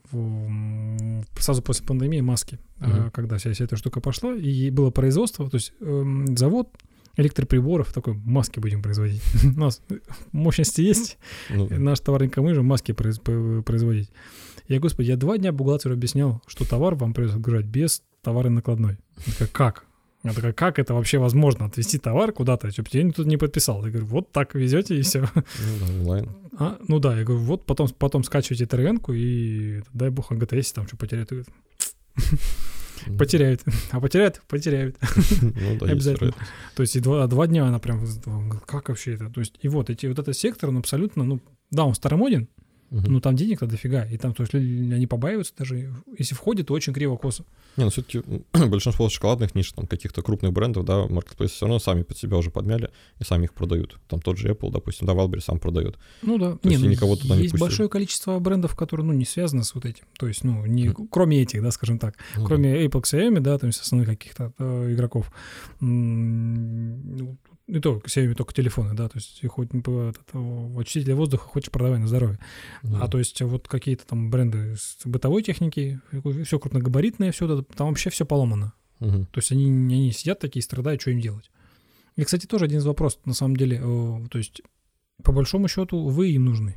сразу после пандемии маски, mm-hmm. когда вся эта штука пошла, и было производство, то есть завод электроприборов, такой, маски будем производить. У нас мощности есть, наш товар никому же маски производить. Я, господи, я 2 дня бухгалтеру объяснял, что товар вам придется отгружать без товара накладной. Как? Я такая, как это вообще возможно, отвезти товар куда-то, чтобы тебя никто не подписал? Я говорю, вот так везете и все. Онлайн. Ну да, я говорю, вот потом скачивайте ТРН-ку и дай бог, ГТС там что потеряет. Потеряют. А потеряют. Ну да, обязательно. То есть и 2 дня она прям, как вообще это? То есть и вот этот сектор, он абсолютно, ну да, он старомоден, но там денег-то дофига, и там, то есть люди, они побаиваются даже, если входит, то очень криво-косо. Не, ну все-таки большинство шоколадных ниш, там, каких-то крупных брендов, да, маркетплейсы все равно сами под себя уже подмяли и сами их продают. Там тот же Apple, допустим, да, Wildberries сам продает. Ну да, то есть никого туда не пустили. Есть большое количество брендов, которые, ну, не связаны с вот этим, то есть, ну, не, кроме этих, да, скажем так, кроме Apple, Xiaomi, да, то есть основных каких-то игроков, и то, Xiaomi только телефоны, да, то есть хоть очиститель воздуха, хочешь продавай на здоровье. Да. А то есть вот какие-то там бренды с бытовой техники, все крупногабаритное, все, там вообще все поломано. Угу. То есть они сидят такие, страдают, что им делать. И, кстати, тоже один из вопросов, на самом деле, то есть по большому счету вы им нужны.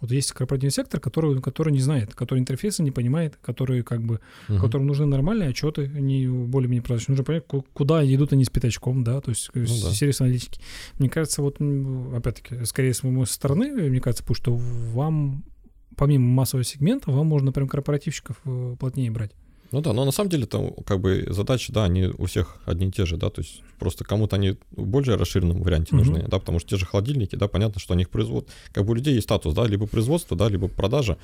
Вот есть корпоративный сектор, который не знает, который интерфейсы не понимает, который как бы, которым нужны нормальные отчеты, они более-менее прозрачные. Нужно понять, куда идут они с пятачком, да, то есть сервис аналитики. Мне кажется, вот, опять-таки, скорее с моей стороны, мне кажется, что вам, помимо массового сегмента, вам можно прям корпоративщиков плотнее брать. Ну да, но на самом деле там как бы задачи, да, они у всех одни и те же, да, то есть просто кому-то они в более расширенном варианте нужны, да, потому что те же холодильники, да, понятно, что они их производят, как бы у людей есть статус, да, либо производство, да, либо продажа,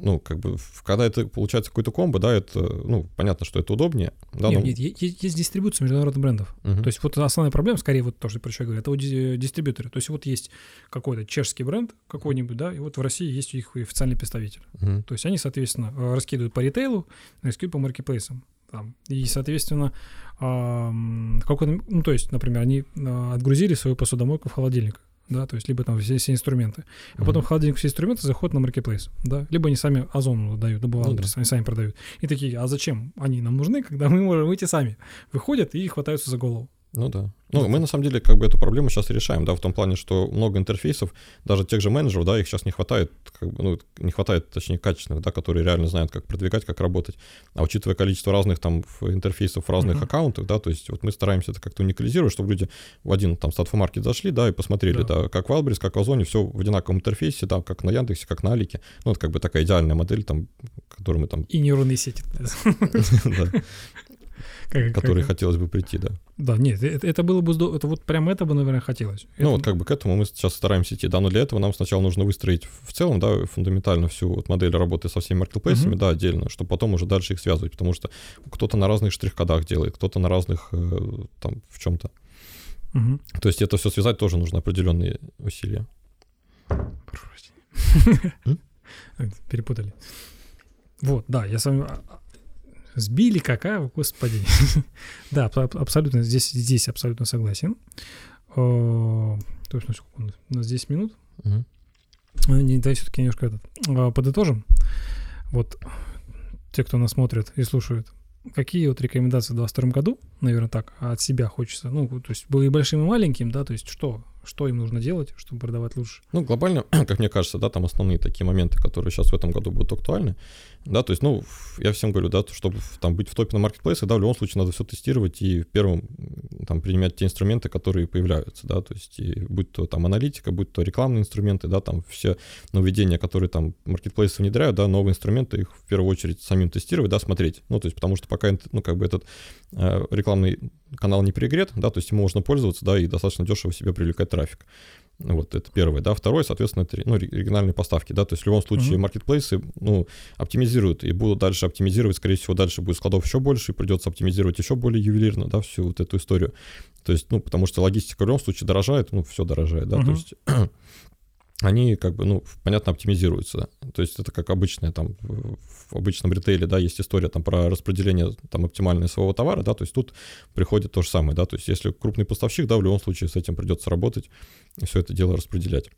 ну, как бы, когда это получается какой-то комбо, да, это, ну, понятно, что это удобнее. Да, нет, есть дистрибуция международных брендов, то есть вот основная проблема, скорее, вот то, что про что я говорю, это вот дистрибьюторы, то есть вот есть какой-то чешский бренд какой-нибудь, да, и вот в России есть их официальный представитель, то есть они, соответственно, раскидывают по ритейлу, по маркетплейсам. Там. И, соответственно, ну, то есть, например, они отгрузили свою посудомойку в холодильник, да, то есть, либо там все инструменты. А потом в холодильник все инструменты заходят на маркетплейс, да, либо они сами Озону дают, добывают адрес, они сами продают. И такие, а зачем они нам нужны, когда мы можем выйти сами? Выходят и хватаются за голову. Ну да. Ну, мы на самом деле как бы эту проблему сейчас решаем, да, в том плане, что много интерфейсов, даже тех же менеджеров, да, их сейчас не хватает, как бы, ну, не хватает, точнее, качественных, да, которые реально знают, как продвигать, как работать. А учитывая количество разных там интерфейсов в разных аккаунтах, да, то есть вот мы стараемся это как-то уникализировать, чтобы люди в один там Stat4market зашли, да, и посмотрели, да, как в Wildberries, как в Озоне, все в одинаковом интерфейсе, да, как на Яндексе, как на Алике. Ну, это как бы такая идеальная модель, там, которую мы там... И нейронные сети. Который хотелось бы прийти, да. Да, нет, это было бы здорово, это вот прям это бы, наверное, хотелось. Ну, вот как бы к этому мы сейчас стараемся идти, да, но для этого нам сначала нужно выстроить в целом, да, фундаментально всю вот модель работы со всеми маркетплейсами, да, отдельно, чтобы потом уже дальше их связывать, потому что кто-то на разных штрих-кодах делает, кто-то на разных, там, в чем-то. То есть это все связать тоже нужно определенные усилия. Перепутали. Вот, да, я с вами... Сбили какао, господи. Да, абсолютно, здесь абсолютно согласен. Точно, сколько у нас здесь минут? Давай все-таки немножко подытожим. Вот те, кто нас смотрит и слушает, какие вот рекомендации в 2022 году, наверное, так, от себя хочется, ну, то есть было и большим, и маленьким, да, то есть что им нужно делать, чтобы продавать лучше? Ну, глобально, как мне кажется, да, там основные такие моменты, которые сейчас в этом году будут актуальны, да, то есть, ну, я всем говорю, да, чтобы там быть в топе на маркетплейсах, да, в любом случае надо все тестировать и первым там применять те инструменты, которые появляются, да, то есть, и будь то там аналитика, будь то рекламные инструменты, да, там все нововведения, которые там маркетплейсы внедряют, да, новые инструменты, их в первую очередь самим тестировать, да, смотреть, ну, то есть, потому что пока, ну, как бы этот рекламный канал не пригрет, да, то есть, ему можно пользоваться, да, и достаточно дешево себе привлекать трафик. Вот это первое, да. Второе, соответственно, это региональные поставки, да. То есть в любом случае маркетплейсы, оптимизируют и будут дальше оптимизировать. Скорее всего, дальше будет складов еще больше и придется оптимизировать еще более ювелирно, да, всю вот эту историю. То есть, потому что логистика в любом случае дорожает, все дорожает, да. То есть они понятно, оптимизируются. То есть это как обычное в обычном ритейле, да, есть история про распределение оптимальное своего товара, да, то есть тут приходит то же самое, да, то есть если крупный поставщик, да, в любом случае с этим придется работать и все это дело распределять.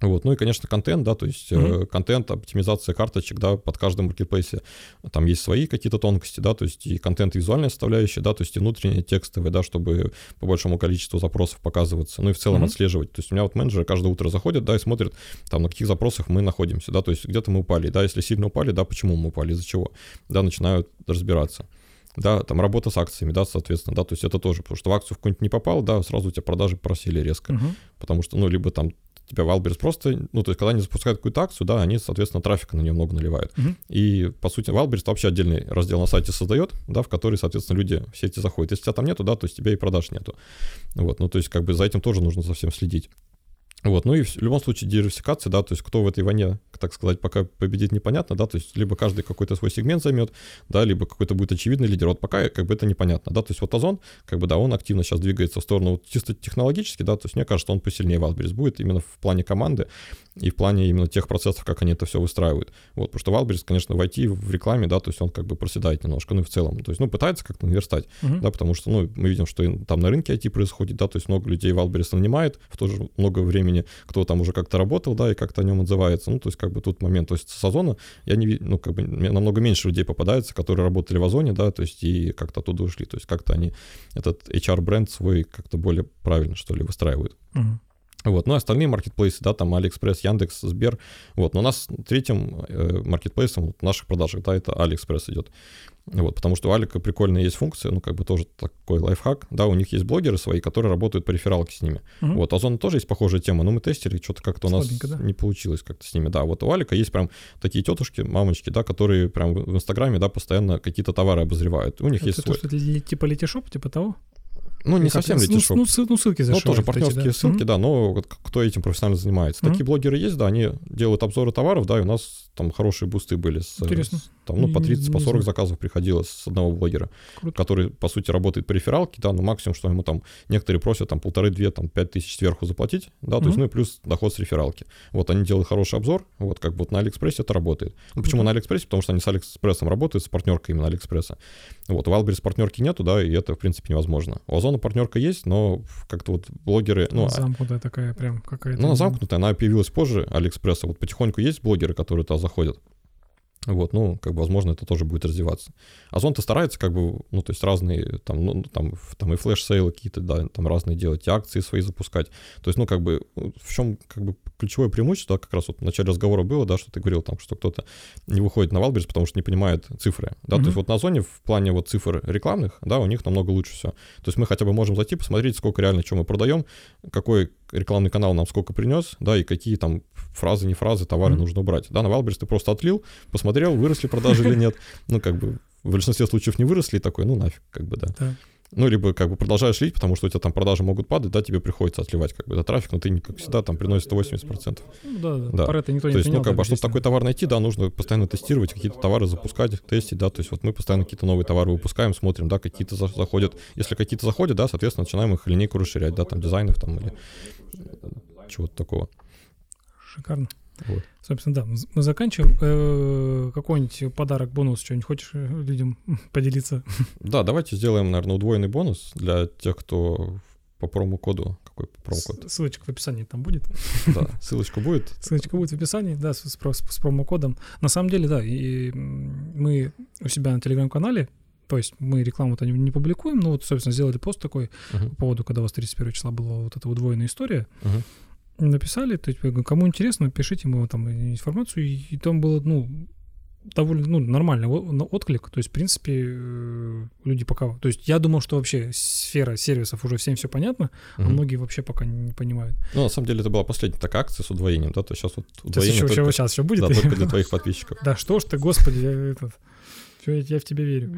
Вот, и, конечно, контент, да, то есть контент, оптимизация карточек, да, под каждым маркетплейсе там есть свои какие-то тонкости, да, то есть и контент визуальная составляющая, да, то есть и внутренние текстовые, да, чтобы по большому количеству запросов показываться, и в целом отслеживать. То есть у меня менеджеры каждое утро заходят, да, и смотрят, на каких запросах мы находимся, да, то есть где-то мы упали, да, если сильно упали, да, почему мы упали, из-за чего, да, начинают разбираться. Да, там работа с акциями, да, соответственно, да, то есть это тоже, потому что в акцию в какую-нибудь не попал, да, сразу у тебя продажи просели резко, потому что, либо там тебя Wildberries просто, то есть когда они запускают какую-то акцию, да, они, соответственно, трафика на нее много наливают. И, по сути, Wildberries вообще отдельный раздел на сайте создает, да, в который, соответственно, люди в сети заходят. Если тебя там нету, да, то есть тебя и продаж нету. Вот, то есть за этим тоже нужно совсем следить. Вот, и в любом случае диверсификация, да, то есть кто в этой войне, так сказать, пока победит, непонятно, да, то есть либо каждый какой-то свой сегмент займет, да, либо какой-то будет очевидный лидер, вот пока это непонятно, да, то есть вот Озон, он активно сейчас двигается в сторону чисто технологически, да, то есть мне кажется, он посильнее Wildberries будет именно в плане команды и в плане именно тех процессов, как они это все выстраивают, вот, потому что Wildberries, конечно, в IT, в рекламе, да, то есть он проседает немножко, и в целом, то есть, пытается как-то наверстать, да, потому что, мы видим, что там на рынке IT происходит, да, то есть много людей Wildberries нанимает, в то же много времени кто там уже как-то работал, да, и как-то о нем отзывается. То есть, тут момент, то есть, с Озона я не вижу, намного меньше людей попадается, которые работали в Озоне, да, то есть, и как-то оттуда ушли, то есть, как-то они этот HR-бренд свой как-то более правильно, что ли, выстраивают. Вот, остальные маркетплейсы, да, там Алиэкспресс, Яндекс, Сбер, вот, но у нас третьим маркетплейсом в наших продажах, да, это Алиэкспресс идет, вот, потому что у Алика прикольная есть функция, тоже такой лайфхак, да, у них есть блогеры свои, которые работают по рефералке с ними, вот, Озон тоже есть похожая тема, но мы тестили, что-то как-то у нас не получилось как-то с ними, да, вот у Алика есть прям такие тетушки, мамочки, да, которые прям в Инстаграме, да, постоянно какие-то товары обозревают, у них есть свой. Это типа летишоп, типа того? Не совсем летишоп. Ссылки зашивают. Тоже партнерские эти, да? Ссылки, да, но кто этим профессионально занимается. Такие блогеры есть, да, они делают обзоры товаров, да, и у нас там хорошие бусты были. По 30, по 40 заказов приходило с одного блогера, который, по сути, работает по рефералке, да, но максимум, что ему некоторые просят 1,5-2, 5 тысяч сверху заплатить, да, то есть, и плюс доход с рефералки. Вот, они делают хороший обзор, вот, на Алиэкспрессе это работает. Почему на Алиэкспрессе? Потому что они с Алиэкспрессом работают, с партнеркой именно Алиэкспресса. Вот, у Wildberries партнерки нету, да, и это, в принципе, невозможно. У Озона партнерка есть, но как-то блогеры... замкнутая такая прям какая-то... замкнутая, она появилась позже Алиэкспресса. Вот потихоньку есть блогеры, которые туда заходят. Вот, возможно, это тоже будет развиваться. Озон-то старается, то есть разные, там и флеш-сейлы какие-то, да, там разные делать, и акции свои запускать. То есть, в чем, ключевое преимущество, да, как раз в начале разговора было, да, что ты говорил, что кто-то не выходит на Wildberries, потому что не понимает цифры, да, то есть на Озоне в плане цифр рекламных, да, у них намного лучше все. То есть мы хотя бы можем зайти, посмотреть, сколько реально, что мы продаем, какой рекламный канал нам сколько принес, да, и какие там фразы, не фразы, товары нужно убрать. Да, на Wildberries ты просто отлил, посмотрел, выросли продажи или нет. В большинстве случаев не выросли, такой, нафиг, да. Либо продолжаешь лить, потому что у тебя там продажи могут падать, да, тебе приходится отливать трафик, но ты, как всегда, приносит 80%. Да. Парето никто не понял. То есть, чтобы такой товар найти, да, нужно постоянно тестировать, какие-то товары запускать, тестить, да, то есть вот мы постоянно какие-то новые товары выпускаем, смотрим, да, какие-то заходят. Если какие-то заходят, да, соответственно, начинаем их линейку расширять, да, дизайнов или чего-то такого. Шикарно. Вот. Собственно, да, мы заканчиваем. Какой-нибудь подарок, бонус, что-нибудь хочешь людям поделиться? Да, давайте сделаем, наверное, удвоенный бонус для тех, кто по промокоду. Какой промокод? Ссылочка в описании там будет. Да, ссылочка будет. Ссылочка будет в описании, да, с промокодом. На самом деле, да, и мы у себя на Телеграм-канале, то есть мы рекламу-то не публикуем, но собственно, сделали пост такой по поводу, когда у вас 31 числа была вот эта удвоенная история. Написали, то есть, кому интересно, пишите ему там информацию, и там было, довольно, нормальный отклик, то есть, в принципе, люди пока... То есть, я думал, что вообще сфера сервисов уже всем все понятно, а многие вообще пока не понимают. На самом деле, это была последняя такая акция с удвоением, да, то есть, сейчас удвоение сейчас еще будет. Да, только для твоих подписчиков. Да что ж ты, господи, я в тебя верю.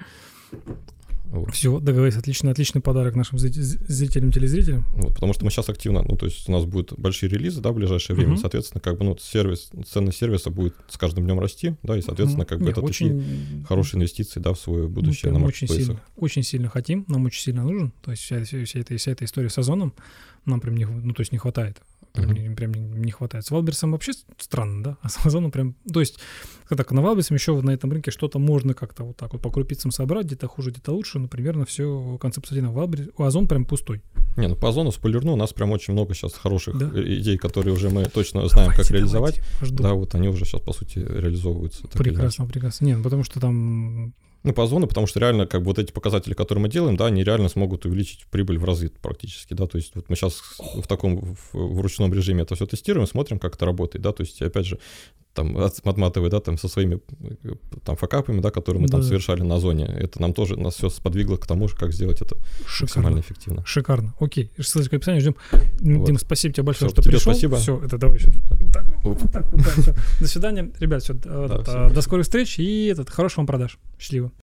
Вот. Все, договорились, отлично, отличный подарок нашим зрителям, телезрителям. Вот, потому что мы сейчас активно, ну, то есть у нас будут большие релизы, да, в ближайшее время, соответственно, как бы, ну, сервис, ценность сервиса будет с каждым днем расти, да, и, соответственно, как бы это очень... такие хорошие инвестиции, да, в свое будущее на маркетплейсах. Очень сильно хотим, нам очень сильно нужен, то есть вся эта история с Озоном нам прям не хватает. Прям не хватает. С Wildberries вообще странно, да? А с Amazon прям... То есть, так, на Wildberries еще на этом рынке что-то можно как-то вот так вот по крупицам собрать, где-то хуже, где-то лучше, но примерно все концепция один. У Озон прям пустой. Не, ну по Озону, спойлерну, у нас прям очень много сейчас хороших идей, которые уже мы точно знаем, как реализовать. Да, вот они уже сейчас, по сути, реализовываются. Прекрасно. Не, ну потому что там... Ну, по Озону, потому что реально, как бы, вот эти показатели, которые мы делаем, да, они реально смогут увеличить прибыль в разы практически, да, то есть вот мы сейчас в таком в ручном режиме это все тестируем, смотрим, как это работает, да, то есть, опять же, там, отматывая, да, там, со своими, там, факапами, да, которые мы там совершали на Озоне, это нам тоже, нас все сподвигло к тому же, как сделать это максимально эффективно. Шикарно, окей, ссылочка в описании, ждем. Вот. Дим, спасибо тебе большое, что пришел. Спасибо. Все, это давай еще так, до свидания, ребят, все, до скорых встреч и хороших вам продаж, счастливо.